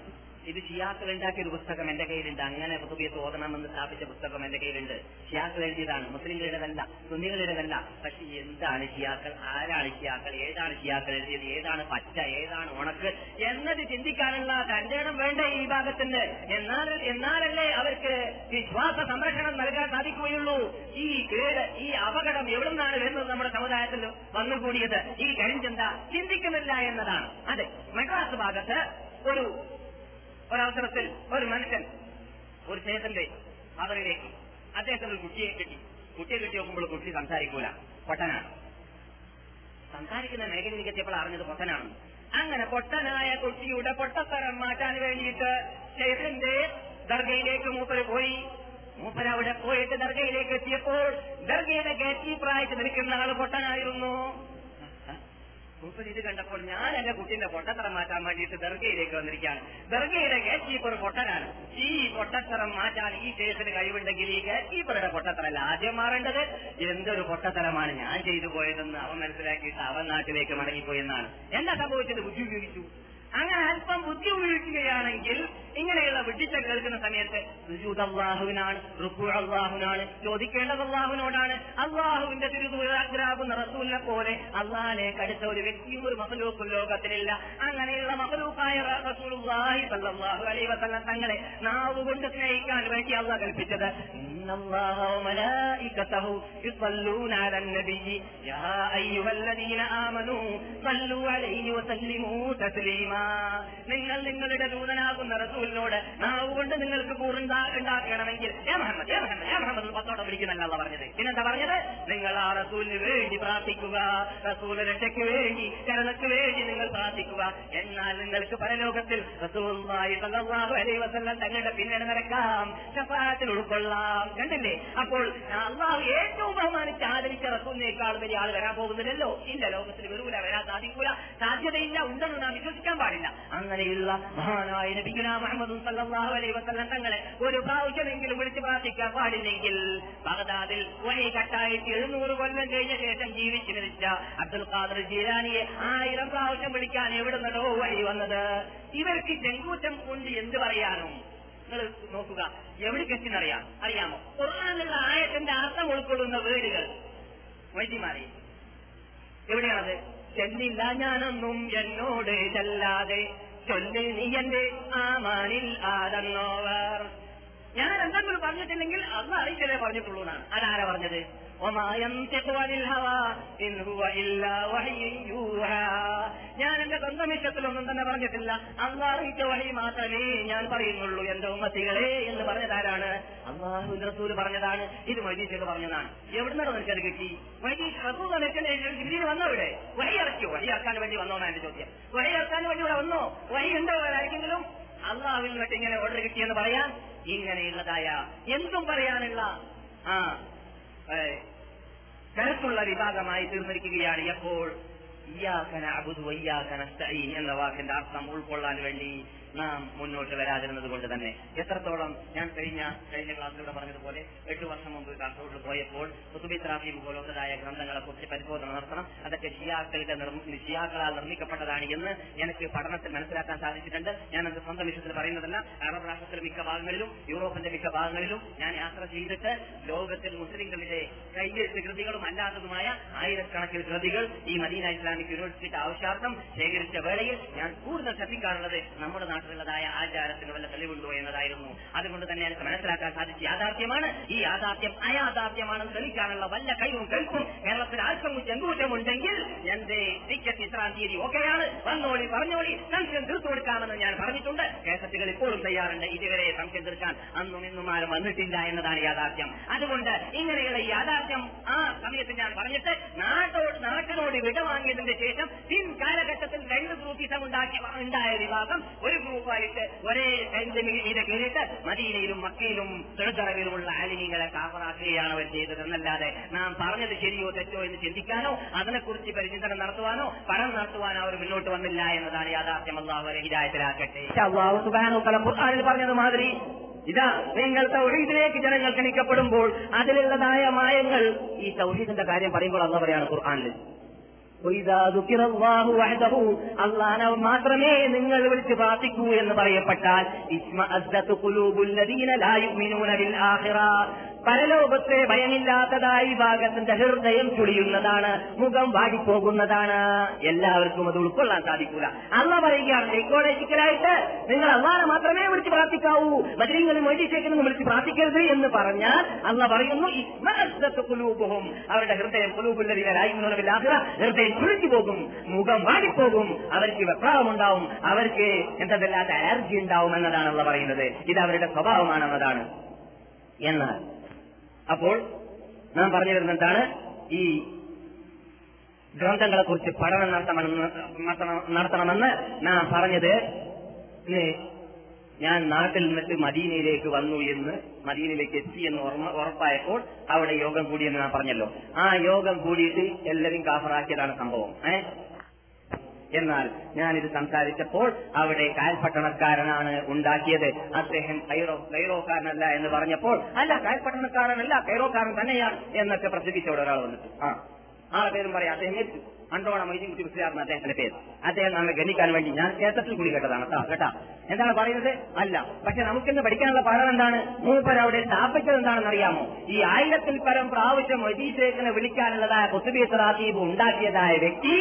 ഇത് ഷിയാക്കൾ ഉണ്ടാക്കിയ ഒരു പുസ്തകം എന്റെ കയ്യിലുണ്ട്. അങ്ങനെ ഖുതുബിയത്ത് ഓതണമെന്ന് സ്ഥാപിച്ച പുസ്തകം എന്റെ കയ്യിലുണ്ട്. ഷിയാക്കൾ എഴുതിയതാണ്, മുസ്ലിംകളുടേതല്ല, സുന്നികളുടേതല്ല. പക്ഷെ എന്താണ് ഷിയാക്കൾ, ആരാണ് ഷിയാക്കൾ, ഏതാണ് ഷിയാക്കൾ എഴുതിയത്, ഏതാണ് പച്ച, ഏതാണ് ഉണക്ക് എന്നത് ചിന്തിക്കാനുള്ള തന്റെ ഇടം വേണ്ട ഈ വിഭാഗത്തിന്? എന്നാൽ എന്നാലല്ലേ അവർക്ക് വിശ്വാസ സംരക്ഷണം നൽകാൻ സാധിക്കുകയുള്ളൂ. ഈ കേട്, ഈ അപകടം എവിടെ നിന്നാണ് വരുന്നത്? നമ്മുടെ സമുദായത്തിൽ വന്നുകൂടിയത് ഈ കരിഞ്ചന്ത ചിന്തിക്കുന്നില്ല എന്നതാണ്. അതെ, മദ്രാസ് ഭാഗത്ത് ഒരു ഒരവസരത്തിൽ ഒരു മനുഷ്യൻ ഒരു ചേതന്റെ അവരിലേക്ക് അദ്ദേഹത്തിന് ഒരു കുട്ടിയെ കിട്ടി. കുട്ടിയെ കിട്ടി നോക്കുമ്പോൾ കുട്ടി സംസാരിക്കൂല, പൊട്ടനാണ്. സംസാരിക്കുന്ന മേഖലയിലേക്ക് എത്തിയപ്പോൾ അറിഞ്ഞത് പൊട്ടനാണ്. അങ്ങനെ പൊട്ടനായ കുട്ടിയുടെ പൊട്ടത്തരം മാറ്റാൻ വേണ്ടിയിട്ട് ചേതന്റെ ദർഗയിലേക്ക് മൂപ്പര് പോയി. മൂപ്പര് അവിടെ പോയിട്ട് ദർഗയിലേക്ക് എത്തിയപ്പോൾ ദർഗയുടെ ഗേറ്റ് കീപ്പറായിട്ട് നിൽക്കുന്ന ആള് പൊട്ടനായിരുന്നു. മൂപ്പര് ഇത് കണ്ടപ്പോൾ ഞാൻ എന്റെ കുട്ടിന്റെ പൊട്ടത്തറം മാറ്റാൻ വേണ്ടിയിട്ട് ദർഗയിലേക്ക് വന്നിരിക്കുകയാണ്. ദർഗയിലെ ഗേറ്റ് കീപ്പർ പൊട്ടനാണ്. ഈ പൊട്ടത്തറം മാറ്റാൻ ഈ കേസിന് കഴിവുണ്ടെങ്കിൽ ഈ ഗേറ്റ് കീപ്പറുടെ പൊട്ടത്തറല്ല ആദ്യം മാറേണ്ടത്. എന്തൊരു പൊട്ടത്തരമാണ് ഞാൻ ചെയ്തു പോയതെന്ന് അവൻ മനസ്സിലാക്കിയിട്ട് അവൻ നാട്ടിലേക്ക് മടങ്ങിപ്പോയെന്നാണ്. എന്താ സംഭവിച്ചത്? ബുദ്ധി ഉപയോഗിച്ചു. അങ്ങനെ അല്പം ബുദ്ധി ഉപയോഗിക്കുകയാണെങ്കിൽ ഇങ്ങനെയുള്ള വിട്ടിച്ച കേൾക്കുന്ന സമയത്ത് സുജൂദ് അല്ലാഹുവിനാണ്, റുക്കൂ അല്ലാഹുവിനാണ്, ചോദിക്കേണ്ടത് അല്ലാഹുവിനോടാണ്. അല്ലാഹുവിന്റെ തിരുദൂരാഗ്രാകുന്ന റസൂലിനെ പോലെ അല്ലാഹുവിലേക്ക് അടുത്ത ഒരു വ്യക്തിയും ഒരു മഖ്ലൂഖും ലോകത്തിലില്ല. അങ്ങനെയുള്ള മഖ്ലൂഖായ റസൂലുള്ളാഹി സ്വല്ലല്ലാഹു അലൈഹി വസല്ലം തങ്ങളെ നാവ് കൊണ്ട് സ്നേഹിക്കാൻ വേണ്ടി അല്ലാഹു കൽപ്പിച്ചത് ഇന്നല്ലാഹ വമലായികതഹു യുസല്ലൂന അലൻ നബിയ്യി യാ അയ്യുഹല്ലദീന ആമനൂ സല്ലു അലൈഹി വസല്ലിമൂ തസ്ലീമാ. നിങ്ങൾ നിങ്ങളുടെ ദൂതനാകുന്ന റസൂലിനോട് നാവ് കൊണ്ട് നിങ്ങൾക്ക് കൂറുണ്ടാക്കണമെങ്കിൽ ഏ മുഹമ്മദ് ഏ മുഹമ്മദ് ഏ മുഹമ്മദ് പത്തോടെ വിളിക്കുന്നല്ല പറഞ്ഞത്. പിന്നെന്താ പറഞ്ഞത്? നിങ്ങൾ ആ റസൂലിന് വേണ്ടി പ്രാർത്ഥിക്കുക, റസൂൽ രക്ഷയ്ക്ക് വേണ്ടി ശരണക്ക് വേണ്ടി നിങ്ങൾ പ്രാർത്ഥിക്കുക. എന്നാൽ നിങ്ങൾക്ക് പരലോകത്തിൽ റസൂലുള്ളാഹി സ്വല്ലല്ലാഹു അലൈഹി വസല്ലം തങ്ങളുടെ പിന്നീട് നടക്കാം, ശഫാഅത്തിൽ ഉൾക്കൊള്ളാം. കണ്ടില്ലേ? അപ്പോൾ അള്ളാഹു ഏറ്റവും ബഹുമാനിച്ച് ആദരിച്ച റസൂലിനേക്കാൾ വലിയ ആൾ വരാൻ പോകുന്നില്ലല്ലോ. ഇല്ല, ലോകത്തിൽ വരൂല, വരാൻ സാധിക്കൂല, സാധ്യതയില്ല, ഉണ്ടെന്ന് നാം വിശ്വസിക്കാൻ പാടില്ല. അങ്ങനെയുള്ള മഹാനായ നബിഗുന മുഹമ്മദ് സല്ലല്ലാഹു അലൈഹി വസല്ലം തങ്ങളെ ഒരു പ്രാവശ്യമെങ്കിലും വിളിച്ച് പ്രാർത്ഥിക്കാൻ പാടില്ലെങ്കിൽ ബഗ്ദാദിൽ വഹി കട്ടായിട്ട് എഴുന്നൂറ് കൊല്ലം കഴിഞ്ഞ ശേഷം ജീവിച്ചു മരിച്ച അബ്ദുൽ ഖാദിർ ജീലാനിയെ ആയിരം പ്രാവശ്യം വിളിക്കാൻ എവിടെ നിന്നോ വഴി വന്നത്. ഇവർക്ക് ചെങ്കൂറ്റം കൊണ്ട് എന്ത് പറയാനും. നിങ്ങൾ നോക്കുക, എവിടേക്ക് എത്തിയെന്നറിയാം അറിയാമോ? ഖുർആനിലുള്ള ആയത്തിന്റെ അർത്ഥം ഉൾക്കൊള്ളുന്ന വേരുകൾ വൈദ്യമാറി എവിടെയാണത്? ചെന്നില്ല ഞാനൊന്നും എന്നോട് ചെല്ലാതെ ചൊല്ല് നീ എന്റെ ആമാനിൽ ആദന്നോവർ. ഞാൻ എന്തെങ്കിലും പറഞ്ഞിട്ടില്ലെങ്കിൽ അത് അറിയിച്ചതേ പറഞ്ഞിട്ടുള്ളൂ എന്നാണ്. അതാരാ പറഞ്ഞത്? ഞാൻ എന്റെ സ്വന്തം ഇഷ്ടത്തിലൊന്നും തന്നെ പറഞ്ഞിട്ടില്ല, അള്ളാഹിന്റെ വഹി മാത്രമേ ഞാൻ പറയുന്നുള്ളൂ എന്റെ ഉമ്മത്തികളെ എന്ന് പറഞ്ഞതാരാണ്? അള്ളാഹുവിന്റെ റസൂൽ പറഞ്ഞതാണ്. ഇത് മജീദ് പറഞ്ഞതാണ്. എവിടുന്നാണ് നിനക്കത് കിട്ടി? മജീദ് റസൂൽ ജിബ്രീൽ വന്നോ? ഇവിടെ വഹി ഇറക്കിയോ? വഹി ഇറക്കാൻ വേണ്ടി വന്നോ എന്നാണ് എന്റെ ചോദ്യം. വഹി ഇറക്കാൻ വേണ്ടി ഇവിടെ വന്നോ? വഹി ഉണ്ടോ ആരെങ്കിലും? അള്ളാഹുവിൽ നിന്നിട്ട് ഇങ്ങനെ ഓർഡർ കിട്ടിയെന്ന് പറയാൻ ഇങ്ങനെയുള്ളതായ എന്തും പറയാനുള്ള ആ കരുത്തുള്ള വിഭാഗമായി തീർന്നിരിക്കുകയാണ്. എപ്പോൾ ഇയ്യാക നഅ്ബുദു വഇയ്യാക നസ്തഈൻ എന്ന വാക്കിന്റെ അർത്ഥം ഉൾക്കൊള്ളാൻ വേണ്ടി നാം മുന്നോട്ട് വരാതിരുന്നത് കൊണ്ട് തന്നെ എത്രത്തോളം ഞാൻ കഴിഞ്ഞ കഴിഞ്ഞ ക്ലാസ്സിലൂടെ പറഞ്ഞതുപോലെ എട്ട് വർഷം മുമ്പ് കാസർഗോഡ് പോയപ്പോൾ കുതുബി തറാഫീബ് പോലത്തതായ ഗ്രന്ഥങ്ങളെക്കുറിച്ച് പരിശോധന നടത്തണം. അതൊക്കെ ഷിയാക്കളുടെ ഷിയാക്കളാൽ നിർമ്മിക്കപ്പെട്ടതാണ് എന്ന് എനിക്ക് പഠനത്തിൽ മനസ്സിലാക്കാൻ സാധിച്ചിട്ടുണ്ട്. ഞാൻ അത് സ്വന്തം വിഷയത്തിൽ പറയുന്നതല്ല. അറബ് രാഷ്ട്രത്തിലെ മിക്ക ഭാഗങ്ങളിലും യൂറോപ്പിന്റെ മിക്ക ഭാഗങ്ങളിലും ഞാൻ യാത്ര ചെയ്തിട്ട് ലോകത്തിൽ മുസ്ലിങ്ങളുടെ കൈയെഴുത്ത് കൃതികളും അല്ലാത്തതുമായ ആയിരക്കണക്കിന് കൃതികൾ ഈ മദീന ഇസ്ലാമിക് യൂണിവേഴ്സിറ്റിയുടെ ആവശ്യാർത്ഥം ശേഖരിച്ച വേളയിൽ ഞാൻ കൂടുതൽ ശ്രദ്ധിക്കാറുള്ളത് നമ്മുടെ ായ ആചാരത്തിന് വല്ല തെളിവുണ്ടോ എന്നതായിരുന്നു. അതുകൊണ്ട് തന്നെ എനിക്ക് മനസ്സിലാക്കാൻ സാധിച്ച യാഥാർത്ഥ്യമാണ് ഈ യാഥാർത്ഥ്യം അയാഥാർത്ഥ്യമാണെന്ന് തെളിയിക്കാനുള്ള വല്ല കഴിവും കേൾക്കും കേരളത്തിൽ ആർക്കും ചെങ്കൂറ്റമുണ്ടെങ്കിൽ എന്റെ ടിക്കറ്റ് ഇത്രാം തീയതി ഓക്കെയാണ്, വന്നോളി പറഞ്ഞോളി, സംശയം തീർത്തു കൊടുക്കാമെന്ന് ഞാൻ പറഞ്ഞിട്ടുണ്ട്. കേസറ്റുകൾ ഇപ്പോഴും തയ്യാറുണ്ട്. ഇതുവരെ സംശയം തീർക്കാൻ അന്നും ഇന്നും ആരും വന്നിട്ടില്ല എന്നതാണ് യാഥാർത്ഥ്യം. അതുകൊണ്ട് ഇങ്ങനെയുള്ള ഈ യാഥാർത്ഥ്യം ആ സമയത്ത് ഞാൻ പറഞ്ഞിട്ട് നാട്ടോട് നാട്ടിനോട് വിട വാങ്ങിയതിന്റെ ശേഷം പിൻകാലഘട്ടത്തിൽ രണ്ട് ഗ്രൂപ്പിസം ഉണ്ടായ വിഭാഗം ഒരു ായിട്ട് ഒരേ കൈന്ദമിയുടെ കീഴിട്ട് മദീനയിലും മക്കയിലും തെളിതറവിലുമുള്ള ആലിമീങ്ങളെ കാഫറാക്കുകയാണ് അവർ ചെയ്തത് എന്നല്ലാതെ നാം പറഞ്ഞത് ശരിയോ തെറ്റോ എന്ന് ചിന്തിക്കാനോ അതിനെക്കുറിച്ച് പരിചിന്തനം നടത്തുവാനോ പഠനം നടത്തുവാനോ അവർ മുന്നോട്ട് വന്നില്ല എന്നതാണ് യാഥാർത്ഥ്യം. അല്ലാഹു ഹിദായത്തിലാക്കട്ടെ. അല്ലാഹു സുബ്ഹാനഹു വതആല ഖുർആനിൽ പറഞ്ഞതുമാതിരി ഇതാ നിങ്ങൾ തൗഹീദിലേക്ക് ജനങ്ങൾ ക്ഷണിക്കപ്പെടുമ്പോൾ അതിലുള്ളതായ മായങ്ങൾ ഈ തൗഹീദിന്റെ കാര്യം പറയുമ്പോൾ അല്ലാഹു പറയാണ് ഖുർആനിൽ അല്ലാഹു മാത്രമേ നിങ്ങൾ വിളിച്ച് പ്രാർത്ഥിക്കൂ എന്ന് പറയപ്പെട്ടാൽ പരലോകത്തെ ഭയമില്ലാത്തതായി ഭാഗത്തിന്റെ ഹൃദയം ചുളിയുന്നതാണ്, മുഖം വാടിപ്പോകുന്നതാണ്. എല്ലാവർക്കും അത് ഉൾക്കൊള്ളാൻ സാധിക്കൂല. അള്ളാഹ് പറയുകയാണ് സൈക്കോളജിക്കലായിട്ട് നിങ്ങൾ അള്ളാഹനെ മാത്രമേ വിളിച്ച് പ്രാർത്ഥിക്കാവൂ, മറ്റെങ്കിലും മൊയ്തീഷേക്ക് നിങ്ങൾ വിളിച്ച് പ്രാർത്ഥിക്കരുത് എന്ന് പറഞ്ഞാൽ അള്ളാഹ് പറയുന്നു ഇസ്മഅസ്ദഖുലൂബുഹും അവരുടെ ഹൃദയം ഖുലൂബുല്ലദീന ലാ യുമിനൂന ബിൽ ആഖിറ ഹൃദയം ചുളിച്ചു പോകും, മുഖം വാടിപ്പോകും, അവർക്ക് വെപ്രാളമുണ്ടാവും, അവർക്ക് എന്തല്ലാത്ത അലർജി ഉണ്ടാവും എന്നതാണ് അള്ളാഹ് പറയുന്നത്. ഇത് അവരുടെ സ്വഭാവമാണെന്നതാണ്. എന്നാൽ അപ്പോൾ നാം പറഞ്ഞു വരുന്നതാണ് ഈ ഗ്രന്ഥങ്ങളെക്കുറിച്ച് പഠനം നടത്തണമെന്ന് നടത്തണമെന്ന് നാം പറഞ്ഞത്. ഞാൻ നാട്ടിൽ നിന്നിട്ട് മദീനയിലേക്ക് വന്നു എന്ന് മദീനയിലേക്ക് എത്തി എന്ന് ഉറപ്പായപ്പോൾ അവിടെ യോഗം കൂടിയെന്ന് നാം പറഞ്ഞല്ലോ. ആ യോഗം കൂടിയിട്ട് എല്ലാവരും കാഫറാക്കിയതാണ് സംഭവം. ഏഹ് എന്നാൽ ഞാനിത് സംസാരിച്ചപ്പോൾ അവിടെ കാൽപട്ടണക്കാരനാണ് ഉണ്ടാക്കിയത്, അദ്ദേഹം കൈറോക്കാരനല്ല എന്ന് പറഞ്ഞപ്പോൾ അല്ല, കാൽപട്ടണക്കാരനല്ല കൈറോക്കാരൻ തന്നെയാണ് എന്നൊക്കെ പ്രസിദ്ധിച്ചവിടെ ഒരാൾ വന്നിട്ട് ആ ആ പേരും പറയാം അദ്ദേഹം മരിച്ചു. അണ്ടോണ മൊയ്തീൻ കുട്ടി മുസ്ലിയാർന്ന അദ്ദേഹത്തിന്റെ പേര്. അദ്ദേഹം നമ്മളെ ഗണിക്കാൻ വേണ്ടി ഞാൻ ക്ഷേത്രത്തിൽ കൂടി കേട്ടതാണ് കേട്ടാ. എന്താണ് പറയുന്നത്? അല്ല, പക്ഷെ നമുക്കിന്ന് പഠിക്കാനുള്ള പാഠം എന്താണ്? മൂപ്പർ അവിടെ സ്ഥാപിച്ചത് എന്താണെന്ന് അറിയാമോ? ഈ ആയിരത്തിൽ പരം പ്രാവശ്യം മൊയ്തീനെ വിളിക്കാനുള്ളതായ കുത്തുബി സദീബ് ഉണ്ടാക്കിയതായ വ്യക്തി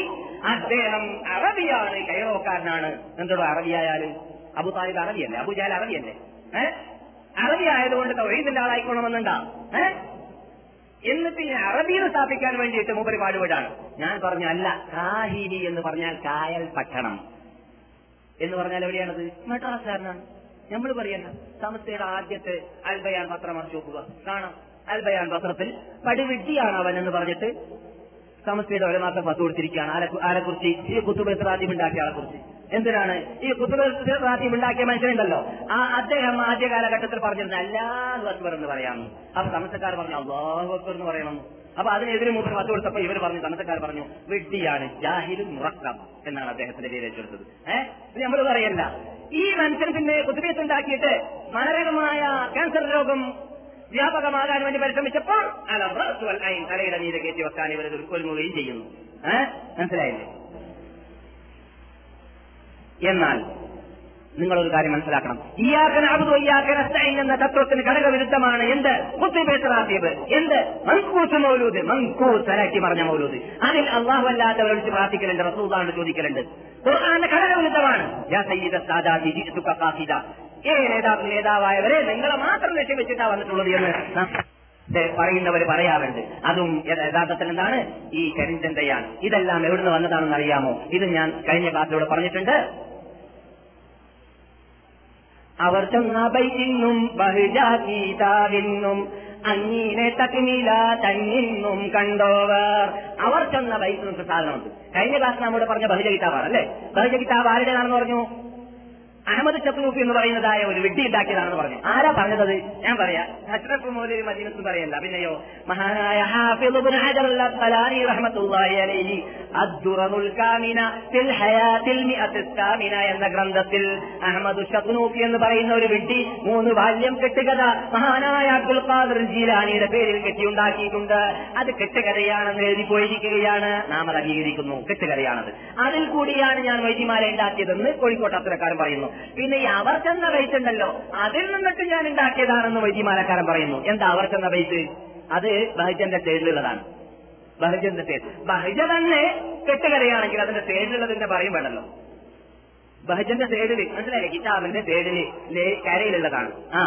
അദ്ദേഹം അറബിയാണ്, കൈറോക്കാരനാണ്. എന്തോടോ അറബിയായാലും അബു താലിബ് അറബിയല്ലേ, അബൂജാൽ അറബിയല്ലേ? ഏഹ് അറബി ആയതുകൊണ്ട് തൗഹീദിന്റെ ആളായിക്കോണമെന്നുണ്ടാ. ഏഹ് എന്നിട്ട് ഈ അറബിയിൽ സ്ഥാപിക്കാൻ വേണ്ടിയിട്ട് മൂപ്പര് പാടുപെട്ടാണ്. ഞാൻ പറഞ്ഞു അല്ല, കാഹിരി എന്ന് പറഞ്ഞാൽ കായൽ പട്ടണം എന്ന് പറഞ്ഞാൽ എവിടെയാണത്? മദ്രാസാരനാണ്. നമ്മൾ പറയണ്ട സമസ്തയുടെ ആദ്യത്തെ അൽബയാൻ പത്രം അടിച്ചു നോക്കുക, കാണാം. അൽബയാൻ പത്രത്തിൽ പടുവിഡ്ഢിയാണ് അവൻ എന്ന് പറഞ്ഞിട്ട് സമസ്തയുടെ ഒരു മാസം പത്ത് കൊടുത്തിരിക്കുകയാണ്. ആരെ ആരെക്കുറിച്ച്? ഈ കുത്തുബ് ഇത്രാദീബ് ഉണ്ടാക്കിയ ആളെ കുറിച്ച്. എന്തിനാണ്? ഈ കുത്തുബ് ഇത്രാദീബ് ഉണ്ടാക്കിയ മനുഷ്യനുണ്ടല്ലോ, ആ അദ്ദേഹം ആദ്യ കാലഘട്ടത്തിൽ പറഞ്ഞിരുന്ന അല്ലാഹു അക്ബർ എന്ന് പറയാമെന്ന്. അപ്പൊ സമസ്തക്കാർ പറഞ്ഞു അല്ലാഹു അക്ബർ എന്ന് പറയണമെന്ന്. അപ്പൊ അതിനെതിരെ മൂപ്പർ പത്ത് കൊടുത്തപ്പോ ഇവർ പറഞ്ഞു, സമസ്തക്കാർ പറഞ്ഞു വിഡ്ഢിയാണ്, ജാഹിലും മുറക്കബ് എന്നാണ് അദ്ദേഹത്തിന്റെ പേര് ഏറ്റെടുത്തത്. ഏഹ് നമ്മൾ പറയല്ല, ഈ മനുഷ്യൻ പിന്നെ കുത്തുബ് ഇത്രാദീബ് മാരകമായ ക്യാൻസർ രോഗം വ്യാപകമാകാൻ വേണ്ടി പരിശ്രമിച്ചപ്പോൾ തലയുടെ നീര് കയറ്റി വെക്കാൻ ഇവർ ഒരുങ്ങുകയും ചെയ്യുന്നു. ഏഹ് മനസ്സിലായില്ലേ? എന്നാൽ നിങ്ങളൊരു കാര്യം മനസ്സിലാക്കണം, എന്ന തത്വത്തിന് ഘടകവിരുദ്ധമാണ് എന്ത്? എന്ത് മൻകൂസ് മൗലൂദ്, മൻകൂസ് തലക്കി മറിഞ്ഞ മൗലൂദ്. അതിൽ അള്ളാഹു അല്ലാത്തവരെ വിളിച്ച് പ്രാർത്ഥിക്കലുണ്ട്, റസൂലുള്ളാഹിനോട് ചോദിക്കലുണ്ട്. ഖുർആന്റെ ഘടകവിരുദ്ധമാണ്. ഏ നേതാവ് നേതാവായവരെ നിങ്ങളെ മാത്രം ലക്ഷ്യം വെച്ചിട്ടാ വന്നിട്ടുള്ളത് എന്ന് പറയുന്നവർ പറയാറുണ്ട്. അതും യഥാർത്ഥത്തിൽ എന്താണ്? ഈ കരിഞ്ചന്തയാണ്. ഇതെല്ലാം എവിടുന്ന് വന്നതാണെന്ന് അറിയാമോ? ഇത് ഞാൻ കഴിഞ്ഞ ക്ലാസ്സിലൂടെ പറഞ്ഞിട്ടുണ്ട്. അവർ ചൊന്നബൈന്നും ബഹുജാതീതാവിന്നും അങ്ങീനെ തക്മീല തന്നിന്നും കണ്ടോവർ. അവർ ചൊന്ന ബൈക്ക് സാധനമുണ്ട്. കഴിഞ്ഞ ക്ലാസ് നമ്മുടെ പറഞ്ഞ ബഹുജ കിതാബാണ് അല്ലെ? ബഹുജ കിതാബ് ആരുടേതാണെന്ന് പറഞ്ഞു? അഹമ്മദ് ചക്ലൂഫി എന്ന് പറയുന്നതായ ഒരു വിഡ്ഢി ഉണ്ടാക്കിയതാണെന്ന് പറഞ്ഞു. ആരാ പറഞ്ഞത്? ഞാൻ പറയാം, അഷ്റഫ് മൗലവി മദീനത്ത് പറയല്ല, പിന്നെയോ മഹാനായ ഹാഫിദ് ഇബ്നു ഹജർ അൽ-അസ്ഖലാനി റഹ്മത്തുള്ളാഹി അലൈഹി അദ്ദുററുൽ കാമിന ഫിൽ ഹയാത്തിൽ മിഅത്ത് കാമിന എന്ന ഗ്രന്ഥത്തിൽ അഹമ്മദ് ചക്ലൂഫി എന്ന് പറയുന്ന ഒരു വിഡ്ഢി മൂന്ന് ബാല്യം കെട്ടുകഥ മഹാനായ അബ്ദുൽ ഖാദിർ ജീലാനിയുടെ പേരിൽ കെട്ടിയുണ്ടാക്കിയിട്ടുണ്ട്. അത് കെട്ടുകഥയാണെന്ന് എഴുതി പോയിരിക്കുകയാണ്. നാം അത് അംഗീകരിക്കുന്നു, കെട്ടുകഥയാണത്. അതിൽ കൂടിയാണ് ഞാൻ വൈദ്യമാരെ ഉണ്ടാക്കിയതെന്ന് കോഴിക്കോട്ട് അത്തരക്കാരൻ പറയുന്നു. പിന്നെ ഈ അവർക്കെന്ന ബൈത്തുണ്ടല്ലോ, അതിൽ നിന്നിട്ട് ഞാൻ ഉണ്ടാക്കിയതാണെന്ന് വൈദ്യമാലക്കാരൻ പറയുന്നു. എന്താ അവർക്കെന്ന ബൈത്ത്? അത് ബഹജന്റെ പേരിലുള്ളതാണ്. ബഹജന്റെ പേര് ബഹജ തന്നെ കെട്ടുകഥയാണെങ്കിൽ അതിന്റെ പേരിലുള്ളതിന്റെ പറയും വേണമല്ലോ. ബഹജന്റെ പേരില് മനസ്സിലായില്ലേ? കിതാബിന്റെ പേരില് കരയിലുള്ളതാണ്. ആ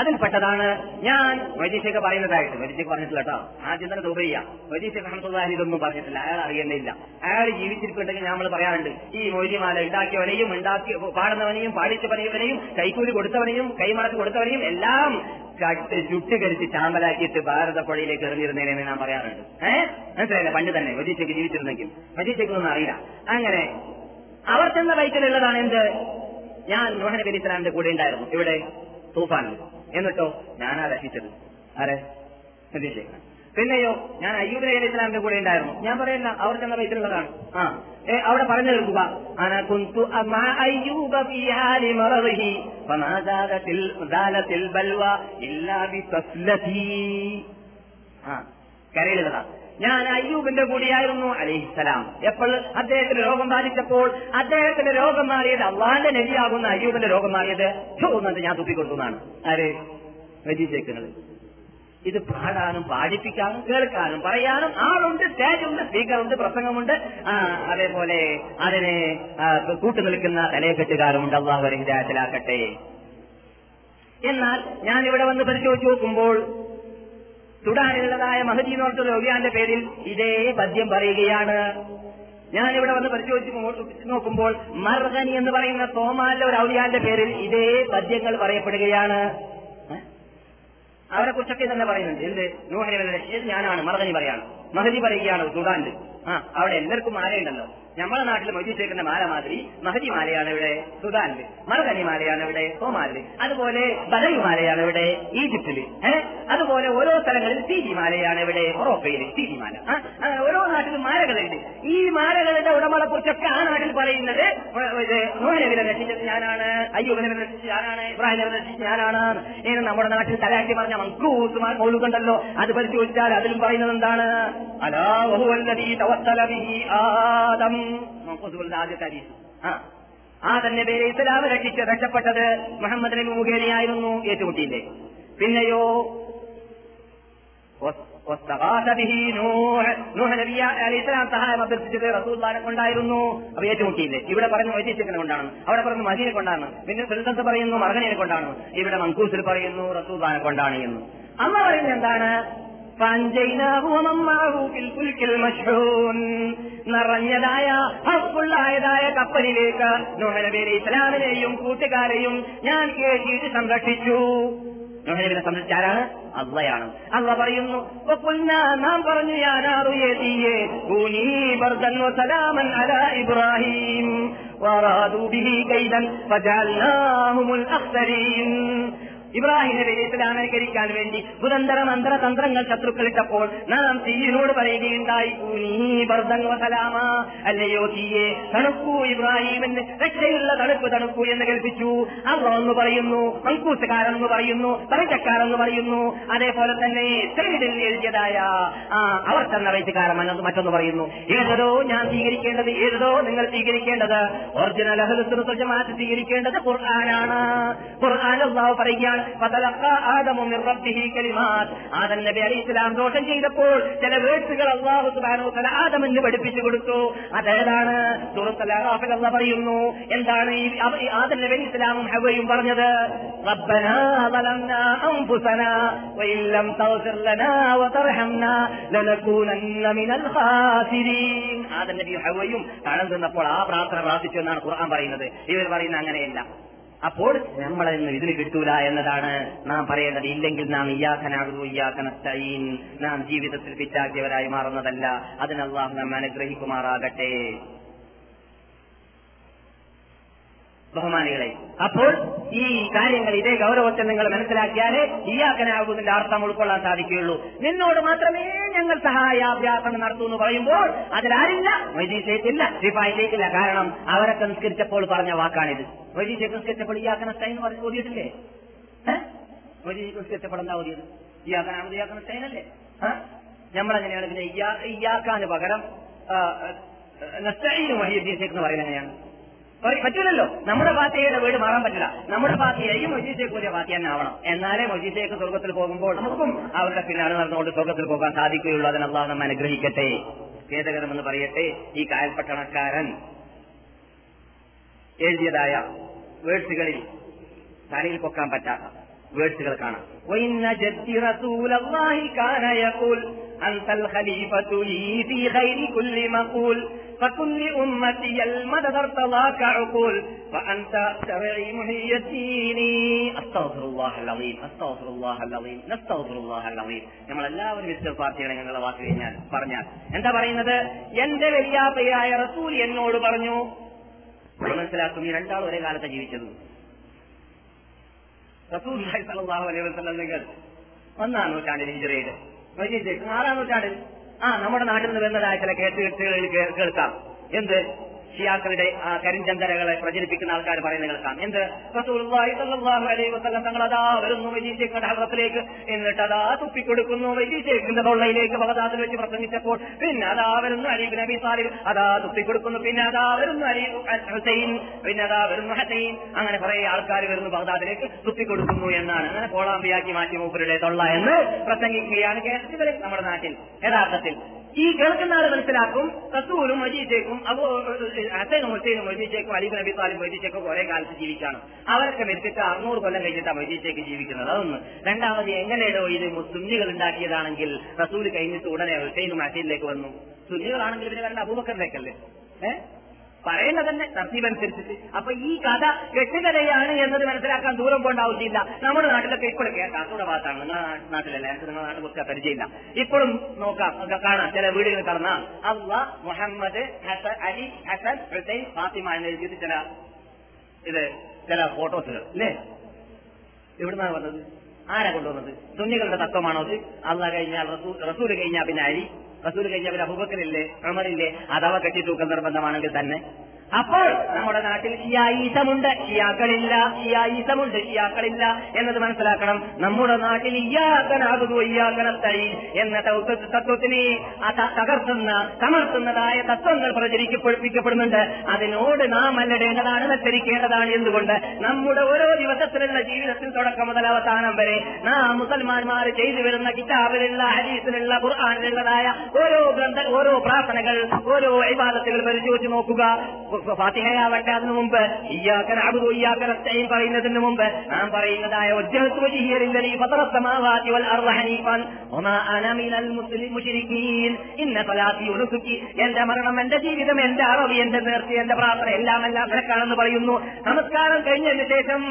അതിൽപ്പെട്ടതാണ് ഞാൻ വൈദ്യശേഖ പറയുന്നതായിട്ട്. വൈദ്യശേഖ പറഞ്ഞിട്ടില്ല കേട്ടോ, ആദ്യം തന്നെ ദുബൈയ്യ വൈദ്യശേഖ അഹമ്മദ് ഇതൊന്നും പറഞ്ഞിട്ടില്ല. അയാൾ അറിയേണ്ടതില്ല. അയാൾ ജീവിച്ചിരിക്കുന്നുണ്ടെങ്കിൽ നമ്മൾ പറയാറുണ്ട് ഈ മൊയ്തിമാല ഉണ്ടാക്കിയവനെയും ഉണ്ടാക്കി പാടുന്നവനെയും പാടിച്ചു പറയുന്നവനെയും കൈക്കൂലി കൊടുത്തവനെയും കൈമടച്ച് കൊടുത്തവനെയും എല്ലാം ചുട്ടുകരിച്ച് ചാമ്പലാക്കിയിട്ട് ഭാരതപ്പുഴയിലേക്ക് എറിഞ്ഞിരുന്നതിനെ ഞാൻ പറയാറുണ്ട്. ഏഹ് മനസ്സിലായില്ല? പണ്ട് തന്നെ വൈദ്യശേഖ് ജീവിച്ചിരുന്നെങ്കിൽ വൈദ്യശേഖൊന്നും അറിയില്ല. അങ്ങനെ അവർ ചെന്ന ബൈക്കിലുള്ളതാണ് എന്ത്? ഞാൻ നോഹ് നബി ഇസ്ലാമിന്റെ കൂടെ ഉണ്ടായിരുന്നു ഇവിടെ തൂഫാനിൽ. എന്നിട്ടോ ഞാനാ രക്ഷിച്ചത്? ആരെ? വൈദ്യശേഖ്. പിന്നെയോ ഞാൻ അയ്യൂബ് നബി അലൈഹിസ്സലാമിന്റെ കൂടെ ഉണ്ടായിരുന്നു. ഞാൻ പറയല്ല, അവർ ചെന്ന ബൈത്തുള്ളതാണ്. ആ അവിടെ പറഞ്ഞു കേൾക്കുക, കരയിലുള്ളതാണ്. ഞാൻ അയ്യൂബിന്റെ കൂടിയായിരുന്നു അലൈഹിസ്സലാം. എപ്പോൾ അദ്ദേഹത്തിന് രോഗം ബാധിച്ചപ്പോൾ അദ്ദേഹത്തിന്റെ രോഗം മാറിയത് അള്ളാന്റെ നബിയാകുന്ന അയ്യൂബിന്റെ രോഗം മാറിയത് ചോദിക്കുന്നത് ഞാൻ തുപ്പിക്കൊടുക്കുന്നതാണ്. ആര്? വൈദ്യശേഖരങ്ങൾ. ഇത് പാടാനും പാടിപ്പിക്കാനും കേൾക്കാനും പറയാനും ആളുണ്ട്, സ്റ്റേജുണ്ട്, സ്പീക്കറുണ്ട്, പ്രസംഗമുണ്ട്. ആ അതേപോലെ അതിനെ കൂട്ടുനിൽക്കുന്ന തലയെക്കെട്ടുകാരുമുണ്ട്. അള്ളാഹു ഹിദായത്തിലാക്കട്ടെ. എന്നാൽ ഞാൻ ഇവിടെ വന്ന് പരിശോധിച്ചു നോക്കുമ്പോൾ സുഡാനിലുള്ളതായ മഹജീനോർത്ത് രോഗിയാന്റെ പേരിൽ ഇതേ പദ്യം പറയുകയാണ്. ഞാൻ ഇവിടെ വന്ന് പരിശോധിച്ച് നോക്കുമ്പോൾ മർഗനി എന്ന് പറയുന്ന സോമാലിലെ ഒരു ഔലിയാന്റെ പേരിൽ ഇതേ പദ്യങ്ങൾ പറയപ്പെടുകയാണ്. അവരെ കുറിച്ചൊക്കെ തന്നെ പറയുന്നുണ്ട്. എന്ത്? നൂഹ് നബി ഞാനാണ് മർഗനി പറയാണ്, മഹജി പറയുകയാണ് സുഡാനിൽ. ആ അവിടെ എല്ലാവർക്കും ആരെയുണ്ടല്ലോ, നമ്മുടെ നാട്ടിൽ മൊയ്തീശേഖരന്റെ മാല മാതിരി മഹദി മാലയാണ് ഇവിടെ സുദാനില്, മറുകനി മാലയാണ് ഇവിടെ ഒമാനില്, അതുപോലെ ബദൽ മാലയാണ് ഇവിടെ ഈജിപ്തില്, അതുപോലെ ഓരോ സ്ഥലങ്ങളിൽ സീജി മാലയാണ് ഇവിടെ മൊറോക്കയില് സീജി മാല. അങ്ങനെ ഓരോ നാട്ടിലും മാലകളുണ്ട്. ഈ മാലകളുടെ ഉടമകളെ കുറിച്ചൊക്കെ ആ നാട്ടിൽ പറയുന്നത് നൂഹ്നബിയെ രക്ഷിച്ചത് ഞാനാണ്, അയ്യൂബിനെ രക്ഷിച്ചത് ഞാനാണ്, ഇബ്രാഹിമിനെ രക്ഷിച്ചത് ഞാനാണ്. ഇനി നമ്മുടെ നാട്ടിൽ തലാട്ടി പറഞ്ഞ മൻഖൂസ് മൗലുകണ്ടല്ലോ, അത് പരിശോധിച്ചാൽ അതിലും പറയുന്നത് എന്താണ്? അലാ വഹുവല്ലദീ തവസ്സല ബിഹി ആദം. ആദ്യത്തെ ഹദീസ് ആദം നബിയെ ഇസ്ലാം രക്ഷിച്ച് രക്ഷപ്പെട്ടത് മുഹമ്മദ് നബി മുഖേനയായിരുന്നു, ഏറ്റുമുട്ടിയില്ലേ. പിന്നെയോ ഇസ്ലാം സഹായം അഭ്യർത്ഥിച്ചത് റസൂലുള്ളാഹിനെ കൊണ്ടായിരുന്നു, അപ്പൊ ഏറ്റുമുട്ടിയില്ലേ. ഇവിടെ പറഞ്ഞു മദീനയെ കൊണ്ടാണ്, അവിടെ പറഞ്ഞു മദീനയെ കൊണ്ടാണ്, പിന്നെ ഫിർദൗസ് പറയുന്നു മർഗനിയെ കൊണ്ടാണ്, ഇവിടെ മൻഖൂസിൽ പറയുന്നു റസൂലുള്ളാഹിനെ കൊണ്ടാണ് എന്ന്. അമ്മ പറയുന്നത് എന്താണ്? നിറഞ്ഞതായ ഹക്കുള്ളായതായ കപ്പലിലേക്ക് നൂഹ് നബി അലൈഹി ഇസ്ലാമിനെയും കൂട്ടുകാരെയും ഞാൻ കയറ്റി സംരക്ഷിച്ചു. നൂഹ് നബിയെ സംരക്ഷിച്ച ആരാണ്? അള്ളയാണ്. അള്ള പറയുന്നു, നാം പറഞ്ഞു ഇബ്രാഹിം ഇബ്രാഹിം നബി അലൈഹിസ്സലാം അനുകരിക്കാൻ വേണ്ടി ബുധന്തര മന്ത്രതന്ത്രങ്ങൾ ശത്രുക്കൾ ഇട്ടപ്പോൾ നാം തീയിനോട് പറയുകയുണ്ടായി, അല്ലയോ തീയെ തണുക്കൂ, ഇബ്രാഹിമിന്റെ രക്ഷയുള്ള തണുപ്പ് തണുക്കൂ എന്ന് കൽപ്പിച്ചു. അല്ലാഹ് എന്ന് പറയുന്നു, മൻകൂസുകാരെന്ന് പറയുന്നു, തറച്ചക്കാരെന്ന് പറയുന്നു, അതേപോലെ തന്നെ സൈദിൽ എഴുതിയതായ ആ അവർക്കെന്ന വൈദ്യകാരമെന്നത് മറ്റൊന്ന് പറയുന്നു. ഏതോ ഞാൻ സ്വീകരിക്കേണ്ടത്, ഏതോ നിങ്ങൾ സ്വീകരിക്കേണ്ടത്, ഒറിജിനൽ അഹ്ലു സുന്നത്തുൽ ജമാഅത്ത് സ്വീകരിക്കേണ്ടത് ഖുർആനാണ്. ഖുർആൻ അല്ലാഹു പറയുകയാണ്, ആദം നബി അലൈഹി സലാം ദോഷം ചെയ്തപ്പോൾ ചില വേഴ്സുകൾ അല്ലാഹു സുബ്ഹാനഹു വ തആല ആദമിന് പഠിപ്പിച്ചു കൊടുത്തു. അതേതാണ്? സൂറത്തുൽ അഹ്ഖാഫിൽ അല്ലാഹു പറയുന്നു, എന്താണ് ഈ ആദം നബി അലൈഹി സലാമും ഹവ്വയും പറഞ്ഞത്? റബ്ബനാ സലംനാ അൻഫുസനാ വഇൻ ലം തഗ്ഫിർ ലനാ വതർഹംനാ ലനകൂനന്ന മിനൽ ഖാസിരീൻ. ആദം നബി ഹവ്വയും കടം തിന്നപ്പോൾ ആ പ്രാർത്ഥന പ്രാർത്ഥിച്ചു എന്നാണ് ഖുർആൻ പറയുന്നത്. ഇവർ പറയുന്നത് അങ്ങനെയല്ല. അപ്പോൾ നമ്മളെന്ന് ഇതിന് കിട്ടൂല എന്നതാണ് നാം പറയേണ്ടത്. ഇല്ലെങ്കിൽ നാം ഇയ്യാകനഅബ്ദു വഇയ്യാകനസ്തഈൻ, നാം ജീവിതത്തിൽ പിച്ചാക്കിയവരായി മാറുന്നതല്ല. അതിന് അല്ലാഹു നമ്മെ അനുഗ്രഹിക്കുമാറാകട്ടെ. ബഹുമാനികളെ, അപ്പോൾ ഈ കാര്യങ്ങൾ ഇതേ ഗൗരവത്തിൽ നിങ്ങൾ മനസ്സിലാക്കിയാലേ ഇയ്യാകനഅബ്ദുവിന്റെ അർത്ഥം ഉൾക്കൊള്ളാൻ സാധിക്കുകയുള്ളൂ. നിന്നോട് മാത്രമേ ഞങ്ങൾ സഹായാഭ്യാസം നടത്തൂ എന്ന് പറയുമ്പോൾ അതിലാരില്ല മൊയ്തീശേഖില്ല, റിഫായിലേക്കില്ല. കാരണം അവരെ സംസ്കരിച്ചപ്പോൾ പറഞ്ഞ വാക്കാണിത്. മൊയ്തീശെ സംസ്കരിച്ചപ്പോൾ ഇയ്യാകനസ്തഈൻ എന്ന് പറഞ്ഞ് ഓതിയിട്ടില്ലേ? മൊയ്തീശെ സംസ്കരിച്ചപ്പോൾ എന്താ ഓതിയത്? ഇയ്യാകനഅബ്ദു ഇയ്യാകനസ്തഈൻ അല്ലേ? നമ്മളെങ്ങനെയാണ് പിന്നെ ഇയ്യാക്കാന് പകരം നസ്തഈൻ മൊയ്തീശെ എന്ന് പറയുന്നത്? എങ്ങനെയാണ്? പറ്റൂലല്ലോ. നമ്മുടെ ഫാത്തിഹയുടെ വീട് മാറാൻ പറ്റില്ല. നമ്മുടെ ഫാത്തിഹയും മൊയ്തീശേഖിന്റെ ഫാത്തിഹ തന്നെ ആവണം. എന്നാലേ മൊയ്തീശേഖ് സ്വർഗത്തിൽ പോകുമ്പോൾ നമുക്കും അവരുടെ പിന്നാലെ നടന്നുകൊണ്ട് സ്വർഗത്തിൽ പോകാൻ സാധിക്കുകയുള്ളൂ. അതിന് അല്ലാഹു നമ്മെ അനുഗ്രഹിക്കട്ടെ. ഖേദകരമെന്ന് പറയട്ടെ, ഈ കായൽപട്ടണക്കാരൻ എഴുതിയതായ വേഴ്സുകളിൽ തലയിൽ പൊക്കാൻ പറ്റാത്ത വേഴ്സുകൾ കാണാം. فكن لأمتي المدد ارتضاك عقول فأنت شرعي محيي ديني أستغفر الله العظيم أستغفر الله العظيم نستغفر الله العظيم. നമ്മൾ എല്ലാവരും ഇസ്തിഗ്ഫാറുകളെ ഞങ്ങളുടെ വാക്ക് പറഞ്ഞാൽ എന്താ പറയുന്നത്? എന്റെ വലിയാപ്പയായ റസൂൽ എന്നോട് പറഞ്ഞു. മനസ്സിലാക്കും, ഈ രണ്ടാൾ ഒരേ കാലത്ത് ജീവിച്ചത്. റസൂൽ സല്ലല്ലാഹു അലൈഹി വസല്ലം നിങ്ങൾ ഒന്നാം നൂറ്റാണ്ടിൽ ഹിജ്റയിൽ, മദീനയിൽ ആറാം നൂറ്റാണ്ടിൽ. ആ നമ്മുടെ നാട്ടിൽ നിന്ന് വരുന്നതായ ചില കേട്ടുകെട്ടുകളിൽ കേൾക്കാം. എന്ത്? ഷിയാക്കളുടെ ആ കരിഞ്ചന്തരകളെ പ്രചരിപ്പിക്കുന്ന ആൾക്കാർ പറയുന്നത് കേൾക്കാം. എന്ത്? റസൂലുള്ളാഹി സ്വല്ലല്ലാഹു അലൈഹി വസല്ലം തങ്ങളതാ വരുന്നു മദീനയുടെ ഹറത്തിലേക്ക്, എന്നിട്ട് അതാ തുപ്പിക്കൊടുക്കുന്നു മദീനയുടെ തൊള്ളയിലേക്ക്. ബഗ്ദാദിൽ വെച്ച് പ്രസംഗിച്ചപ്പോൾ പിന്നെ അതാ വരുന്നു അലി ഇബ്നു അബീ ത്വാലിബ്, അതാ തുപ്പിക്കൊടുക്കുന്നു. പിന്നെ അതാ വരുന്നു അലി ഹുസൈൻ, പിന്നെ അതാ വരുന്നു ഹുസൈൻ. അങ്ങനെ കുറെ ആൾക്കാർ വരുന്നു ബഗ്ദാദിലേക്ക്, തുപ്പിക്കൊടുക്കുന്നു എന്നാണ്. അങ്ങനെ കോളാമ്പിയാക്കി മാറ്റി മൂപ്പരുടെ തൊള്ള എന്ന് പ്രസംഗിക്കുകയാണ് കേരളത്തിൽ, നമ്മുടെ നാട്ടിൽ. യഥാർത്ഥത്തിൽ ഈ കേൾക്കുന്ന ആൾ മനസ്സിലാക്കും റസൂലും മജീദും അബൂ ഹസനും ഹുസൈനും മജീദും അലി ഇബ്നു അബീ ത്വാലിബ് മജീദും ഒരേ കാലത്ത് ജീവിച്ചാണ്. അവരൊക്കെ മരിച്ചിട്ട് അറുന്നൂറ് കൊല്ലം കഴിഞ്ഞിട്ടാണ് മജീദും ജീവിക്കുന്നത്. അതൊന്ന്. രണ്ടാമത്, എങ്ങനെയോ ഇത് സുന്നികൾ ഉണ്ടാക്കിയതാണെങ്കിൽ റസൂൽ കഴിഞ്ഞിട്ട് ഉടനെ ഹുസൈനും ഹസൈനിലേക്ക് വന്നു. സുന്നികളാണെങ്കിൽ പിന്നെ കണ്ട അബൂബക്കറിലേക്കല്ലേ? ഏഹ് പറയുന്ന തന്നെ തർത്തീപനുസരിച്ചിട്ട്. അപ്പൊ ഈ കഥ കെട്ടുകഥയാണ് എന്നത് മനസ്സിലാക്കാൻ ദൂരം പോകേണ്ട ആവശ്യമില്ല. നമ്മുടെ നാട്ടിലൊക്കെ ഇപ്പോഴും കാസർഗോഡ് ഭാഗത്താണ്, നിങ്ങളുടെ നാട്ടിലല്ല, എനിക്ക് നിങ്ങളുടെ നാട്ടിലൊക്കെ പരിചയമില്ല. ഇപ്പോഴും നോക്കാം, നമുക്ക് കാണാം, ചില വീടുകൾ കാണാം അള്ളാ മുഹമ്മദ് ഹസൻ അലി ഹസൻ ഹുസൈൻ ഫാത്തിമ എന്ന് എഴുതിയിട്ട് ചില ഇത് ചില ഫോട്ടോസുകൾ അല്ലേ. എവിടുന്നാണ് വന്നത്? ആരാ കൊണ്ടുവന്നത്? സുന്നികളുടെ തത്വമാണോ അത്? അള്ളാഹ് കഴിഞ്ഞാൽ റസൂൽ കഴിഞ്ഞാൽ പിന്നെ അലി, റസൂൽ കഴിഞ്ഞാൽ പിന്നെ അബൂബക്കറില്ലേ, ഉമറില്ലേ? അഥവാ കെട്ടി തൂക്കം നിർബന്ധമാണെങ്കിൽ തന്നെ. അപ്പോൾ നമ്മുടെ നാട്ടിൽ ഷിയായിസമുണ്ട്, ഷിയാക്കളില്ല, ഷിയായിസമുണ്ട്, ഷിയാക്കളില്ല എന്നത് മനസ്സിലാക്കണം. നമ്മുടെ നാട്ടിൽ ഇയ്യാക്കനാകുന്നു ഇയ്യാക്കനത്തഴി എന്ന തത്വത്തിനെ തകർത്തുന്ന തമർത്തുന്നതായ തത്വങ്ങൾ പ്രചരിക്കപ്പെടുന്നുണ്ട്. അതിനോട് നാം അല്ലടേണ്ടതാണ്, മത്സരിക്കേണ്ടതാണ്. എന്തുകൊണ്ട്? നമ്മുടെ ഓരോ ദിവസത്തിലുള്ള ജീവിതത്തിൽ തുടക്കം മുതൽ അവസാനം വരെ നാം മുസൽമാന്മാർ ചെയ്തു വരുന്ന കിതാബിലുള്ള, ഹദീസിലുള്ള, ഖുർആനിലുള്ളതായ ഓരോ ഗ്രന്ഥ ഓരോ പ്രാർത്ഥനകൾ, ഓരോ ഇബാദത്തുകൾ പരിശോധിച്ച് നോക്കുക. ഫാത്തിഹയാവട്ടെ, അതിനു മുമ്പ് ഇയ്യാക നഅബ്ദു ഇയ്യാക നസ്തഈൻ പറയുന്നതിന് മുമ്പ് നാം പറയുന്നതായ വജ്ഹതു വജ്ഹിയ ലില്ലദീ ഫതറ സമവാതി വൽ അർള ഹനീഫൻ വമാ അന മിനൽ മുശ്രികീൻ ഇന്ന സലാത്തി വനുസുകി. എന്റെ മരണം, എന്റെ ജീവിതം, എന്റെ അറബി, എന്റെ നേർച്ച, എന്റെ പ്രാർത്ഥന എല്ലാം എല്ലാം നിനക്കാണെന്ന് പറയുന്നു. നമസ്കാരം കഴിഞ്ഞതിന് ശേഷം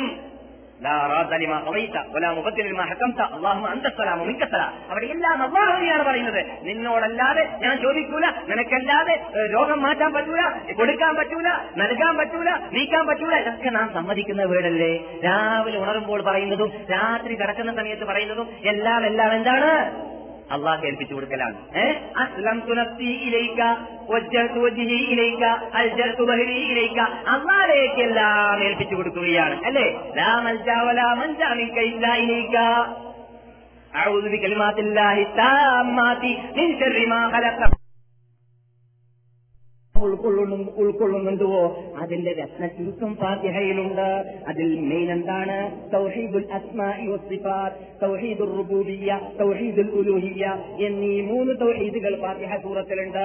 അള്ളാഹുവിനെയാണ് പറയുന്നത്, നിന്നോടല്ലാതെ ഞാൻ ചോദിക്കൂല, നിനക്കല്ലാതെ രോഗം മാറ്റാൻ പറ്റൂല, കൊടുക്കാൻ പറ്റൂല, നൽകാൻ പറ്റൂല, നീക്കാൻ പറ്റൂല. ഇതൊക്കെ നാം സമ്മതിക്കുന്ന വീടല്ലേ? രാവിലെ ഉണരുമ്പോൾ പറയുന്നതും രാത്രി കിടക്കുന്ന സമയത്ത് പറയുന്നതും എല്ലാം എല്ലാം എന്താണ്? അള്ളാഹ് ഏൽപ്പിച്ചു കൊടുക്കലാണ്. അള്ളാഹുവിലേക്കെല്ലാം ഏൽപ്പിച്ചു കൊടുക്കുകയാണ് അല്ലേ. ഉൾക്കൊള്ളുന്നുണ്ടോ? അതിന്റെ രത്ന ചുരുക്കം ഫാത്തിഹയിലുണ്ട്. അതിൽ മെയിൻ എന്താണ്? തൗഹീദുൽ അസ്മാഇ വസ്സിഫാത്ത്, തൗഹീദുർ റുബൂബിയ്യ, തൗഹീദുൽ ഉലൂഹിയ്യ എന്നീ മൂന്ന് തൗഹീദുകൾ ഫാത്തിഹ സൂറത്തിലുണ്ട്.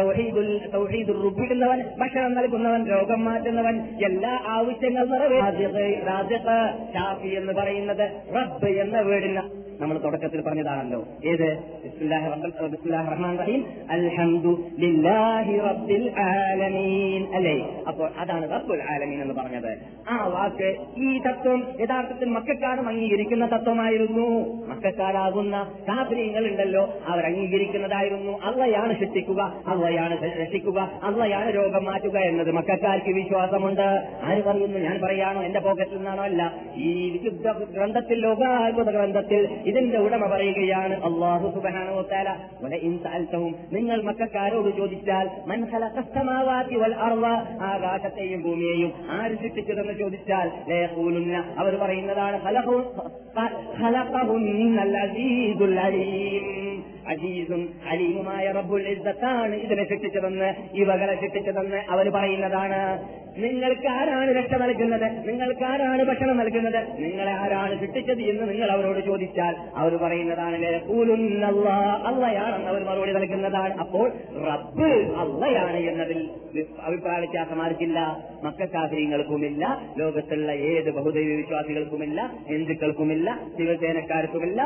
തൗഹീദുൽ തൗഹീദുർ റുബൂബിയ്യ, ഭക്ഷണം നൽകുന്നവൻ, രോഗം മാറ്റുന്നവൻ, എല്ലാ ആവശ്യങ്ങൾ നിറവേറ്റുന്ന ശാഫി എന്ന് പറയുന്നത് റബ്ബ് എന്ന വേർഡിന് നമ്മൾ തുടക്കത്തിൽ പറഞ്ഞതാണല്ലോ. ഏത്? ബിസ്മില്ലാഹിർ റഹ്മാനിർ റഹീം, അൽഹംദുലില്ലാഹി റബ്ബിൽ ആലമീൻ അല്ലേ. അപ്പോൾ അതാണ് റബ്ബുൽ ആലമീൻ എന്ന് പറഞ്ഞത്. ആ വാക്ക്, ഈ തത്വം യഥാർത്ഥത്തിൽ മക്കക്കാരും അംഗീകരിക്കുന്ന തത്വമായിരുന്നു. മക്കക്കാരാകുന്ന കാഫിറുകൾ ഉണ്ടല്ലോ, അവർ അംഗീകരിക്കുന്നതായിരുന്നു. അള്ളയാണ് ശിക്ഷിക്കുക, അള്ളയാണ് രക്ഷിക്കുക, അള്ളയാണ് രോഗം മാറ്റുക എന്നത് മക്കക്കാർക്ക് വിശ്വാസമുണ്ട്. ആര് പറയുന്നു? ഞാൻ പറയാണോ? എന്റെ പോക്കറ്റിൽ നിന്നാണോ? അല്ല, ഈ വിശുദ്ധ ഗ്രന്ഥത്തിൽ, ലോകാത്ഭുത ഗ്രന്ഥത്തിൽ ഇതിന്റെ ഉടമ പറയുകയാണ് അല്ലാഹു സുബ്ഹാനഹു വ തആല, വലഇൻ സഅൽതഹും, നിങ്ങൾ മക്കക്കാരോട് ചോദിച്ചാൽ, മൻ ഖലഖസ് സമാവാതി വൽ അർള, ആകാശത്തെയും ഭൂമിയെയും ആര് സൃഷ്ടിച്ചതെന്ന് ചോദിച്ചാൽ, ലയഖൂലുന്ന, അവർ പറയുന്നതാണ് ഖലഖു ഖലഖഹുന്ന അൽഅസീദുൽ അലീം, അസീസും അലീമുമായ റബ്ബുൽ ഇസ്സത്താണ് ഇതിനെ സൃഷ്ടിച്ചതെന്ന്, ഇവകളെ സൃഷ്ടിച്ചതെന്ന് അവർ പറയുന്നതാണ്. നിങ്ങൾക്കാരാണ് രക്ഷ നൽകുന്നത്, നിങ്ങൾക്കാരാണ് ഭക്ഷണം നൽകുന്നത്, നിങ്ങളെ ആരാണ് സൃഷ്ടിച്ചത് എന്ന് നിങ്ങൾ അവരോട് ചോദിച്ചാൽ അവർ പറയുന്നതാണ് ലയഖൂലുന്നല്ലാഹ്, അല്ലാഹയാണെന്ന് അവർ മറുപടി നൽകുന്നതാണ്. അപ്പോൾ റബ്ബ് അല്ലാഹയാണ് എന്നതിൽ അഭിപ്രായ വ്യത്യാസം ആർക്കില്ല? മക്കക്കാഫിറുകൾക്കുമില്ല, ലോകത്തുള്ള ഏത് ബഹുദൈവ വിശ്വാസികൾക്കുമില്ല, ഹിന്ദുക്കൾക്കുമില്ല, ശിവസേനക്കാർക്കുമില്ല,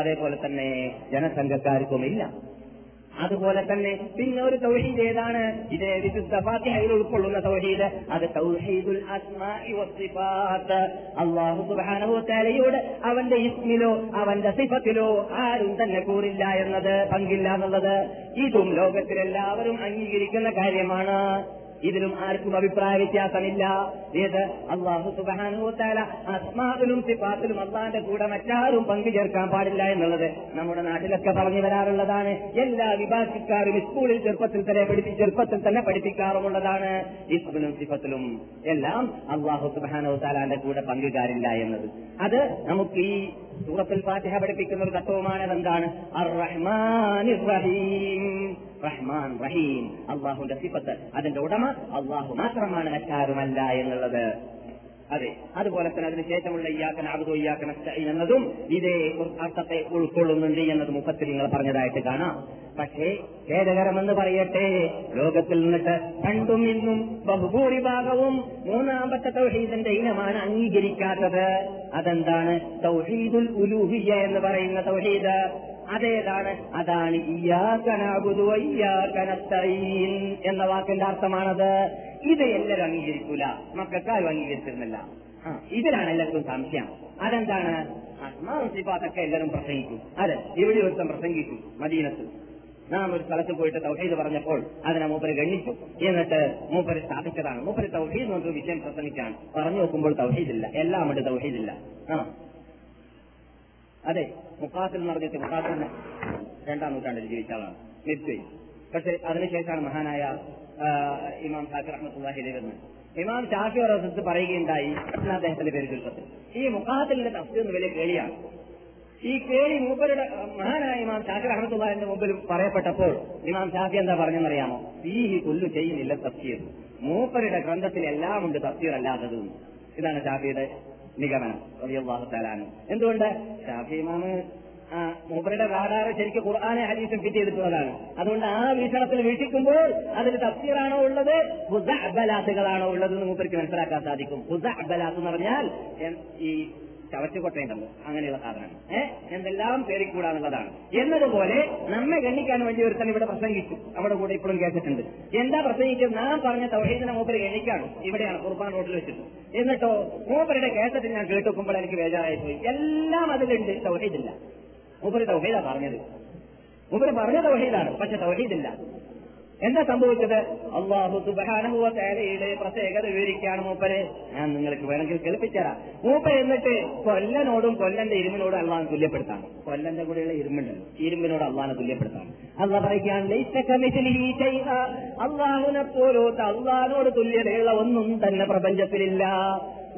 അതേപോലെ തന്നെ ജനസംഘക്കാർക്കുമില്ല. അതുപോലെ തന്നെ പിന്നെ ഒരു തൗഹീദ് ഏതാണ്? ഇതേ വിശുദ്ധ ഫാത്തിഹയിൽ ഉൾക്കൊള്ളുന്ന തൗഹീദ്, അത് തൗഹീദുൽ അസ്മാഇ വസ്സിഫാത്ത്. അല്ലാഹു സുബ്ഹാനഹു വ തആലയോട് അവന്റെ ഇസ്മിലോ അവന്റെ സിഫത്തിലോ ആരും തന്നെ കൂറില്ല എന്നത്, പങ്കില്ല എന്നുള്ളത്. ഇതും ലോകത്തിലെല്ലാവരും അംഗീകരിക്കുന്ന കാര്യമാണ്. ഇതിലും ആർക്കും അഭിപ്രായ വ്യത്യാസമില്ല. ഏത്? അല്ലാഹു സുബ്ഹാനഹു വ തആല അസ്മാഇലും സിഫാത്തിലും അല്ലാഹുവിന്റെ കൂടെ മറ്റാരും പങ്കു ചേർക്കാൻ പാടില്ല എന്നുള്ളത് നമ്മുടെ നാട്ടിലൊക്കെ പറഞ്ഞു വരാറുള്ളതാണ്. എല്ലാ വിഭാഗക്കാരും സ്കൂളിൽ ചെറുപ്പത്തിൽ തന്നെ ചെറുപ്പത്തിൽ തന്നെ പഠിപ്പിക്കാറുമുള്ളതാണ്. ഇസ്മിലും സിഫത്തിലും എല്ലാം അല്ലാഹു സുബ്ഹാനഹു വ തആലയുടെ കൂടെ പങ്കുകാരില്ല എന്നത്, അത് നമുക്ക് ഈ സൂറത്തുൽ ഫാത്തിഹ പഠിപ്പിക്കുന്ന ഒരു തത്വമാണ്. എന്താണ്? അർ റഹ്മാനിർ റഹീം, റഹ്മാൻ റഹീം, അല്ലാഹുവിന്റെ സിഫത്ത്, അതിന്റെ ഉടമ അല്ലാഹു മാത്രമാണ്, മറ്റാരുമല്ല എന്നുള്ളത്. അതെ, അതുപോലെ തന്നെ അതിനുശേഷമുള്ള ഇയ്യാക നഅബ്ദു ഇയ്യാക നസ്തഈൻ എന്നതും ഇതേ അർത്ഥത്തെ ഉൾക്കൊള്ളുന്നുണ്ട് എന്നത് മുഖത്തിൽ നിങ്ങൾ പറഞ്ഞതായിട്ട് കാണാം. പക്ഷേ ഖേദകരമെന്ന് പറയട്ടെ, ലോകത്തിൽ നിന്നിട്ട് പണ്ടും ഇന്നും ബഹുഭൂരിഭാഗവും മൂന്നാമത്തെ തൗഹീദിന്റെ ഇനമാണ് അംഗീകരിക്കാത്തത്. അതെന്താണ്? തൗഹീദുൽ ഉലൂഹിയ്യ എന്ന് പറയുന്ന തൗഹീദ്. അതേതാണ്? അതാണ് ഇയ്യാക നഅ്ബുദു വഇയ്യാക നസ്തഈൻ എന്ന വാക്കിന്റെ അർത്ഥമാണത്. ഇത് എല്ലാവരും അംഗീകരിക്കൂല, മക്കൾക്കാരും അംഗീകരിച്ചിരുന്നില്ല. ഇതിലാണ് എല്ലാവർക്കും സംശയം. അതെന്താണ്? അസ്മാഉ സിഫാത്തൊക്കെ എല്ലാവരും പ്രസംഗിക്കും. അതെ, ഇവിടെ ഒരുത്തം പ്രസംഗിക്കും. മദീനത്ത് നാം ഒരു സ്ഥലത്ത് പോയിട്ട് തൗഹീദ് പറഞ്ഞപ്പോൾ അതിനെ മൂപ്പര് ഗണ്ണിച്ചു. എന്നിട്ട് മൂപ്പര് സ്ഥാപിച്ചതാണ്, മൂപ്പര് തൗഹീദ് എന്നൊരു വിഷയം പ്രസംഗിച്ചാണ്. പറഞ്ഞു നോക്കുമ്പോൾ തൗഹീദില്ല, എല്ലാം കൊണ്ട് തൗഹീദില്ല. ആ അതെ, മുഖാത്തിൽ നടന്നിട്ട് മുഖാത്തിന് രണ്ടാം നൂറ്റാണ്ടിൽ ജീവിച്ച ആളാണ് മിർസി. പക്ഷെ അതിനുശേഷമാണ് മഹാനായ ഇമാം ഷാഫി റഹ്മത്തുള്ളാഹി അലൈഹി വരുന്നത്. ഇമാം ഷാഫി റഹ്മത്ത് പറയുകയുണ്ടായി അദ്ദേഹത്തിന്റെ പേര് ചുരുക്കത്തിൽ. ഈ മുഖാത്തിലെ തഫ്സീർ എന്ന് വലിയ കേളിയാണ്. ഈ കേളി മൂപ്പരുടെ മഹാനായ ഇമാം ഷാഫി റഹ്മത്തുള്ളാഹിന്റെ മുമ്പിൽ പറയപ്പെട്ടപ്പോൾ ഇമാം ഷാഫി എന്താ പറഞ്ഞെന്നറിയാമോ? ഫീഹി കുല്ലു ശൈഇൻ ഇല്ല തഫ്സീർ. മൂപ്പരുടെ ഗ്രന്ഥത്തിൽ എല്ലാം ഉണ്ട് തഫ്സീർ അല്ലാത്തത്. ഇതാണ് ഷാഫിയുടെ നിഗമനം റളിയല്ലാഹു തആല അൻഹു. എന്തുകൊണ്ട്? ഷാഫി ഇമാമ് മൂപ്പരുടെ ധാരാളം ശരിക്കും ഖുർആനെ ഹദീസും ഫിറ്റ് ചെയ്തിട്ടുള്ളതാണ്. അതുകൊണ്ട് ആ വീക്ഷണത്തിൽ വീക്ഷിക്കുമ്പോൾ അതിൽ തഫ്സീറാണോ ഉള്ളത്, ഹുസഅബലാത്തുകളാണോ ഉള്ളത് എന്ന് മൂപ്പർക്ക് മനസ്സിലാക്കാൻ സാധിക്കും. ഹുസഅബലാത്ത് എന്ന് പറഞ്ഞാൽ ഈ ചവച്ചുകൊട്ടയുണ്ടല്ലോ, അങ്ങനെയുള്ള സാധനമാണ്. ഏഹ് എന്തെല്ലാം പേരിക്കൂടാന്നുള്ളതാണ്. എന്നതുപോലെ നമ്മെ ഗണ്ണിക്കാൻ വേണ്ടി ഒരുത്തൻ ഇവിടെ പ്രസംഗിച്ചു. അവിടെ കൂടെ ഇപ്പോഴും കേട്ടിട്ടുണ്ട്. എന്താ പ്രസംഗിക്കും? നാം പറഞ്ഞ തൗഹീദിനെ മൂപ്പര് ഗണ്ണിക്കാണ്. ഇവിടെയാണ് ഖുർആൻ റോഡിൽ വെച്ചിട്ട്. എന്നിട്ടോ മൂപ്പരുടെ കേസറ്റ് ഞാൻ കേട്ടുക്കുമ്പോൾ എനിക്ക് ബേജാറായി പോയി. എല്ലാം അതിലുണ്ട്, തൗഹീദില്ല. മൂപ്പര് തൗഹീദാ പറഞ്ഞത്, മൂപ്പര് പറഞ്ഞ തൗഹീദാണ്, പക്ഷെ തൗഹീദില്ല. എന്താ സംഭവിച്ചത്? അല്ലാഹു സുബ്ഹാനഹു വ തആലയുടെ പ്രത്യേകത വിവരിക്കുകയാണ് മൂപ്പര്. ഞാൻ നിങ്ങൾക്ക് വേണമെങ്കിൽ കേൾപ്പിച്ചേരാം. മൂപ്പർ എന്നിട്ട് കൊല്ലനോടും കൊല്ലന്റെ ഇരുമ്പിനോടും അല്ലാഹുവിനെ തുല്യപ്പെടുത്താണ്. കൊല്ലന്റെ കൂടെയുള്ള ഇരുമ്പുണ്ടല്ലോ, ഇരുമ്പിനോട് അല്ലാഹുവിനെ തുല്യപ്പെടുത്താണ്. അല്ലാഹു പറയുകയാണ് ലൈസ കമിസ്ലിഹി ശൈഅ, അല്ലാഹുവിനെ പോലോത്ത അല്ലാഹുവിനോട് തുല്യതയുള്ള ഒന്നും തന്നെ പ്രപഞ്ചത്തിലില്ല.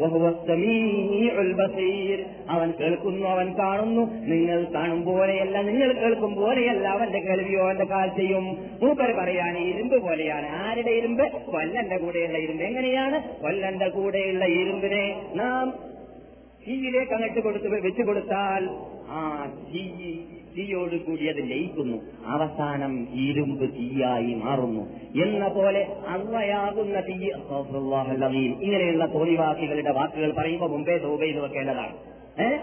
വഹുവ സമീഉൽ ബസീർ, അവൻ കേൾക്കുന്നു, അവൻ കാണുന്നു. നിങ്ങൾ കാണും പോലെയല്ല, നിങ്ങൾ കേൾക്കും പോലെയല്ല അവന്റെ കേൾവിയോ അവന്റെ കാഴ്ചയും. മൂപ്പർ പറയാണ് ഇരുമ്പ് പോലെയാണ്. ആരുടെ ഇരുമ്പ്? കൊല്ലന്റെ കൂടെയുള്ള ഇരുമ്പ്. എങ്ങനെയാണ് കൊല്ലന്റെ കൂടെയുള്ള ഇരുമ്പിനെ നാം തീയിലേക്ക് അങ്ങോട്ട് കൊടുത്ത് വെച്ചു കൊടുത്താൽ ആ തീ തീയോട് കൂടി അത് ലയിക്കുന്നു, അവസാനം ഇരുമ്പ് തീയായി മാറുന്നു എന്ന പോലെ അള്ളയാകുന്ന തീ. ഇങ്ങനെയുള്ള തോന്നിവാസികളുടെ വാക്കുകൾ പറയുമ്പോൾ മുമ്പേ തൗബ ചെയ്ത് വെക്കേണ്ടതാണ്. ഏഹ്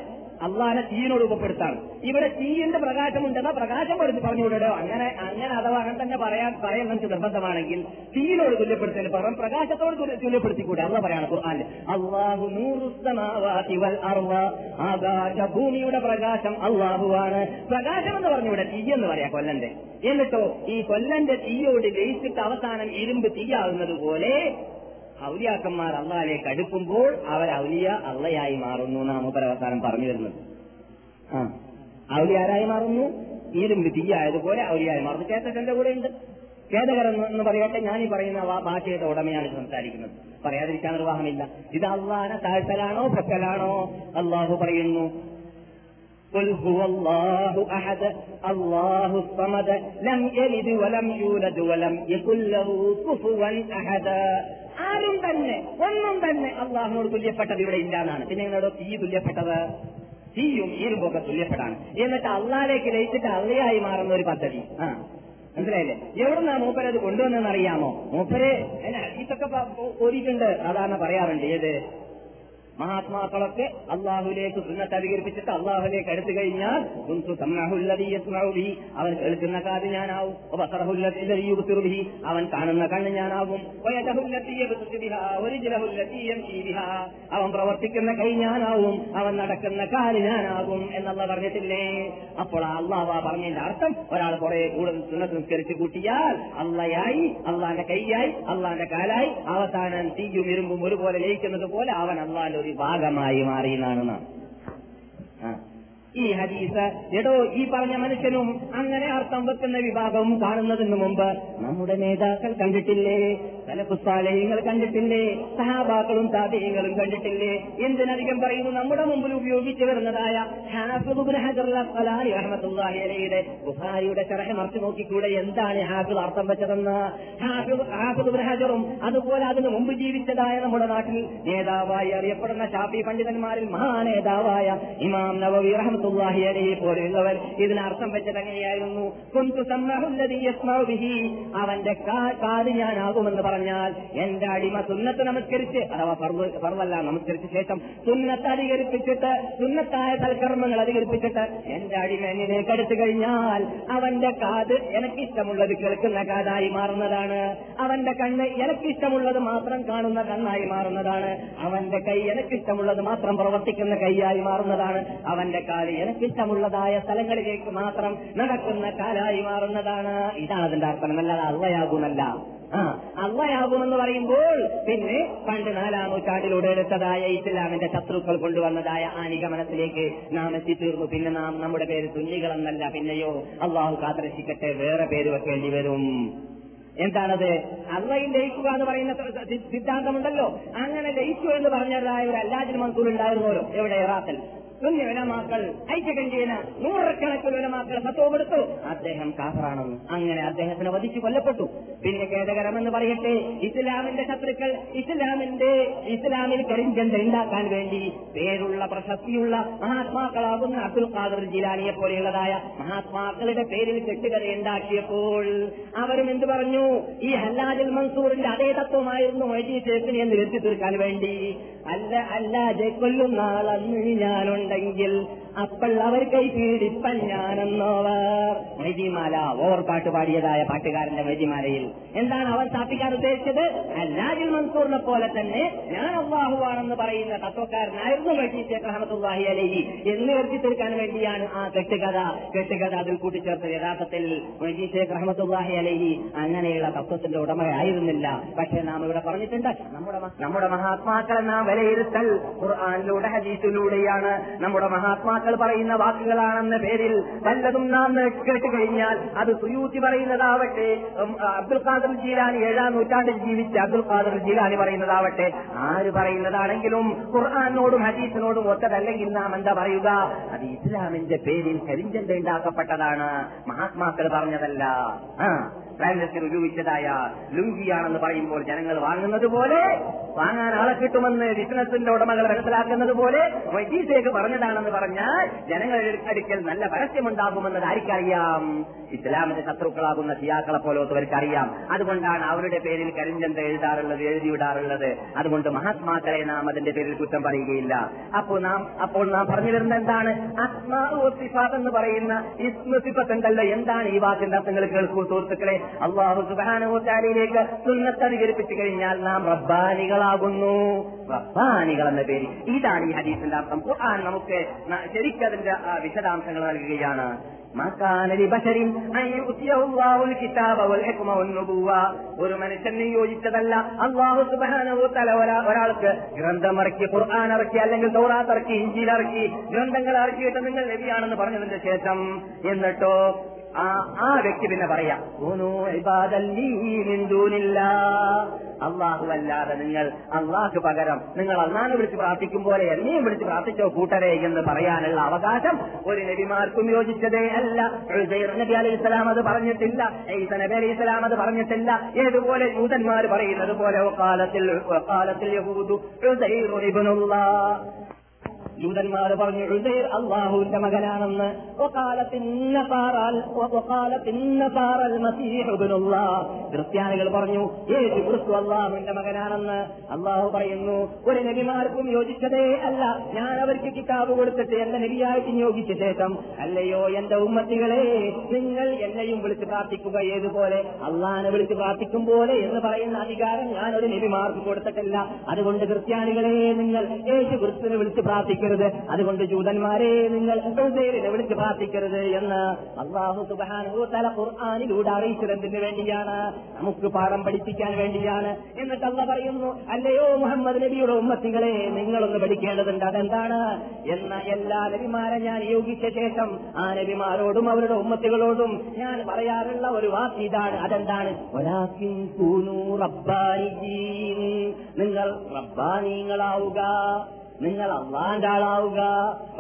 അള്ളാനെ തീയിനോട് ഉപപ്പെടുത്താണ്. ഇവിടെ തീയിന്റെ പ്രകാശമുണ്ടെന്ന പ്രകാശം കൊടുത്ത് പറഞ്ഞുകൊണ്ടോ അങ്ങനെ അങ്ങനെ അഥവാ അങ്ങനെ തന്നെ പറയാൻ പറയാൻ നമുക്ക് നിർബന്ധമാണെങ്കിൽ തീയിനോട് തുല്യപ്പെടുത്തൽ പറയും, പ്രകാശത്തോട് തുല്യപ്പെടുത്തിക്കൂടെ? അള്ള പറയാണ് ഖുർആനിൽ അല്ലാഹു നൂറുസ് സമാവാതി വൽ അർള്, ആകാശ ഭൂമിയുടെ പ്രകാശം അള്ളാഹുവാണ്. പ്രകാശം എന്ന് പറഞ്ഞൂടെ, തീ എന്ന് പറയാ കൊല്ലന്റെ. എന്നിട്ടോ ഈ കൊല്ലന്റെ തീയോട് ലയിച്ചിട്ട് അവസാനം ഇരുമ്പ് തീയാവുന്നത് പോലെ ഔലിയാക്കന്മാർ അള്ളാഹിലേക്ക് അടുക്കുമ്പോൾ അവർ ഔലിയ അള്ളയായി മാറുന്നു എന്നാണ് മൂപ്പരവസാനം പറഞ്ഞു വരുന്നത്. ആ ഔലിയാരായി മാറുന്നു, ഇരുമ്പ് തീയായതുപോലെ ഔലിയായി മാറുന്നു. കേസറ്റന്റെ കൂടെ ഉണ്ട്. ഖേദകരം എന്ന് പറയട്ടെ, ഞാനീ പറയുന്ന ഭാഷയുടെ ഉടമയാണ് സംസാരിക്കുന്നത്, പറയാതിരിക്കാൻ നിർവാഹമില്ല. ഇത് അള്ളാഹിനെ താഴ്ത്തലാണോ പൊക്കലാണോ? അള്ളാഹു പറയുന്നു ഖുൽ ഹുവല്ലാഹു അഹദ് അല്ലാഹുസ് സമദ് ലം യലിദ് വലം യൂലദ് വലം യകുൽ ലഹു കുഫുവൻ അഹദ്. ആരും തന്നെ, ഒന്നും തന്നെ അള്ളാഹുനോട് തുല്യപ്പെട്ടത് ഇവിടെ ഇല്ല എന്നാണ്. പിന്നെ നിങ്ങളോട് തീ തുല്യപ്പെട്ടത്, തീയും ഈരുമ്പൊക്കെ തുല്യപ്പെട്ടാണ്. എന്നിട്ട് അള്ളാഹിലേക്ക് ലയിച്ചിട്ട് അള്ളയായി മാറുന്ന ഒരു പദ്ധതി. ആ മനസ്സിലായില്ലേ? എവിടുന്നാ മൂപ്പര് അത് കൊണ്ടുവന്നെന്ന് അറിയാമോ? മൂപ്പര് ഇതൊക്കെ ഒരുക്കുണ്ട്. അതാണ് പറയാറുണ്ട്, ഏത് മഹാത്മാക്കളൊക്കെ അള്ളാഹുലേക്ക് സുന്നത്ത് അധികരിപ്പിച്ചിട്ട് അള്ളാഹുലേക്ക് അടുത്തു കഴിഞ്ഞാൽ അവൻ കേൾക്കുന്ന കാത് ഞാനാവും, അവൻ കാണുന്ന കണ്ണ് ഞാനാവും, അവൻ പ്രവർത്തിക്കുന്ന കൈ ഞാനാവും, അവൻ നടക്കുന്ന കാല് ഞാനാകും എന്നുള്ള പറഞ്ഞിട്ടില്ലേ? അപ്പോൾ അള്ളാഹ് പറഞ്ഞതിന്റെ അർത്ഥം ഒരാൾ കുറെ കൂടുതൽ സുന്നത്ത് നിസ്കരിച്ചു കൂട്ടിയാൽ അള്ളയായി, അള്ളാന്റെ കൈയായി, അള്ളാന്റെ കാലായി, അവസാനം തീയും ഇരുമ്പും ഒരുപോലെ ലയിക്കുന്നത് പോലെ അവൻ അള്ളാന്റെ ഭാഗമായി മാറിയെന്നാണ് ഈ ഹദീസ്. എടോ, ഈ പറഞ്ഞ മനുഷ്യനും അങ്ങനെ അർത്ഥം വെക്കുന്ന വിഭാഗവും കാണുന്നതിന് മുമ്പ് നമ്മുടെ നേതാക്കൾ കണ്ടിട്ടില്ലേ, സലഫുസ് സാലിഹീങ്ങൾ കണ്ടിട്ടില്ലേ, സഹാബാക്കളും താബിഈങ്ങളും കണ്ടിട്ടില്ലേ? എന്തിനധികം പറയുന്നു, നമ്മുടെ മുമ്പിൽ ഉപയോഗിച്ചു വരുന്നതായ ഹാഫിദ് ഇബ്നു ഹജർ അൽ-അസ്ഖലാനി റഹ്മത്തുള്ളാഹി അലൈഹിയുടെ ബുഖാരിയുടെ ശറഹ് മറിച്ച് നോക്കിക്കൂടെ എന്താണ് ഹാഫിദ് അർത്ഥം വെച്ചതെന്ന്? ഹാഫിദ് ഇബ്നു ഹജറും അതുപോലെ അതിന് മുമ്പ് ജീവിച്ചതായ നമ്മുടെ നാട്ടിൽ നേതാവായി അറിയപ്പെടുന്ന ശാഫി പണ്ഡിതന്മാരിൽ മഹാനേതാവായ ഇമാം നവവി റഹ്മത്തുള്ളാഹി റഹ്മത്തുള്ളാഹി അലൈഹി പോലെയുള്ളവർ ഇതിനർത്ഥം വെച്ചത് അങ്ങനെയായിരുന്നു, കുന്തു സമ്മഉ ലദീ യസ്മഉ ബിഹി, അവന്റെ കാത് ഞാനാകുമെന്ന് പറഞ്ഞാൽ എന്റെ അടിമ സുന്നത്ത് നമസ്കരിച്ച്, അഥവാ ഫർളല്ല നമസ്കരിച്ച ശേഷം സുന്നത്ത് അധികരിപ്പിച്ചിട്ട്, സുന്നത്തായ സൽക്കർമ്മങ്ങൾ അധികരിപ്പിച്ചിട്ട് എന്റെ അടിമ എന്നിലേക്ക് അടുത്തു കഴിഞ്ഞാൽ അവന്റെ കാത് എനിക്കിഷ്ടമുള്ളത് കേൾക്കുന്ന കാതായി മാറുന്നതാണ്, അവന്റെ കണ്ണ് എനിക്കിഷ്ടമുള്ളത് മാത്രം കാണുന്ന കണ്ണായി മാറുന്നതാണ്, അവന്റെ കൈ എനിക്കിഷ്ടമുള്ളത് മാത്രം പ്രവർത്തിക്കുന്ന കൈയായി മാറുന്നതാണ്, അവന്റെ കാല് എനിക്കിഷ്ടമുള്ളതായ സ്ഥലങ്ങളിലേക്ക് മാത്രം നടക്കുന്ന കാലായി മാറുന്നതാണ്. ഇതാണ് അതിന്റെ അർത്ഥം, അല്ലാതെ അള്ളയാകുമല്ല. ആ അള്ളയാകുമെന്ന് പറയുമ്പോൾ പിന്നെ പണ്ട് നാലാം നൂറ്റാണ്ടിലൂടെ എടുത്തതായ ഇസ്ലാമിന്റെ ശത്രുക്കൾ കൊണ്ടുവന്നതായ ആ നിഗമനത്തിലേക്ക് നാം എത്തിത്തീർന്നു. പിന്നെ നാം നമ്മുടെ പേര് സുന്നികളെന്നല്ല, പിന്നെയോ അള്ളാഹു കാത്തിരക്ഷിക്കട്ടെ, വേറെ പേര് വെക്കേണ്ടി വരും. എന്താണത്? അള്ളയിൽ ലയിക്കുക എന്ന് പറയുന്ന സിദ്ധാന്തമുണ്ടല്ലോ, അങ്ങനെ ലയിച്ചു എന്ന് പറഞ്ഞതായ ഒരു അല്ലാഹിന്റെ മൻസൂർ ഉണ്ടായിരുന്നല്ലോ എവിടെ, ഇറാഖിൽ. സുന്നി ഉലമാക്കൾ ഐക്യകണ്ഠേന നൂറക്കണക്കിന് ഉലമാക്കൾ ഫത്വയെടുത്തു, അദ്ദേഹം കാഫിറാണെന്ന്. അങ്ങനെ അദ്ദേഹത്തിന് വധിച്ചു കൊല്ലപ്പെട്ടു. പിന്നെ ഖേദകരമെന്ന് പറയട്ടെ, ഇസ്ലാമിന്റെ ശത്രുക്കൾ ഇസ്ലാമിന്റെ ഇസ്ലാമിൽ കരിഞ്ചന്ത ഉണ്ടാക്കാൻ വേണ്ടി പേരുള്ള പ്രശസ്തിയുള്ള മഹാത്മാക്കളാകുന്ന അബ്ദുൽ ഖാദിർ ജിലാനിയെ പോലെയുള്ളതായ മഹാത്മാക്കളുടെ പേരിൽ കെട്ടുകഥയുണ്ടാക്കിയപ്പോൾ അവരും എന്ത് പറഞ്ഞു? ഈ ഹല്ലാജുൽ മൻസൂറിന്റെ അതേ തത്വമായിരുന്നു മൊയ്‌ദീൻ ഷേഖിനെ എന്ന് വരുത്തി തീർക്കാൻ വേണ്ടി, അല്ല അല്ലാജെ കൊല്ലുന്ന ആളന്ന് ഞാനുണ്ട് െങ്കിൽ അപ്പോൾ അവർ കൈ പീഡിപ്പൻ ഞാനെന്നോവർ. മൈജിമാല ഓവർ പാട്ട് പാടിയതായ പാട്ടുകാരന്റെ മൈജിമാലയിൽ എന്താണ് അവൻ സ്ഥാപിക്കാൻ ഉദ്ദേശിച്ചത്? അല്ലാഹുൽ മൻസൂറിനെ പോലെ തന്നെ ഞാൻ അല്ലാഹുവാണെന്ന് പറയുന്ന തത്വക്കാരനായിരുന്നു മൈജീദ് ശൈഖ് റഹ്മത്തുള്ളാഹി അലൈഹി എന്ന് വരുത്തി തീർക്കാൻ വേണ്ടിയാണ് ആ കെട്ടുകഥ കെട്ടുകഥ അതിൽ കൂട്ടിച്ചേർത്ത്. യഥാർത്ഥത്തിൽ മൈജീദ് ശൈഖ് റഹ്മത്തുള്ളാഹി അലൈഹി അങ്ങനെയുള്ള തത്വത്തിന്റെ ഉടമയായിരുന്നില്ല. പക്ഷെ നാം ഇവിടെ പറഞ്ഞിട്ടുണ്ട്, നമ്മുടെ നമ്മുടെ മഹാത്മാക്കളെ നാം വിലയിരുത്തൽ ഖുർആനിലൂടെ ഹദീസിലൂടെയാണ്. നമ്മുടെ മഹാത്മാക്കൾ പറയുന്ന വാക്കുകളാണെന്ന പേരിൽ വല്ലതും നാം കേട്ട് കഴിഞ്ഞാൽ അത് സുയൂത്തി പറയുന്നതാവട്ടെ, അബ്ദുൽ ഖാദിർ ജീലാനി ഏഴാം നൂറ്റാണ്ടിൽ ജീവിച്ച അബ്ദുൽ ഖാദിർ ജീലാനി പറയുന്നതാവട്ടെ, ആര് പറയുന്നതാണെങ്കിലും ഖുർആാനോടും ഹദീസിനോടും ഒത്തതല്ലെങ്കിൽ നാം എന്താ പറയുക? അത് ഇസ്ലാമിന്റെ പേരിൽ കരിഞ്ചന്ത ഉണ്ടാക്കപ്പെട്ടതാണ്, മഹാത്മാക്കൾ പറഞ്ഞതല്ല. ആ പ്രൈം മിനിസ്റ്റർ ഉപയോഗിച്ചതായ ലുങ്കിയാണെന്ന് പറയുമ്പോൾ ജനങ്ങൾ വാങ്ങുന്നത് പോലെ, വാങ്ങാൻ ആളെ കിട്ടുമെന്ന് ബിസിനസിന്റെ ഉടമകൾ മനസ്സിലാക്കുന്നത് പോലെ വൈദ്യശേഖ് പറഞ്ഞതാണെന്ന് പറഞ്ഞാൽ ജനങ്ങളുടെ അടുക്കൽ നല്ല പരസ്യമുണ്ടാകുമെന്നത് ആർക്കറിയാം? ഇസ്ലാമിന്റെ ശത്രുക്കളാകുന്ന സിയാക്കളെ പോലത്തവർക്കറിയാം. അതുകൊണ്ടാണ് അവരുടെ പേരിൽ കരിഞ്ചന്ത എഴുതാറുള്ളത്, എഴുതിയിടാറുള്ളത്. അതുകൊണ്ട് മഹാത്മാക്കളെ നാം അതിന്റെ പേരിൽ കുറ്റം പറയുകയില്ല. അപ്പോൾ നാം അപ്പോൾ നാം പറഞ്ഞു വരുന്ന എന്താണ്? അസ്മാ ഉ സിഫാത്ത് എന്ന് പറയുന്ന ഇസ്മു സിഫത്തുണ്ടല്ലോ, എന്താണ് ഈ വാക്കിന്റെ അർത്ഥങ്ങൾ? കേൾക്കൂ സുഹൃത്തുക്കളെ, അല്ലാഹു സുബ്ഹാനഹു വ തആലയിലേക്ക് സുന്നത്ത് അധികരിപ്പിച്ചു കഴിഞ്ഞാൽ നാം റബ്ബാനികളാകുന്നു. റബ്ബാനികൾ എന്ന പേര്, ഇതാണ് ഈ ഹദീസിന്റെ അർത്ഥം. ഖുർആൻ നമുക്ക് ശരിക്കതിന്റെ വിശദാംശങ്ങൾ നൽകുകയാണ്. ഒരു മനുഷ്യൻ നിയോഗിച്ചതല്ല അല്ലാഹു സുബ്ഹാനഹു വ തആല ഒരാൾക്ക് ഗ്രന്ഥം ഇറക്കി, ഖുർആൻ ഇറക്കി, അല്ലെങ്കിൽ തൗറാത്ത് ഇറക്കി, ഇഞ്ചീൽ ഇറക്കി, ഗ്രന്ഥങ്ങൾ ഇറക്കിയിട്ട് നിങ്ങൾ നബിയാണെന്ന് പറഞ്ഞതിന്റെ ശേഷം എന്നിട്ടോ ആ വ്യക്തി പിന്നെ പറയാം, അല്ലാഹുവല്ലാതെ നിങ്ങൾ അല്ലാഹുക്ക് പകരം നിങ്ങൾ അല്ലാഹുവിനെ വിളിച്ച് പ്രാർത്ഥിക്കും പോലെ എന്നെയും വിളിച്ച് പ്രാർത്ഥിച്ചോ കൂട്ടരെ എന്ന് പറയാനുള്ള അവകാശം ഒരു നബിമാർക്കും യോജിച്ചതേ അല്ല. ഉസൈർ നബി അലൈഹി സലാം അത് പറഞ്ഞിട്ടില്ല, ഈസാ നബി അലൈഹി സലാം അത് പറഞ്ഞിട്ടില്ല. ഏതുപോലെ യൂതന്മാർ പറയുന്നത് പോലെ ജൂതന്മാർ പറഞ്ഞു ഉസൈർ അല്ലാഹുവിന്റെ മകനാണെന്ന്, ക്രിസ്ത്യാനികൾ പറഞ്ഞു യേശു ക്രിസ്തു അല്ലാഹുവിന്റെ മകനാണെന്ന്. അല്ലാഹു പറയുന്നു ഒരു നബിമാർക്കും യോജിച്ചതേ അല്ല. ഞാൻ അവർക്ക് കിതാബ് കൊടുത്തിട്ട് എന്റെ നബിയായിട്ട് നിയോഗിച്ച ശേഷം, അല്ലയോ എന്റെ ഉമ്മത്തികളെ, നിങ്ങൾ എന്നെയും വിളിച്ച് പ്രാർത്ഥിക്കുക ഏതുപോലെ അല്ലാഹുവിനെ വിളിച്ച് പ്രാർത്ഥിക്കും പോലെ എന്ന് പറയുന്ന അധികാരം ഞാൻ ഒരു നബിമാർക്ക് കൊടുത്തിട്ടില്ല. അതുകൊണ്ട് ക്രിസ്ത്യാനികളെ, നിങ്ങൾ യേശു ക്രിസ്തുവിനെ വിളിച്ച് പ്രാർത്ഥിക്കുക, അതുകൊണ്ട് ജൂതന്മാരെ നിങ്ങൾ ഉസൈറിനെ വിളിച്ച് പ്രാർത്ഥിക്കരുത് എന്ന് അല്ലാഹു സുബ്ഹാനഹു വ തആല ഖുർആനിലൂടെ അറിയിച്ചതിന് വേണ്ടിയാണ്, നമുക്ക് പാഠം പഠിപ്പിക്കാൻ വേണ്ടിയാണ്. എന്നിട്ട് അല്ലാഹു പറയുന്നു, അല്ലയോ മുഹമ്മദ് നബിയുടെ ഉമ്മത്തികളെ, നിങ്ങളൊന്ന് പഠിക്കേണ്ടതുണ്ട്. അതെന്താണ്? എന്ന എല്ലാ നബിമാരെ ഞാൻ നിയോഗിച്ച ശേഷം ആ നബിമാരോടും അവരുടെ ഉമ്മത്തികളോടും ഞാൻ പറയാറുള്ള ഒരു വാക്ക് ഇതാണ്. അതെന്താണ്? വലാകിൻ കൂനൂ റബ്ബാനിയീൻ, നിങ്ങൾ റബ്ബാനികളാവുക. നിങ്ങൾ അള്ളാന്റെ ആളാവുക,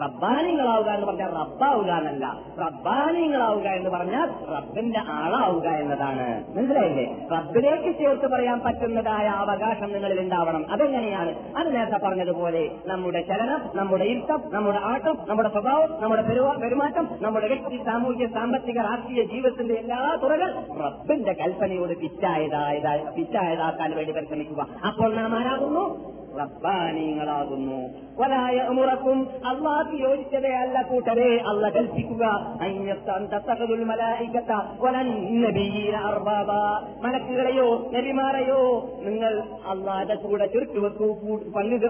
റബ്ബാനികളാവുക എന്ന് പറഞ്ഞാൽ റബ്ബാവുക എന്നല്ല, റബ്ബാനികളാവുക എന്ന് പറഞ്ഞാൽ റബ്ബിന്റെ ആളാവുക എന്നതാണ്. മനസ്സിലായില്ലേ? റബ്ബിലേക്ക് ചേർത്ത് പറയാൻ പറ്റുന്നതായ അവകാശം നിങ്ങളിൽ ഉണ്ടാവണം. അതെങ്ങനെയാണ്? അത് നേരത്തെ പറഞ്ഞതുപോലെ നമ്മുടെ ചലനം, നമ്മുടെ ഇഷ്ടം, നമ്മുടെ ആട്ടം, നമ്മുടെ സ്വഭാവം, നമ്മുടെ പെരുമാറ്റം, നമ്മുടെ വ്യക്തി, സാമൂഹ്യ, സാമ്പത്തിക, രാഷ്ട്രീയ ജീവിതത്തിന്റെ എല്ലാ തുറകൾ റബ്ബിന്റെ കൽപ്പനയോട് പിറ്റായതായതായ പിറ്റായതാക്കാൻ വേണ്ടി പരിശ്രമിക്കുക. അപ്പോൾ നാം ആരാകുന്നു? റബ്ബാനികളാകുന്നു. വലായ ഉമറക്കും അള്ളാഹു യോജിച്ചതേ അല്ല കൂട്ടരെ, അല്ല കൽപ്പിക്കുക. മലക്കുകളെയോ നബിമാരെയോ നിങ്ങൾ അള്ളാഹുവിന്റെ കൂടെ ചേർത്തു വെക്കൂ,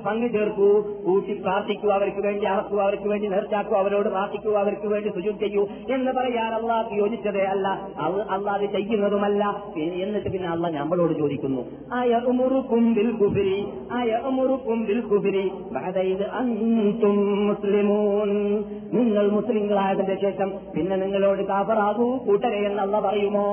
പങ്കു ചേർക്കൂ, കൂട്ടി പ്രാർത്ഥിക്കൂ, അവർക്ക് വേണ്ടി അറക്കൂ, അവർക്ക് വേണ്ടി നേർച്ചാക്കൂ, അവരോട് പ്രാർത്ഥിക്കൂ, അവർക്ക് വേണ്ടി സുജൂദ് ചെയ്യൂ എന്ന് പറയാൻ അള്ളാഹു യോജിച്ചതേ അല്ല, അള്ളാഹു ചെയ്യുന്നതുമല്ല. എന്നിട്ട് പിന്നെ അള്ളാഹു നമ്മളോട് ചോദിക്കുന്നു, ആയ ഉമറുക്കും ബിൽ കുഫ്രി, ആയ ഉമറുക്കും ബിൽ കുഫ്രി ബഅദ അൻതും മുസ്ലിമൂൻ, നിങ്ങൾ മുസ്ലിങ്ങളായതിന്റെ ശേഷം പിന്നെ നിങ്ങളോട് കാഫറാകൂ കൂട്ടരെ എന്നല്ല പറയുമോ?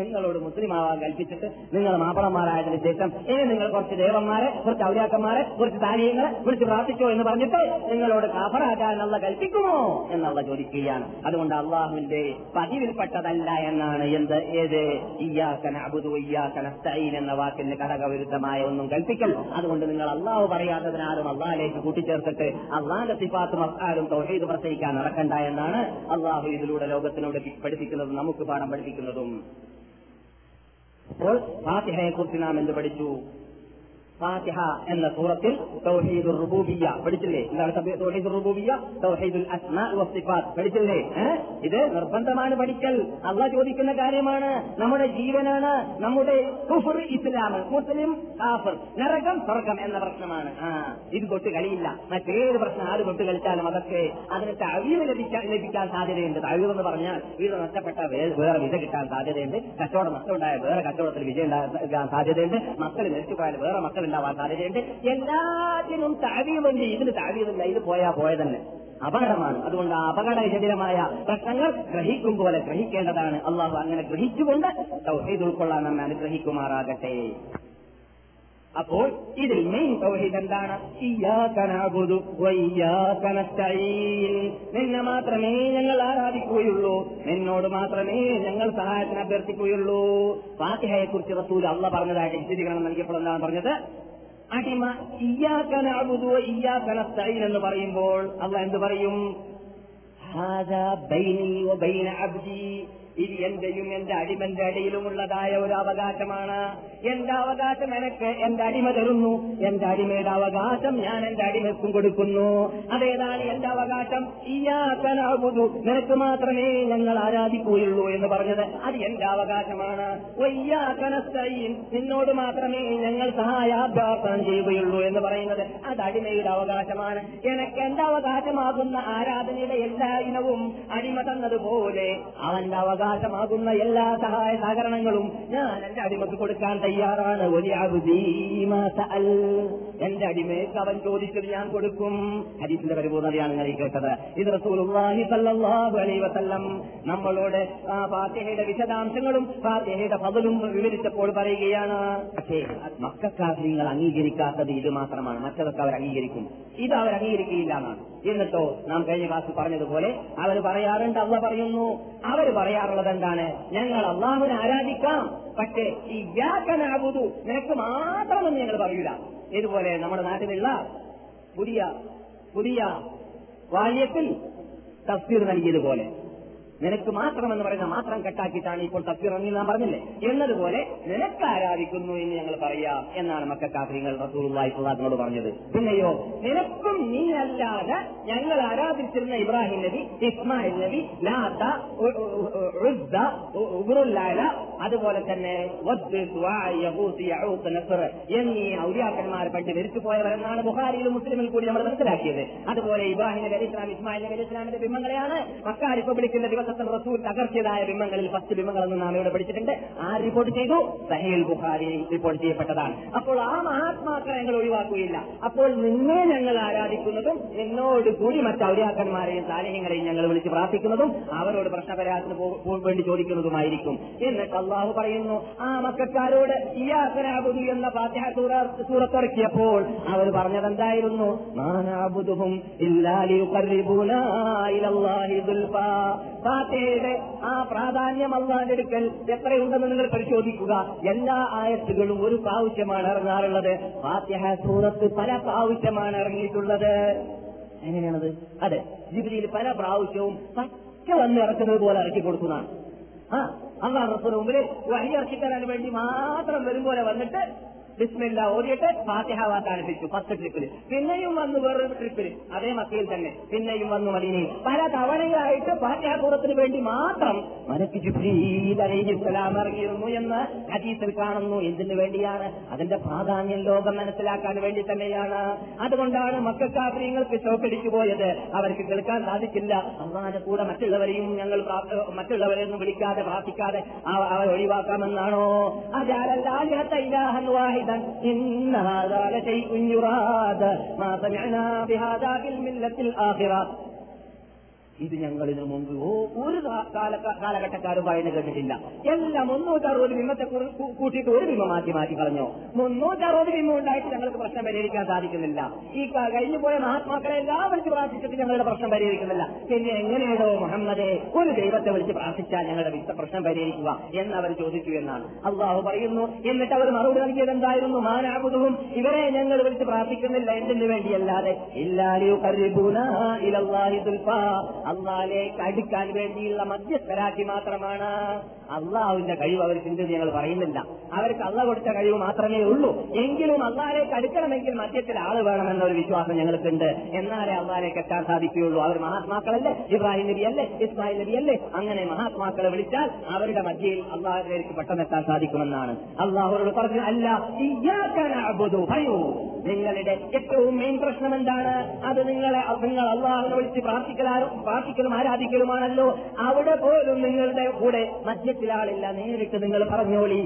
നിങ്ങളോട് മുസ്ലിം ആവാൻ കൽപ്പിച്ചിട്ട് നിങ്ങൾ മാപ്പളന്മാരായതിനു ശേഷം ഇനി നിങ്ങൾ കുറച്ച് ദേവന്മാരെ, കുറച്ച് ഔലിയാക്കന്മാരെ, കുറച്ച് താലിയങ്ങളെ വിളിച്ച് പ്രാർത്ഥിച്ചോ എന്ന് പറഞ്ഞിട്ട് നിങ്ങളോട് കാഫറാകാനുള്ള കൽപ്പിക്കുമോ എന്നുള്ള ചോദിക്കുകയാണ്. അതുകൊണ്ട് അള്ളാഹുവിന്റെ പതിവിൽപ്പെട്ടതല്ല എന്നാണ് എന്ത് ഏത് ഇയ്യാക നഅ്ബുദു വഇയ്യാക നസ്തഈൻ എന്ന വാക്കിന് ഘടകവിരുദ്ധമായ ഒന്നും കൽപ്പിക്കൽ. അതുകൊണ്ട് നിങ്ങൾ അള്ളാഹു പറയാത്തതിനാലും അള്ളാഹിലേക്ക് കൂട്ടിച്ചേർത്തിട്ട് അള്ളാഹിന്റെ സിഫാത്തും അഫ്ആലും തൗഹീദ് പ്രസംഗിക്കാൻ നടക്കണ്ട എന്നാണ് അള്ളാഹു ഇതിലൂടെ ലോകത്തിനോട് പഠിപ്പിക്കുന്നതും നമുക്ക് പാഠം പഠിപ്പിക്കുന്നതും. അപ്പോൾ ഫാത്തിഹയെക്കുറിച്ച് നാം എന്ത് പഠിച്ചു? ഫാത്തിഹ എന്ന സൂറത്തിൽ തൗഹീദുർ റുബൂബിയ്യ പഠിച്ചില്ലേ? എന്താണ് തൗഹീദുർ റുബൂബിയ്യ? തൗഹീദുൽ അസ്മാ വസ്സിഫാത്ത് പഠിച്ചില്ലേ? ഇത് നിർബന്ധമാണ് പഠിക്കൽ. അള്ളാഹ് ചോദിക്കുന്ന കാര്യമാണ്, നമ്മുടെ ജീവനാണ്, നമ്മുടെ കുഫ്ർ ഇസ്ലാം, മുസ്ലിം കാഫിർ, നരകം സ്വർഗം എന്ന പ്രശ്നമാണ്. ആ ഇത് തൊട്ട് കളിയില്ല. മറ്റേത് പ്രശ്നം ആര് തൊട്ട് കളിച്ചാലും അതൊക്കെ അതിന് തഅവീൽ ലഭിക്കാൻ ലഭിക്കാൻ സാധ്യതയുണ്ട്. തഅവീൽ എന്ന് പറഞ്ഞാൽ വീട് നഷ്ടപ്പെട്ട വേറെ വിധ കിട്ടാൻ സാധ്യതയുണ്ട്, കച്ചവടം നഷ്ടമുണ്ടായ വേറെ കച്ചവടത്തിൽ വിജയം ഉണ്ടാകാൻ സാധ്യതയുണ്ട്, മക്കൾ നശിച്ചുപോയാൽ വേറെ മക്കൾ ണ്ട് എല്ലാത്തിനും താഴീവുണ്ട്. ഇതിന് താഴീവില്ല, ഇത് പോയാ പോയ തന്നെ അപകടമാണ്. അതുകൊണ്ട് ആ അപകടജനമായ പ്രശ്നങ്ങൾ ഗ്രഹിക്കും പോലെ ഗ്രഹിക്കേണ്ടതാണ്. അള്ളാഹു അങ്ങനെ ഗ്രഹിച്ചുകൊണ്ട് തൗഹീദ് ഉൾക്കൊള്ളാൻ നമ്മെ അനുഗ്രഹിക്കുമാറാകട്ടെ. അപ്പോൾ ഇതിൽ മെയിൻ തൗഹീദ് എന്താണ്? ഇയ്യാക നഅ്ബുദു വഇയ്യാക നസ്തഈൻ, നിന്നെ മാത്രമേ ഞങ്ങൾ ആരാധിക്കുകയുള്ളൂ, നിന്നോട് മാത്രമേ ഞങ്ങൾ സഹായത്തിന് അഭ്യർത്ഥിക്കുകയുള്ളൂ. ഫാത്തിഹയെക്കുറിച്ച് റസൂൽ അള്ളാഹ് പറഞ്ഞതായിട്ട് വിശദീകരണം നൽകിയപ്പോൾ എന്താണ് പറഞ്ഞത്? അടിമ ഇയ്യാക നഅ്ബുദു വഇയ്യാക നസ്തഈൻ എന്ന് പറയുമ്പോൾ അള്ളാഹ് എന്ത് പറയും? ഹാദാ ബൈനി വബൈന അബ്ദി, ഇത് എന്റെയും എന്റെ അടിമന്റെ ഇടയിലുമുള്ളതായ ഒരു അവകാശമാണ്. എന്റെ അവകാശം എനിക്ക് എന്റെ അടിമ തരുന്നു, എന്റെ അടിമയുടെ അവകാശം ഞാൻ എന്റെ അടിമക്കും കൊടുക്കുന്നു. അതേതാണ് എന്റെ അവകാശം? ഇയ്യാക നഅ്ബുദു, നിനക്ക് മാത്രമേ ഞങ്ങൾ ആരാധിക്കുകയുള്ളൂ എന്ന് പറഞ്ഞത് അത് എന്റെ അവകാശമാണ്. വഇയ്യാക നസ്തഈൻ, നിന്നോട് മാത്രമേ ഞങ്ങൾ സഹായാഭ്യർത്ഥന ചെയ്യുകയുള്ളൂ എന്ന് പറയുന്നത് അത് അടിമയുടെ അവകാശമാണ്. എനിക്ക് എന്റെ അവകാശമാകുന്ന ആരാധനയുടെ എല്ലാ ഇനവും അടിമ തന്നതുപോലെ അവന്റെ അവകാശം ാകുന്ന എല്ലാ സഹായ സഹകരണങ്ങളും ഞാൻ എന്റെ അടിമക്ക് കൊടുക്കാൻ തയ്യാറാണ്. എന്റെ അടിമയ്ക്ക് അവൻ ചോദിച്ചത് ഞാൻ കൊടുക്കും. ഹദീസിന്റെ പരിപൂർണതയാണ് ഞാൻ കേട്ടത്. ഇത് റസൂലുള്ളാഹി സ്വല്ലല്ലാഹു അലൈഹി വസല്ലം നമ്മളോട് ആ ഫാത്തിഹയുടെ വിശദാംശങ്ങളും ഫാത്തിഹയുടെ ഫളലും വിവരിച്ചപ്പോൾ പറയുകയാണ്, പക്ഷേ മക്കക്കാഫിറുകൾ അംഗീകരിക്കാത്തത് ഇത് മാത്രമാണ്. മറ്റതൊക്കെ അവർ അംഗീകരിക്കും, ഇത് അവർ അംഗീകരിക്കുകയില്ല എന്നാണ്. എന്നിട്ടോ നാം കഴിഞ്ഞ ക്ലാസ്സിൽ പറഞ്ഞതുപോലെ അവർ പറയാറുണ്ട്, അള്ളാ പറയുന്നു, അവർ പറയാറുള്ളത് എന്താണ്? ഞങ്ങൾ അള്ളാഹുവിനെ ആരാധിക്കാം, പക്ഷേ ഇയ്യാക നഅ്ബുദു നിനക്ക് മാത്രമെന്ന് ഞങ്ങൾ പറയൂല. ഇതുപോലെ നമ്മുടെ നാട്ടിലുള്ള പുതിയ പുതിയ വാല്യത്തിൽ തഫ്സീർ നൽകിയതുപോലെ നിനക്ക് മാത്രമെന്ന് പറയുന്ന മാത്രം കട്ടാക്കിയിട്ടാണ് ഇപ്പോൾ തഫ്സീർ എന്ന് നാം പറഞ്ഞില്ലേ എന്നതുപോലെ നിനക്ക് ആരാധിക്കുന്നു എന്ന് ഞങ്ങൾ പറയാം എന്നാണ് മക്കക്കാഫിറുകൾ റസൂലുള്ളാഹി സ്വല്ലല്ലാഹു അലൈഹി വസല്ലം പറഞ്ഞത്. പിന്നെയോ നിനക്കും നീ അല്ലാതെ ഞങ്ങൾ ആരാധിച്ചിരുന്ന ഇബ്രാഹിം നബി, ഇസ്മായിൽ നബി, ലാത, ഉസ്സ, ഉബറുല്ലാല, അതുപോലെ തന്നെ വദ്ദ്, സ്വാഇ, യഹൂദ്, യഊഖ്, നസർ എന്നീ ഔലിയാക്കന്മാർ പണ്ട് മരിച്ചു പോയവരെന്നാണ് ബുഖാരിയിലും മുസ്ലിമിൽ കൂടി നമ്മൾ മനസ്സിലാക്കിയത്. അതുപോലെ ഇബ്രാഹിം നബി അലൈഹിസ്സലാം, ഇസ്മായിൽ നബി അലൈഹിസ്സലാമിന്റെ ബിംബങ്ങളെയാണ് മക്ക റിപ്പബ്ലിക്കിന്റെ ദിവസത്തിൽ റസൂൽ തകർച്ചതായ ബിംബങ്ങളിൽ പത്ത് ബിംബങ്ങളെന്ന് നാം ഇവിടെ പഠിച്ചിട്ടുണ്ട്. ആ റിപ്പോർട്ട് ചെയ്തു സഹീഹുൽ ബുഖാരി റിപ്പോർട്ട് ചെയ്യപ്പെട്ടതാണ്. അപ്പോൾ ആ മഹാത്മാക്കളെ ഞങ്ങൾ ഒഴിവാക്കുകയില്ല. അപ്പോൾ നിന്നെ ഞങ്ങൾ ആരാധിക്കുന്നതും നിന്നോട് കൂടി മറ്റ് ഔലിയാക്കന്മാരെയും സാലിഹ്യങ്ങളെയും ഞങ്ങൾ വിളിച്ച് പ്രാർത്ഥിക്കുന്നതും അവരോട് പ്രശ്നപരിഹാരത്തിന് വേണ്ടി ചോദിക്കുന്നതുമായിരിക്കും. എന്നിട്ട് അള്ളാഹു പറയുന്നു, ആ മക്കക്കാരോട് ഇയ്യാക്കനഅബ്ദു എന്ന ഫാത്തിഹ സൂറത്ത് ഇറക്കിയപ്പോൾ അവർ പറഞ്ഞത് എന്തായിരുന്നു? മാനാബുദുഹും ഇല്ലാ ലിയുഖർരിബൂനാ ഇലല്ലാഹി ദുൽഫാ. ഫാത്തിഹയുടെ ആ പ്രാധാന്യം അള്ളാഹിന്റെ അടുക്കൽ എത്രയുണ്ടെന്ന് നിങ്ങൾ പരിശോധിക്കുക. എല്ലാ ആയത്തുകളും ഒരു പ്രാവശ്യമാണ് ഇറങ്ങാറുള്ളത്. ഫാത്തിഹ സൂറത്ത് പല പ്രാവശ്യമാണ് ഇറങ്ങിയിട്ടുള്ളത്. എങ്ങനെയാണത്? അതെ, ജിബ്രീൽ പല പ്രാവശ്യവും പക്ക വന്ന് ഇറക്കുന്നത് പോലെ ഇറക്കി കൊടുക്കുന്നതാണ്. ആ അള്ളാഹു റസൂലിന്റെ മുമ്പിൽ വഹ്യ ഇറക്കി തരാൻ വേണ്ടി മാത്രം വരും പോലെ വന്നിട്ട് ബിസ്മില്ലാ ഓതിയിട്ട് ഫാത്തിഹ വാർത്താണിപ്പിച്ചു പത്ത് ട്രിപ്പിൽ. പിന്നെയും വന്നു വേറൊരു ട്രിപ്പിൽ, അതേ മക്കയിൽ തന്നെ പിന്നെയും വന്നു മദീനയിൽ. പല തവണയായിട്ട് ഫാത്തിഹ സൂറത്തിന് വേണ്ടി മാത്രം മലക്ക് ജിബ്രീൽ അലൈഹിസ്സലാം ഇറങ്ങിയിരുന്നു എന്ന് ഹദീസിൽ കാണുന്നു. എന്തിനു വേണ്ടിയാണ്? അതിന്റെ പ്രാധാന്യം ലോകം മനസ്സിലാക്കാൻ വേണ്ടി തന്നെയാണ്. അതുകൊണ്ടാണ് മക്കക്കാഫിറിയങ്ങൾക്ക് ഷോക്കടിച്ചു പോയത്. അവർക്ക് കേൾക്കാൻ സാധിച്ചില്ല. അല്ലാഹുവിന്റെ കൂടെ മറ്റുള്ളവരെയും ഞങ്ങൾ മറ്റുള്ളവരെയൊന്നും വിളിക്കാതെ പ്രാർത്ഥിക്കാതെ അവരെ ഒഴിവാക്കാമെന്നാണോ? إن هذا لشيء يراد ما سمعنا بهذا في الملة الآخرة. ഇത് ഞങ്ങളിതിനു മുമ്പ് ഒരു കാലഘട്ടക്കാരും പറയുന്നത് കേട്ടിട്ടില്ല. എല്ലാം മുന്നൂറ്ററുപത് ബിംബത്തെ കൂട്ടിയിട്ട് ഒരു ബിംബം മാറ്റി മാറ്റി കളഞ്ഞോ. മുന്നൂറ്ററുപത് ബിംബം ഉണ്ടായിട്ട് ഞങ്ങൾക്ക് പ്രശ്നം പരിഹരിക്കാൻ സാധിക്കുന്നില്ല. ഈ കഴിഞ്ഞു പോയ മഹാത്മാക്കളെ എല്ലാം വിളിച്ച് പ്രാർത്ഥിച്ചിട്ട് ഞങ്ങളുടെ പ്രശ്നം പരിഹരിക്കുന്നില്ല. പിന്നെ എങ്ങനെയാണോ മുഹമ്മദേ ഒരു ദൈവത്തെ വിളിച്ച് പ്രാർത്ഥിച്ചാൽ ഞങ്ങളുടെ വിശുദ്ധ പ്രശ്നം പരിഹരിക്കുക എന്നവർ ചോദിച്ചു എന്നാണ് അള്ളാഹു പറയുന്നു. എന്നിട്ട് അവർ മറുപടി നൽകിയത് എന്തായിരുന്നു? മാനാബുദുഹും, ഇവരെ ഞങ്ങൾ വിളിച്ച് പ്രാർത്ഥിക്കുന്നില്ല എന്തിനു വേണ്ടിയല്ലാതെ, ഇല്ലാ ലിയുഖർരിബൂനാ ഇലല്ലാഹി ദുൽഫാ, അള്ളാഹിലേക്ക് അടുക്കാൻ വേണ്ടിയുള്ള മധ്യസ്ഥരാക്കി മാത്രമാണ്. അള്ളാഹുവിന്റെ കഴിവ് അവർ ചിന്തിച്ച് ഞങ്ങൾ പറയുന്നില്ല. അവർക്ക് അള്ളാഹ് കൊടുത്ത കഴിവ് മാത്രമേ ഉള്ളൂ. എങ്കിലും അള്ളാഹിലേക്ക് അടുക്കണമെങ്കിൽ മധ്യത്തിൽ ആള് വേണമെന്ന ഒരു വിശ്വാസം ഞങ്ങൾക്കുണ്ട്. എന്നാലേ അള്ളാഹിലേക്ക് എത്താൻ സാധിക്കുകയുള്ളൂ. അവർ മഹാത്മാക്കളല്ലേ, ഇബ്രാഹിം നബി അല്ലേ, ഇസ്മായിൽ നബി അല്ലേ? അങ്ങനെ മഹാത്മാക്കളെ വിളിച്ചാൽ അവരുടെ മധ്യയിൽ അള്ളാഹിലേക്ക് പെട്ടെന്ന് എത്താൻ സാധിക്കുമെന്നാണ് അള്ളാഹുവോട് പറഞ്ഞു. അല്ല, പറയൂ, നിങ്ങളുടെ ഏറ്റവും മെയിൻ പ്രശ്നം എന്താണ്? അത് നിങ്ങളെ നിങ്ങൾ അള്ളാഹുവിനെ വിളിച്ച് പ്രാർത്ഥിക്കലാരും പ്രാർത്ഥിക്കലും ആരാധിക്കലുമാണല്ലോ. അവിടെ പോലും നിങ്ങളുടെ കൂടെ മധ്യത്തിലാളില്ല. നേരിട്ട് നിങ്ങൾ പറഞ്ഞോളി.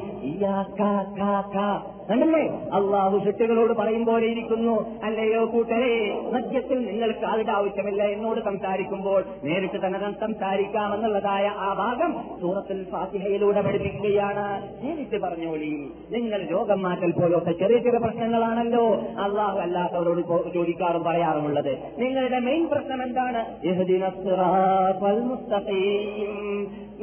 കണ്ടല്ലേ, അള്ളാഹു ശിഷ്യകളോട് പറയും പോലെ ഇരിക്കുന്നു. അല്ലയോ കൂട്ടരെ, മധ്യത്തിൽ നിങ്ങൾക്ക് ആളുടെ ആവശ്യമില്ല. എന്നോട് സംസാരിക്കുമ്പോൾ നേരിട്ട് തന്നെ സംസാരിക്കാമെന്നുള്ളതായ ആ ഭാഗം സൂറത്തുൽ ഫാത്തിഹയിലൂടെ പഠിപ്പിക്കുകയാണ്. നേരിട്ട് പറഞ്ഞോളി. നിങ്ങൾ രോഗം മാറ്റൽ പോലത്തെ ചെറിയ ചെറിയ പ്രശ്നങ്ങളാണല്ലോ അള്ളാഹു അല്ലാത്തവരോട് ചോദിക്കാറും പറയാറുമുള്ളത്. നിങ്ങളുടെ മെയിൻ പ്രശ്നം എന്താണ്?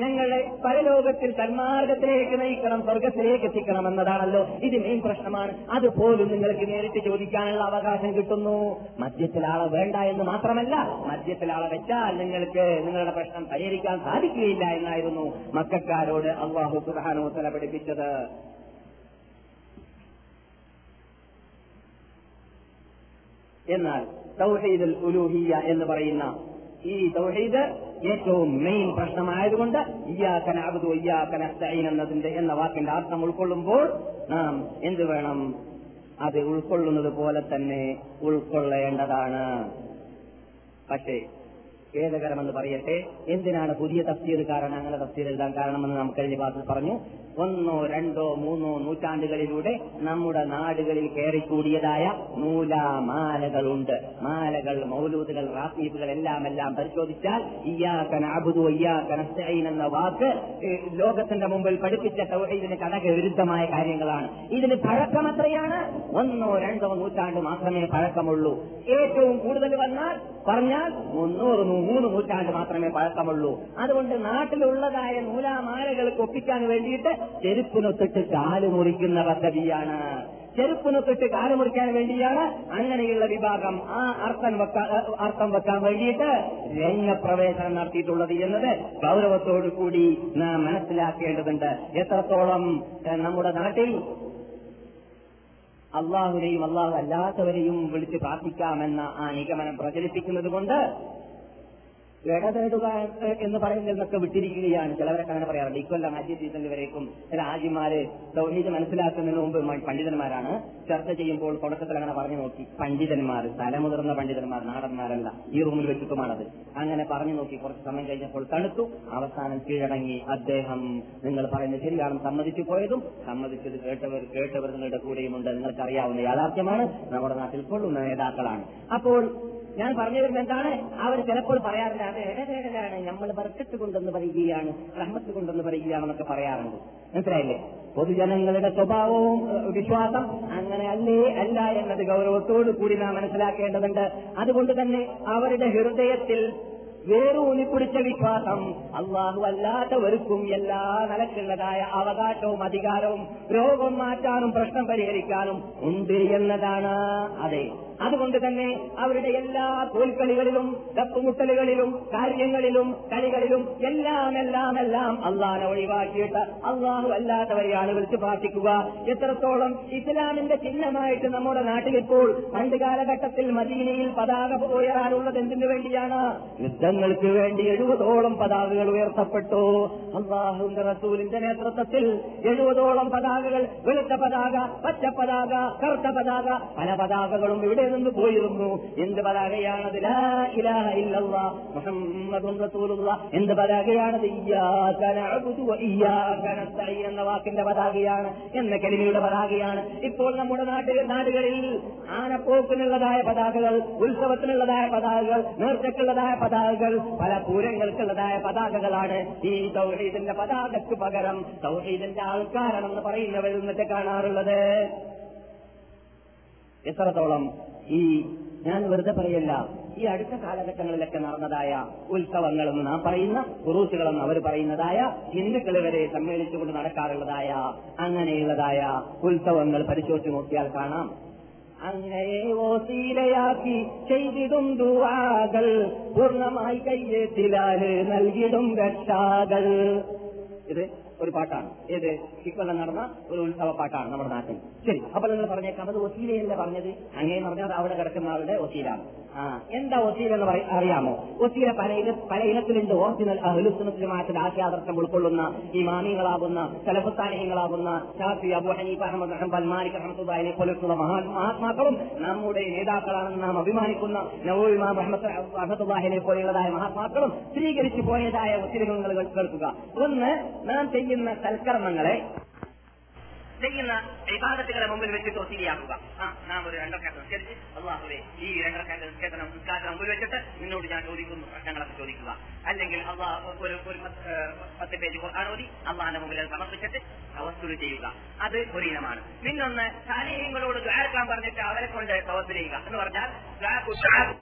ഞങ്ങളെ പരലോകത്തിൽ സന്മാർഗത്തിലേക്ക് നയിക്കണം, സ്വർഗത്തിലേക്ക് എത്തിക്കണം എന്നതാണല്ലോ ഇത് മെയിൻ പ്രശ്നമാണ്. അതുപോലും നിങ്ങൾക്ക് നേരിട്ട് ചോദിക്കാനുള്ള അവകാശം കിട്ടുന്നു. മധ്യത്തിലാളെ വേണ്ട എന്ന് മാത്രമല്ല, മധ്യത്തിലാളെ വെച്ചാൽ നിങ്ങൾക്ക് നിങ്ങളുടെ പ്രശ്നം പരിഹരിക്കാൻ സാധിക്കുകയില്ല എന്നായിരുന്നു മക്കക്കാരോട് അല്ലാഹു സുബ്ഹാനഹു വ തആല പഠിപ്പിച്ചത്. എന്നാൽ തൗഹീദുൽ ഉലൂഹിയ്യ എന്ന് പറയുന്ന ഈ തൗഹീദ് ഏറ്റവും മെയിൻ പ്രശ്നമായതുകൊണ്ട് ഇയ്യാക നഅബ്ദു വഇയ്യാക നസ്തഈൻ എന്നതിന്റെ എന്ന വാക്കിന്റെ അർത്ഥം ഉൾക്കൊള്ളുമ്പോൾ നാം എന്ത് വേണം? അത് ഉൾക്കൊള്ളുന്നത് പോലെ തന്നെ ഉൾക്കൊള്ളേണ്ടതാണ്. പക്ഷേ ഖേദകരമെന്ന് പറയട്ടെ, എന്തിനാണ് പുതിയ തഫ്സീറുകാരൻ അങ്ങനെ തഫ്സീർ എഴുതാൻ കാരണമെന്ന് നാം കഴിഞ്ഞ ക്ലാസ്സിൽ പറഞ്ഞു. ഒന്നോ രണ്ടോ മൂന്നോ നൂറ്റാണ്ടുകളിലൂടെ നമ്മുടെ നാടുകളിൽ കയറിക്കൂടിയതായ നൂലാമാലകളുണ്ട്. മാലകൾ, മൗലൂദുകൾ, റാത്തീബുകൾ എല്ലാം എല്ലാം പരിശോധിച്ചാൽ ഇയ്യാക നഅബ്ദു വഇയ്യാക നസ്തഈൻ എന്ന വാക്ക് ലോകത്തിന്റെ മുമ്പിൽ പഠിപ്പിച്ച തൗഹീദിന് കടകവിരുദ്ധമായ കാര്യങ്ങളാണ്. ഇതിന് പഴക്കം എത്രയാണ്? ഒന്നോ രണ്ടോ നൂറ്റാണ്ട് മാത്രമേ പഴക്കമുള്ളൂ. ഏറ്റവും കൂടുതൽ വന്നാൽ പറഞ്ഞാൽ മുന്നൂറ് മൂന്ന് നൂറ്റാണ്ട് മാത്രമേ പഴക്കമുള്ളൂ. അതുകൊണ്ട് നാട്ടിലുള്ളതായ നൂലാമാലകൾ ഒപ്പിക്കാൻ വേണ്ടിയിട്ട് ചെരുപ്പിനൊത്തിട്ട് കാല് മുറിക്കുന്ന പദ്ധതിയാണ്. ചെരുപ്പിനൊത്തിട്ട് കാല് മുറിക്കാൻ വേണ്ടിയാണ് അങ്ങനെയുള്ള വിഭാഗം ആ അർത്ഥം വെക്കാൻ അർത്ഥം വെക്കാൻ വേണ്ടിയിട്ട് രംഗപ്രവേശനം നടത്തിയിട്ടുള്ളത് എന്നത് ഗൗരവത്തോടു കൂടി നാം മനസ്സിലാക്കേണ്ടതുണ്ട്. എത്രത്തോളം നമ്മുടെ നാട്ടിൽ അള്ളാഹുവിനെയും അള്ളാഹു അല്ലാത്തവരെയും വിളിച്ച് പ്രാർത്ഥിക്കാമെന്ന ആ നിഗമനം പ്രചരിപ്പിക്കുന്നത് കൊണ്ട് ഇടതേടുക എന്ന് പറയുന്നതൊക്കെ വിട്ടിരിക്കുകയാണ്. ചിലവരൊക്കെ അങ്ങനെ പറയാറുണ്ട്. ഇക്കൊല്ലം ഹാജി സീസണിൽ വരേക്കും ചില ഹാജിമാര് തൗഹീദ് മനസ്സിലാക്കുന്നതിന് മുമ്പ് പണ്ഡിതന്മാരാണ് ചർച്ച ചെയ്യുമ്പോൾ തുടക്കത്തിൽ അങ്ങനെ പറഞ്ഞു നോക്കി. പണ്ഡിതന്മാർ, തലമുതിർന്ന പണ്ഡിതന്മാർ, നാടന്മാരല്ല. ഈ റൂമിൽ വെച്ചിട്ടുമാണത്. അങ്ങനെ പറഞ്ഞു നോക്കി. കുറച്ച് സമയം കഴിഞ്ഞപ്പോൾ തണുത്തു. അവസാനം കീഴടങ്ങി അദ്ദേഹം. നിങ്ങൾ പറയുന്നത് ശരിയാണെന്ന് സമ്മതിച്ചു പോയതും സമ്മതിച്ചത് കേട്ടവർ കേട്ടവർ നിങ്ങളുടെ കൂടെയുമുണ്ട്. നിങ്ങൾക്കറിയാവുന്ന യാഥാർത്ഥ്യമാണ്. നമ്മുടെ നാട്ടിൽ കൊള്ളുന്ന നേതാക്കളാണ്. അപ്പോൾ ഞാൻ പറഞ്ഞു തരുന്ന എന്താണ് അവർ ചിലപ്പോൾ പറയാറില്ല, അത് ഇടവേടലാണ്, നമ്മൾ ബർക്കത്ത് കൊണ്ടെന്ന് പറയുകയാണ്, റഹ്മത്ത് കൊണ്ടെന്ന് പറയുകയാണെന്നൊക്കെ പറയാറുണ്ട്. മനസ്സിലായില്ലേ? പൊതുജനങ്ങളുടെ സ്വഭാവവും വിശ്വാസം അങ്ങനെ അല്ലേ അല്ല എന്നത് ഗൗരവത്തോടു കൂടി നാം മനസ്സിലാക്കേണ്ടതുണ്ട്. അതുകൊണ്ട് തന്നെ അവരുടെ ഹൃദയത്തിൽ വേറൂന്നിപ്പിടിച്ച വിശ്വാസം അള്ളാഹു അല്ലാത്തവർക്കും എല്ലാ നിലക്കുള്ളതായ അവകാശവും അധികാരവും രോഗം മാറ്റാനും പ്രശ്നം പരിഹരിക്കാനും ഉണ്ട് എന്നതാണ്. അതെ, അതുകൊണ്ട് തന്നെ അവരുടെ എല്ലാ തോൽക്കളികളിലും തപ്പുമുട്ടലുകളിലും കാര്യങ്ങളിലും കളികളിലും എല്ലാം എല്ലാം എല്ലാം അള്ളാഹനെ ഒഴിവാക്കിയിട്ട് അള്ളാഹു അല്ലാത്തവരെയാണ് വിളിച്ചു പ്രാർത്ഥിക്കുക. എത്രത്തോളം ഇസ്ലാമിന്റെ ചിഹ്നമായിട്ട് നമ്മുടെ നാട്ടിലിപ്പോൾ പണ്ട് കാലഘട്ടത്തിൽ മദീനയിൽ പതാക ഉയരാനുള്ളത് എന്തിനു വേണ്ടിയാണ്? യുദ്ധങ്ങൾക്ക് വേണ്ടി എഴുപതോളം പതാകകൾ ഉയർത്തപ്പെട്ടു. അള്ളാഹുവിന്റെ റസൂലിന്റെ നേതൃത്വത്തിൽ എഴുപതോളം പതാകകൾ, വെളുത്ത പതാക, പച്ച പതാക, കറുത്ത പതാക, പല പതാകകളും ഇവിടെ നിന്ന് പോയിരുന്നു. എന്ത് പതാകയാണത്? ലാ ഇലാഹ ഇല്ലല്ലാഹ് മുഹമ്മദുർ റസൂലുള്ളാഹ്. എന്ത് പതാകയാണത്? ഇയ്യാക നഅബുദു വ ഇയ്യാക നസ്തഈൻ എന്ന വാക്കിന്റെ പതാകയാണ്, എന്ന കലിമയുടെ പതാകയാണ്. ഇപ്പോൾ നമ്മുടെ നാട്ടിൽ നാടുകളിൽ ആനപ്പോക്കിനുള്ളതായ പതാകകൾ, ഉത്സവത്തിനുള്ളതായ പതാകകൾ, നേർച്ചയ്ക്കുള്ളതായ പതാകകൾ, പല പൂരങ്ങൾക്കുള്ളതായ പതാകകളാണ്. ഈ തൗഹീദിന്റെ പതാകയ്ക്ക് പകരം തൗഹീദിന്റെ ആൾക്കാരാണെന്ന് പറയുന്നവരിൽ നിന്നിട്ട് കാണാറുള്ളത്. എത്രത്തോളം ഈ ഞാൻ വെറുതെ പറയല്ല, ഈ അടുത്ത കാലഘട്ടങ്ങളിലൊക്കെ നടന്നതായ ഉത്സവങ്ങളെന്ന് നാം പറയുന്ന കുറുസുകളെന്ന് അവർ പറയുന്നതായ ഹിന്ദുക്കൾ വരെ സമ്മേളിച്ചുകൊണ്ട് നടക്കാറുള്ളതായ അങ്ങനെയുള്ളതായ ഉത്സവങ്ങൾ പരിശോധിച്ചു നോക്കിയാൽ കാണാം. അങ്ങയെ ഓസീലയാക്കി ചെയ്തിടും ദുആകൾ, പൂർണ്ണമായി കയ്യെത്തിലാല് നൽകിടും രക്ഷാകൾ. ഇത് ഒരു പാട്ടാണ്, ഏത് ഇക്കൊല്ലം നടന്ന ഒരു ഉത്സവ പാട്ടാണ് നമ്മുടെ നാട്ടിൽ. ശരി, അപ്പോൾ നിങ്ങൾ പറഞ്ഞേക്കാം അത് ഒസീലയല്ല പറഞ്ഞത്, അങ്ങനെ പറഞ്ഞാൽ അവിടെ കിടക്കുന്ന ആളുടെ ഒസീലാണ്. ആ, എന്താ ഒസീല എന്ന് അറിയാമോ? ഒസീല പല പല ഇനത്തിലുണ്ട്. ഓറിജിനൽ അഹ്ലുസുന്നത്തിൽ മാറ്റൽ ആശയാദർശം ഉൾക്കൊള്ളുന്ന ഇമാമികളാകുന്ന, സലഫുത്താലിഹികളാകുന്ന Shafi, Abu Hanifa, Ahmad, Hanbal, Malik റഹ്മത്തുള്ളാഹിനെ പോലുള്ള മഹാത്മാക്കളും നമ്മുടെ നേതാക്കളാണെന്ന് നാം അഭിമാനിക്കുന്ന നവവി ഇമാം അഹ്മദ് റഹ്മത്തുള്ളാഹിനെ പോലെയുള്ളതായ മഹാത്മാക്കളും സ്വീകരിച്ചു പോയതായ ഒസീലകൾ കേൾക്കുക. ഒന്ന്, നാം ചെയ്യുന്ന സൽക്കർമ്മങ്ങളെ, ചെയ്യുന്ന ഇബാദത്തുകളെ മുമ്പിൽ വെച്ചിട്ട് ഒസീലയാക്കുക. ആ, നാം ഒരു രണ്ടരക്കാലം നിസ്കരിച്ച്, അള്ളാഹുവേ ഈ രണ്ടരക്കാലം നിസ്കേതനം നിസ്കാരത്തിന് മുമ്പിൽ വെച്ചിട്ട് നിന്നോട് ഞാൻ ചോദിക്കുന്നു, പ്രശ്നങ്ങളൊക്കെ ചോദിക്കുക. അല്ലെങ്കിൽ അള്ളാഹ് ഒരു ഒരു പത്ത് പേജ് ഖുർആൻ ഓതി അള്ളാഹിന്റെ മുമ്പിൽ അത് സമർപ്പിച്ചിട്ട് തവസ്സുൽ ചെയ്യുക. അത് ഒരു ഇനമാണ്. പിന്നൊന്ന് സാലിഹീങ്ങളോട് ദുആ ചെയ്യാൻ പറഞ്ഞിട്ട് അവരെ കൊണ്ട് തവസ്സുൽ ചെയ്യുക എന്ന് പറഞ്ഞാൽ